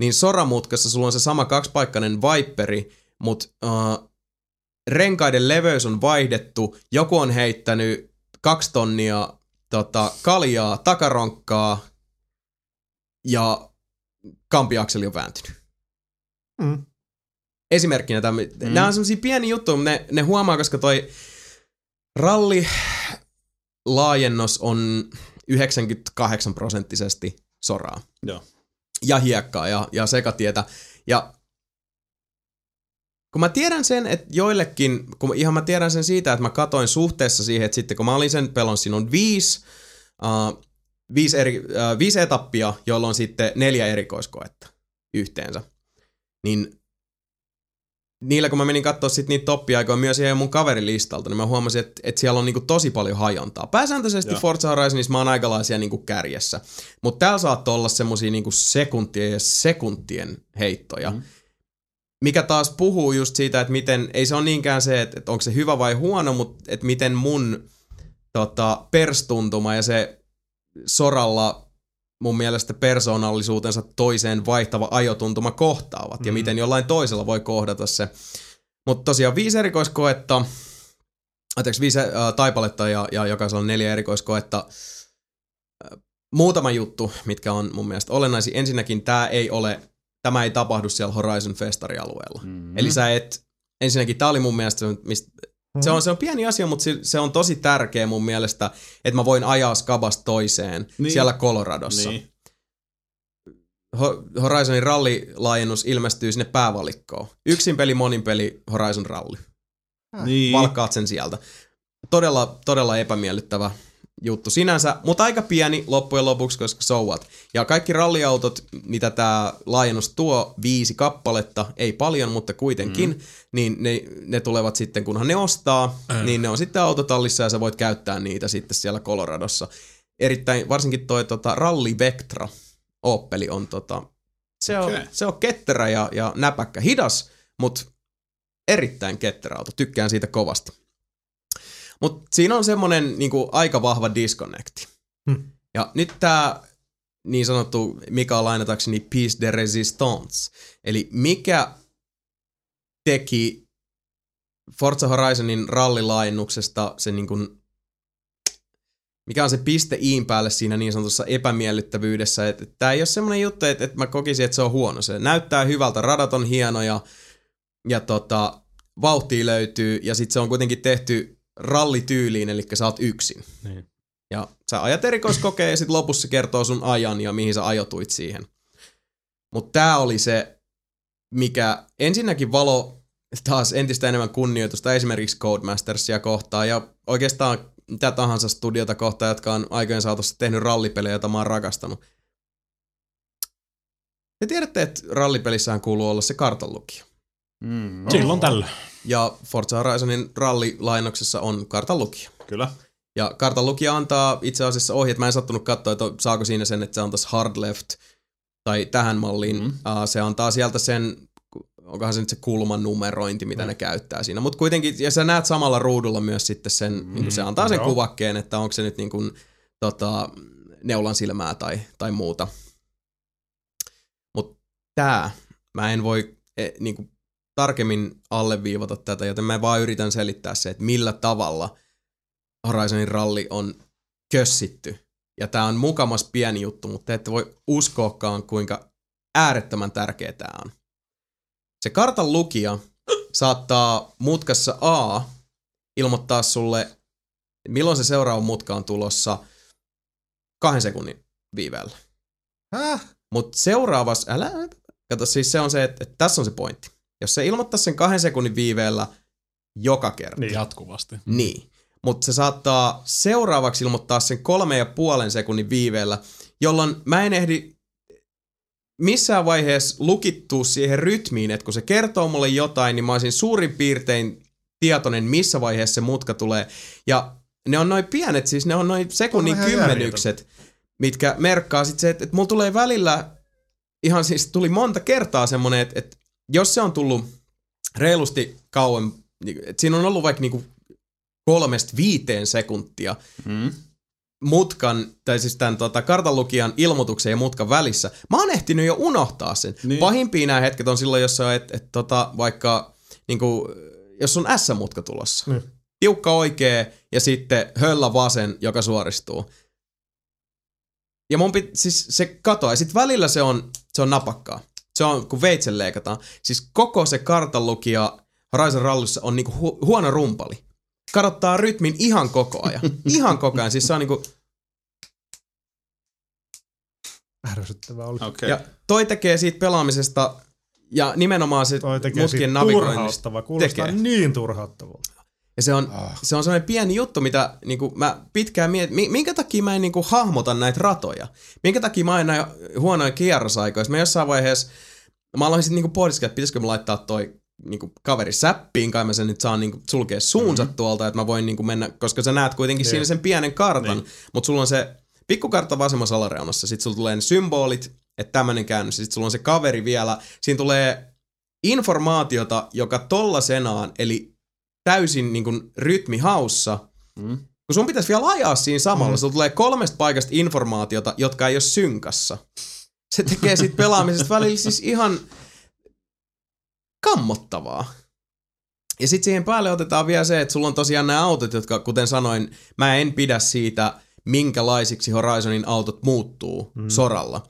niin soramutkassa sulla on se sama kaksipaikkainen viperi, mutta renkaiden leveys on vaihdettu, joku on heittänyt 2 tonnia kaljaa, takaronkkaa ja kampiakseli on vääntynyt. esimerkkinä. Nämä on semmosia pieniä juttuja, mutta ne huomaa, koska toi rallilaajennus on 98% soraa. Joo. Ja hiekkaa ja sekatietä. Ja kun mä tiedän sen, että joillekin, kun ihan mä tiedän sen siitä, että mä katoin suhteessa siihen, että sitten kun mä olin sen pelon, siinä on viisi etappia, jolloin sitten 4 erikoiskoetta yhteensä. Niin niillä kun mä menin katsoa sitten niitä toppiaikoja myös ihan mun kaverilistalta, niin mä huomasin, että siellä on niinku tosi paljon hajontaa. Pääsääntöisesti joo. Forza Horizonissa mä oon aikalaisia niinku kärjessä, mutta täällä saattaa olla semmosia niinku sekuntien ja sekuntien heittoja. Mm. Mikä taas puhuu just siitä, että miten, ei se ole niinkään se, että onko se hyvä vai huono, mutta että miten mun perstuntuma ja se soralla mun mielestä persoonallisuutensa toiseen vaihtava ajotuntuma kohtaavat ja miten jollain toisella voi kohdata se. Mutta tosiaan 5 taipaletta ja jokaisella on 4 erikoiskoetta. Muutama juttu, mitkä on mun mielestä olennaisia. Ensinnäkin tämä ei tapahdu siellä Horizon-festarialueella. Mm-hmm. Eli ensinnäkin tämä oli mun mielestä, se on pieni asia, mutta se on tosi tärkeä mun mielestä, että mä voin ajaa skabasta toiseen siellä Coloradossa. Niin. Horizonin rallilaajennus ilmestyy sinne päävalikkoon. Yksin peli, monin peli, Horizon ralli. Niin. Valkkaat sen sieltä. Todella, todella epämiellyttävä juttu sinänsä, mutta aika pieni loppujen lopuksi, koska so what. Ja kaikki ralliautot, mitä tää laajennus tuo, 5 kappaletta, ei paljon, mutta kuitenkin, niin ne tulevat sitten, kunhan ne ostaa, niin ne on sitten autotallissa ja sä voit käyttää niitä sitten siellä Coloradossa. Erittäin, varsinkin toi Rally Vectra Opeli on se on ketterä ja näpäkkä. Hidas, mutta erittäin ketterä auto. Tykkään siitä kovasti. Mutta siinä on semmoinen niinku aika vahva disconnecti. Ja nyt tämä niin sanottu, mikä on lainatakseni piece de resistance, eli mikä teki Forza Horizonin rallilaajennuksesta se niinku, mikä on se piste iin päälle siinä niin sanotussa epämiellyttävyydessä, että tämä ei ole semmoinen juttu, että mä kokisin, että se on huono. Se näyttää hyvältä, radat on hienoja ja vauhtia löytyy ja sitten se on kuitenkin tehty rallityyliin, eli sä oot yksin. Niin. Ja sä ajat erikoiskokeen ja sit lopussa kertoo sun ajan ja mihin sä ajotuit siihen. Mut tää oli se, mikä ensinnäkin valo taas entistä enemmän kunnioitusta esimerkiksi Codemastersia kohtaan ja oikeastaan mitä tahansa studiota kohtaan, jotka on aikojen saatossa tehnyt rallipelejä, joita mä oon rakastanut. Te tiedätte, että rallipelissähän kuuluu olla se kartanlukija. No. Silloin tällä. Ja Forza Horizonin rallilainoksessa on kartanlukija. Kyllä. Ja kartanlukija antaa itse asiassa ohjeet. Mä en sattunut katsoa, että saako siinä sen, että se antaisi hard left tai tähän malliin. Se antaa sieltä sen, onkohan se nyt se kulman numerointi, mitä ne käyttää siinä. Mutta kuitenkin, ja sä näet samalla ruudulla myös sitten sen, niin se antaa sen kuvakkeen, että onko se nyt niin kuin, neulan silmää tai muuta. Mutta tää, mä en voi niinku tarkemmin alleviivata tätä, joten mä vaan yritän selittää se, että millä tavalla Horizonin ralli on kössitty. Ja tää on mukamas pieni juttu, mutta te ette voi uskoakaan, kuinka äärettömän tärkeä tää on. Se kartan lukija saattaa mutkassa A ilmoittaa sulle, milloin se seuraava mutka on tulossa 2 sekunnin viiveellä. Mutta seuraavassa, kato, siis se on se, että tässä on se pointti. Jos se ilmoittaisi sen 2 sekunnin viiveellä joka kerta. Niin jatkuvasti. Niin. Mutta se saattaa seuraavaksi ilmoittaa sen 3,5 sekunnin viiveellä, jolloin mä en ehdi missään vaiheessa lukittua siihen rytmiin, että kun se kertoo mulle jotain, niin mä olisin suurin piirtein tietoinen, missä vaiheessa se mutka tulee. Ja ne on noin pienet, siis ne on noin sekunnin kymmenykset, mitkä merkkaa sit se, että mulla tulee välillä, ihan siis tuli monta kertaa semmonen, että jos se on tullut reilusti kauan, että siinä on ollut vaikka niinku 3-5 sekuntia mutkan, tai siis tämän kartanlukijan ilmoituksen ja mutkan välissä, mä oon ehtinyt jo unohtaa sen. Niin. Pahimpia nämä hetket on silloin, jos on, vaikka niinku, jos on S-mutka tulossa. Niin. Tiukka oikea ja sitten höllä vasen, joka suoristuu. Ja mun siis se katoaa. Ja sit välillä se on napakkaa. Se on, kun veitsen leikataan. Siis koko se kartanlukija Horizon Rallyssa on niinku huono rumpali. Kadottaa rytmin ihan koko ajan. Ihan koko ajan. Siis se on niinku... Ärsyttävää oli. Okay. Ja toi tekee siitä pelaamisesta ja nimenomaan se mutkien navigoinnista. Kuulostaa niin turhauttavalta. Ja se on sellainen pieni juttu, mitä niinku mä pitkään mietin, minkä takia mä en niinku hahmota näitä ratoja. Minkä takia mä en näin huonoja kierrosaikoja. Mä jossain vaiheessa, mä aloin sitten niinku pohdiskella, että pitäisikö mä laittaa toi niinku kaveri säppiin, kai mä sen nyt saan niinku sulkea suunsa tuolta, että mä voin niinku mennä, koska sä näet kuitenkin siinä sen pienen kartan, mutta sulla on se pikkukartta vasemmassa alareunassa, sit sulla tulee ne symbolit, että tämmönen käännös, sit sulla on se kaveri vielä, siinä tulee informaatiota, joka tollasenaan, eli täysin niin kuin rytmihaussa, kun sun pitäisi vielä ajaa siinä samalla, sulla tulee 3 paikasta informaatiota, jotka ei ole synkassa. Se tekee sit pelaamisesta välillä siis ihan kammottavaa. Ja sit siihen päälle otetaan vielä se, että sulla on tosiaan nämä autot, jotka kuten sanoin, mä en pidä siitä, minkälaisiksi Horizonin autot muuttuu soralla.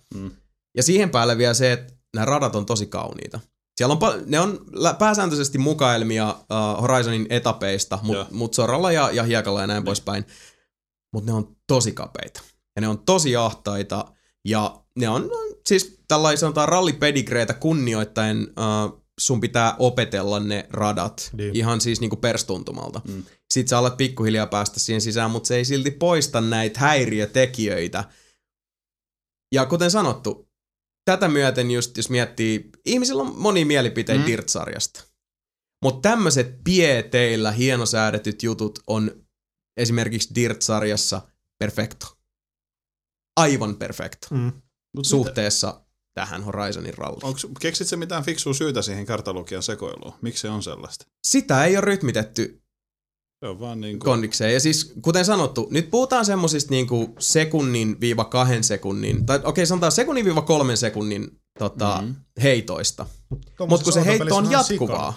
Ja siihen päälle vielä se, että nämä radat on tosi kauniita. Siellä on ne on pääsääntöisesti mukailmia Horizonin etapeista, mut soralla ja hiekalla ja näin poispäin. Mutta ne on tosi kapeita. Ja ne on tosi ahtaita. Ja ne on siis tällainen sanotaan rallipedigreitä kunnioittaen sun pitää opetella ne radat. Ihan siis niinku perstuntumalta. Sit sä alat pikkuhiljaa päästä siihen sisään, mutta se ei silti poista näitä häiriötekijöitä. Ja kuten sanottu, tätä myöten just, jos miettii, ihmisillä on monia mielipiteitä Dirt-sarjasta. Mutta tämmöiset pieteillä hienosäädetyt jutut on esimerkiksi Dirt-sarjassa perfekto. Aivan perfekto. Suhteessa tähän Horizonin ralliin. Keksit se mitään fiksua syytä siihen kartalukijan sekoiluun? Miksi se on sellaista? Sitä ei ole rytmitetty. Se on vaan niin kuin... kondikseen. Ja siis, kuten sanottu, nyt puhutaan semmosista niinku 1-2 sekunnin, tai okei, sanotaan 1-3 sekunnin heitoista. Mutta kun se heitto on jatkuvaa.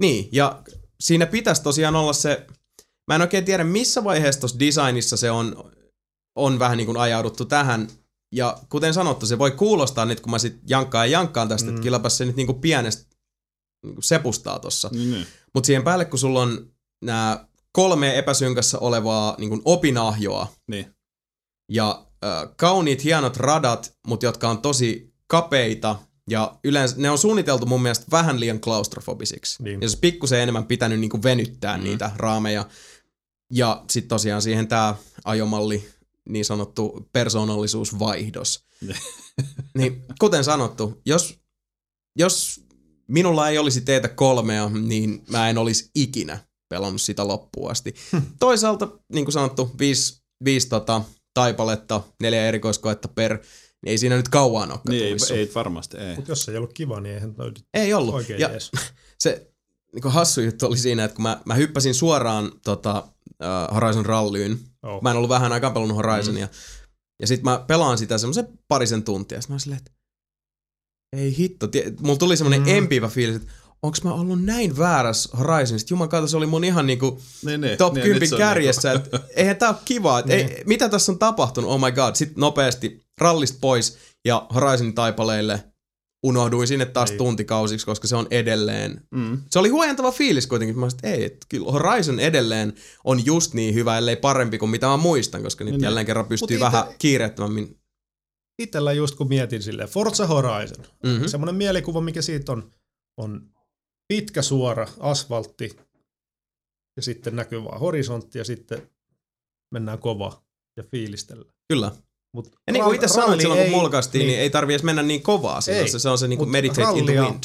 Niin, ja siinä pitäisi tosiaan olla se, mä en oikein tiedä missä vaiheessa tuossa designissa se on vähän niin kuin ajauduttu tähän. Ja kuten sanottu, se voi kuulostaa nyt, kun mä sit jankkaan tästä, että kylläpäs se nyt niinku pienestä niinku sepustaa tossa. Mutta siihen päälle, kun sulla on nämä 3 epäsynkässä olevaa niin kuin opinahjoa ja kauniit hienot radat, mutta jotka on tosi kapeita ja yleensä ne on suunniteltu mun mielestä vähän liian klaustrofobisiksi. Ja se pikkusen enemmän pitänyt niin kuin venyttää niitä raameja. Ja sitten tosiaan siihen tämä ajomalli, niin sanottu persoonallisuusvaihdos. Niin, kuten sanottu, jos minulla ei olisi teitä 3, niin mä en olisi ikinä pelannut sitä loppuun asti. Toisaalta, niin kuin sanottu, 5 taipaletta, 4 erikoiskoetta per, niin ei siinä nyt kauan ole. Niin, ei varmasti, ei. Mutta jos ei ollut kiva, niin eihän löydä. Ei ollut. Oikein ja se niin kuin hassu juttu oli siinä, että kun mä hyppäsin suoraan Horizon Rallyyn, mä en ollut vähän aikaan pelannut Horizonia, ja sit mä pelaan sitä semmoisen parisen tuntia, sit mä olin silleen, että ei hitto, mulla tuli semmoinen empivä fiilis, että onks mä ollut näin väärässä Horizonista? Jumankautta, se oli mun ihan niinku top 10 kärjessä. Niinku. Et, eihän tää oo kivaa. Et, ei, mitä tässä on tapahtunut? Oh my god. Sitten nopeasti rallista pois ja Horizonin taipaleille unohduin sinne taas tuntikausiksi, koska se on edelleen. Se oli huojentava fiilis kuitenkin. Mä sanoin, että kyllä Horizon edelleen on just niin hyvä, ellei parempi kuin mitä mä muistan, koska nyt jälleen kerran pystyy vähän kiireettömämmin. Itellä just kun mietin silleen Forza Horizon. Semmonen mielikuva, mikä siitä on pitkä suora asfaltti ja sitten näkyy vaan horisontti ja sitten mennään kovaa ja fiilistellään. Kyllä. Mut ja niin kuin itse sanoin silloin, kun mulkaistiin, niin ei tarvitse mennä niin kovaa. Se on se niin kuin meditate in the wind.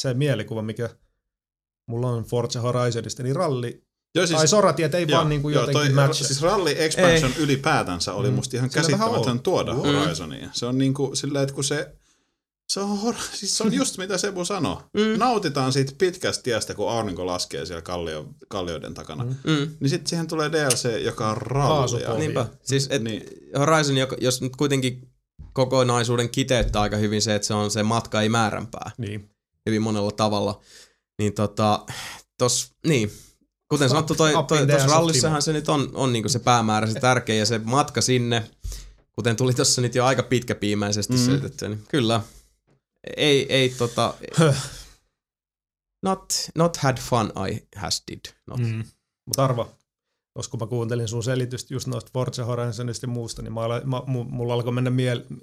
Se mielikuva, mikä mulla on Forza Horizonista, niin ralli tai soratiet ei vaan niin kuin jotenkin matchata. Siis ralli expansion ylipäätänsä oli musta ihan käsittämätön tuoda Horizonia. Se on niin kuin sillä, että kun se on just mitä Sebu sanoi. Nautitaan siitä pitkästä tiestä, kun aurinko laskee siellä kallioiden takana. Niin sitten siihen tulee DLC, joka on rallia. Niinpä. Siis Horizon, jos nyt kuitenkin kokonaisuuden kiteyttää aika hyvin se, että se on se matka ei määränpää. Hyvin monella tavalla. Niin kuten sanottu, tuossa rallissahan se nyt on niinku se päämäärä, se tärkeä ja se matka sinne, kuten tuli tuossa nyt jo aika pitkäpiimäisesti selitettyä. Niin kyllä. ei not had fun, I has did not. Mm. Mutta arva, kun mä kuuntelin sun selitystä just noista Forza Horizonista ja muusta, niin mulla alkoi mennä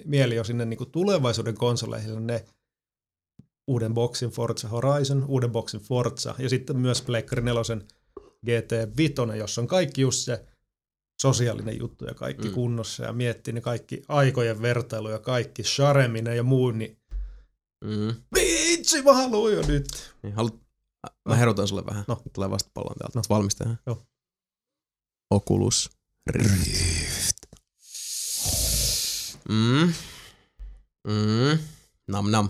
mieli jo sinne niin tulevaisuuden konsoleihin, ne uuden boksin Forza Horizon, uuden boksin Forza ja sitten myös Pleikkari 4:n GT 5, jossa on kaikki just se sosiaalinen juttu ja kaikki kunnossa ja miettii ne kaikki aikojen vertailu ja kaikki shareminen ja muu, niin vitsi mä haluun jo nyt. Niin, mä herotan sulle vähän. No. Tulee vasta pallon täältä. No. Valmistajahan. Joo. Oculus Rift. Nam nam.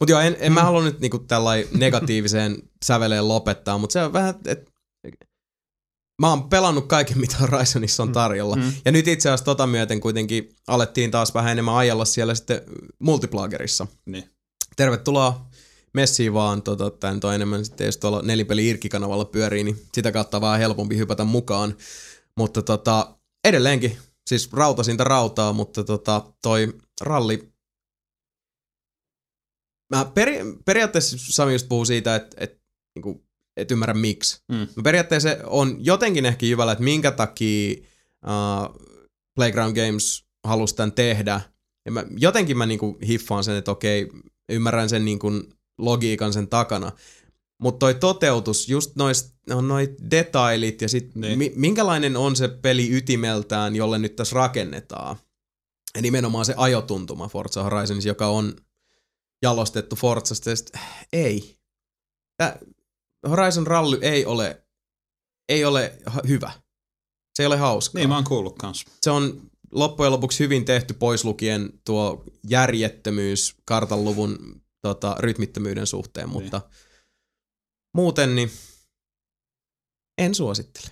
Mut joo, en mä halua nyt niinku tällai negatiiviseen säveleen lopettaa, mut se on vähän, et mä oon pelannut kaiken, mitä Horizonissa on tarjolla. Ja nyt itse asiassa tota myöten kuitenkin alettiin taas vähän enemmän ajalla siellä sitten multiplagerissa. Niin. Tervetuloa messiin vaan, tai enemmän sitten jos tuolla Nelinpeli Irkki-kanavalla pyörii, niin sitä kautta vähän helpompi hypätä mukaan. Mutta edelleenkin, siis rautasinta rautaa, mutta toi ralli. Mä periaatteessa Sami just puhui siitä, että niinku, et ymmärrä miksi. Periaatteessa on jotenkin ehkä jyvällä, että minkä takia Playground Games halusi tämän tehdä. Ja jotenkin mä niinku hiffaan sen, että okei, ymmärrän sen niinku logiikan sen takana. Mutta toi toteutus, just noi detailit ja sit minkälainen on se peli ytimeltään, jolle nyt tässä rakennetaan. Ja nimenomaan se ajotuntuma Forza Horizons, joka on jalostettu Forzasta, ja sit, ei. Horizon Rally ei ole hyvä. Se ei ole hauskaa. Niin, mä oon kuullut kans. Se on loppujen lopuksi hyvin tehty pois lukien tuo järjettömyys kartanluvun rytmittömyyden suhteen, mutta muuten niin en suosittele.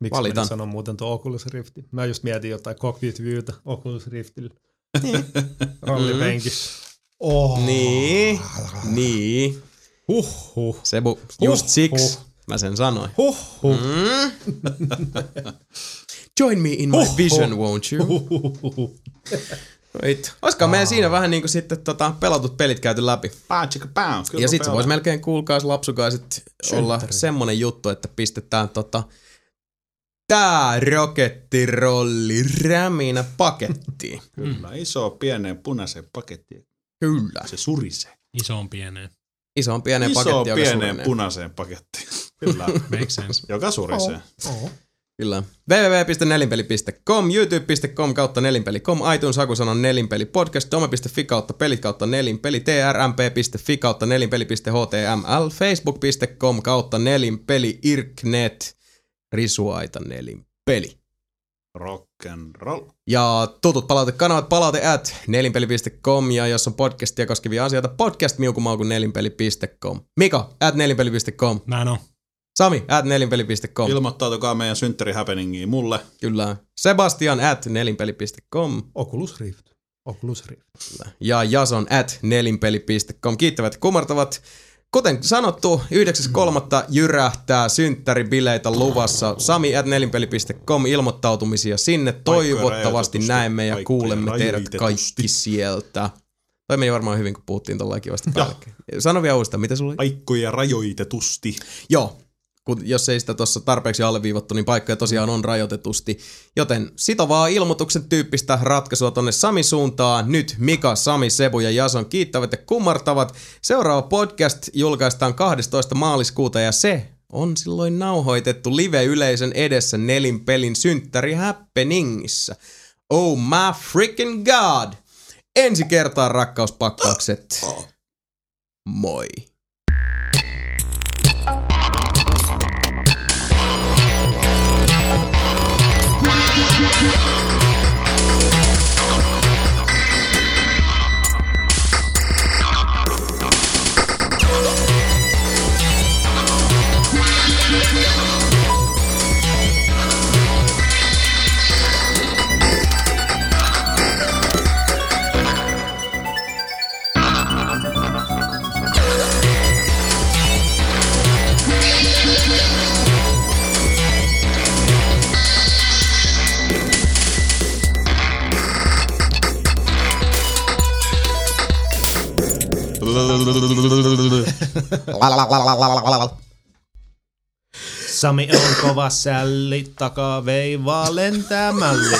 Miksi mä en sano muuten tuo Oculus Rift? Mä just mietin jotain cockpit viewtä Oculus Riftillä. Niin. Rallipenkissä. Oh. Niin. Huhhuh. Sebu, just siksi mä sen sanoin. Huhhuh. Join me in my vision, won't you? Olisiko meidän siinä vähän niinku sitten pelatut pelit käyty läpi? Ja sit se vois melkein kuulkaas lapsukaiset olla semmonen juttu, että pistetään tää rokettirolli räminä pakettiin. Kyllä, iso pieneen punaiseen pakettiin. Kyllä. Se surisee. Iso on pieneen punaiseen pakettiin. Kyllä. Make sense. Joka surisee. Kyllä. www.nelinpeli.com, youtube.com/nelinpeli.com, iTunes hakusanan nelinpeli podcast, dome.fi/pelit/nelinpeli, trmp.fi/nelinpeli.html, facebook.com/nelinpeli, irknet, risuaita nelinpeli. Rock and roll. Ja tutut palautekanavat palaute@nelinpeli.com ja jos on podcastia koskevia asioita, podcast@nelinpeli.com. Mika @nelinpeli.com. Näin on. Sami @nelinpeli.com. Ilmoittautukaa meidän synttärihappeningiin mulle. Kyllä. Sebastian @nelinpeli.com. Oculus Rift. Kyllä. Ja Jason @nelinpeli.com. Kiittävät kumartavat. Kuten sanottu, 9.3. jyrähtää synttäribileitä luvassa. Sami @nelinpeli.com, ilmoittautumisia sinne. Toivottavasti näemme ja kuulemme teidät kaikki sieltä. Toi meni varmaan hyvin, kun puhuttiin tollain kivasti päällekkäin. Sano vielä uudestaan, mitä sulla oli? Paikkoja rajoitetusti. Joo, kun jos ei sitä tuossa tarpeeksi alleviivattu, niin paikkoja tosiaan on rajoitetusti. Joten sitovaa ilmoituksen tyyppistä ratkaisua tonne Sami suuntaan. Nyt Mika, Sami, Sebu ja Jason kiittävät ja kumartavat. Seuraava podcast julkaistaan 12. maaliskuuta ja se on silloin nauhoitettu live-yleisön edessä Nelinpelin synttäri happeningissä. Oh my freaking god! Ensi kertaan rakkauspakkaukset. Moi. Sami on kova sälli, takaa veivaa lentämällä.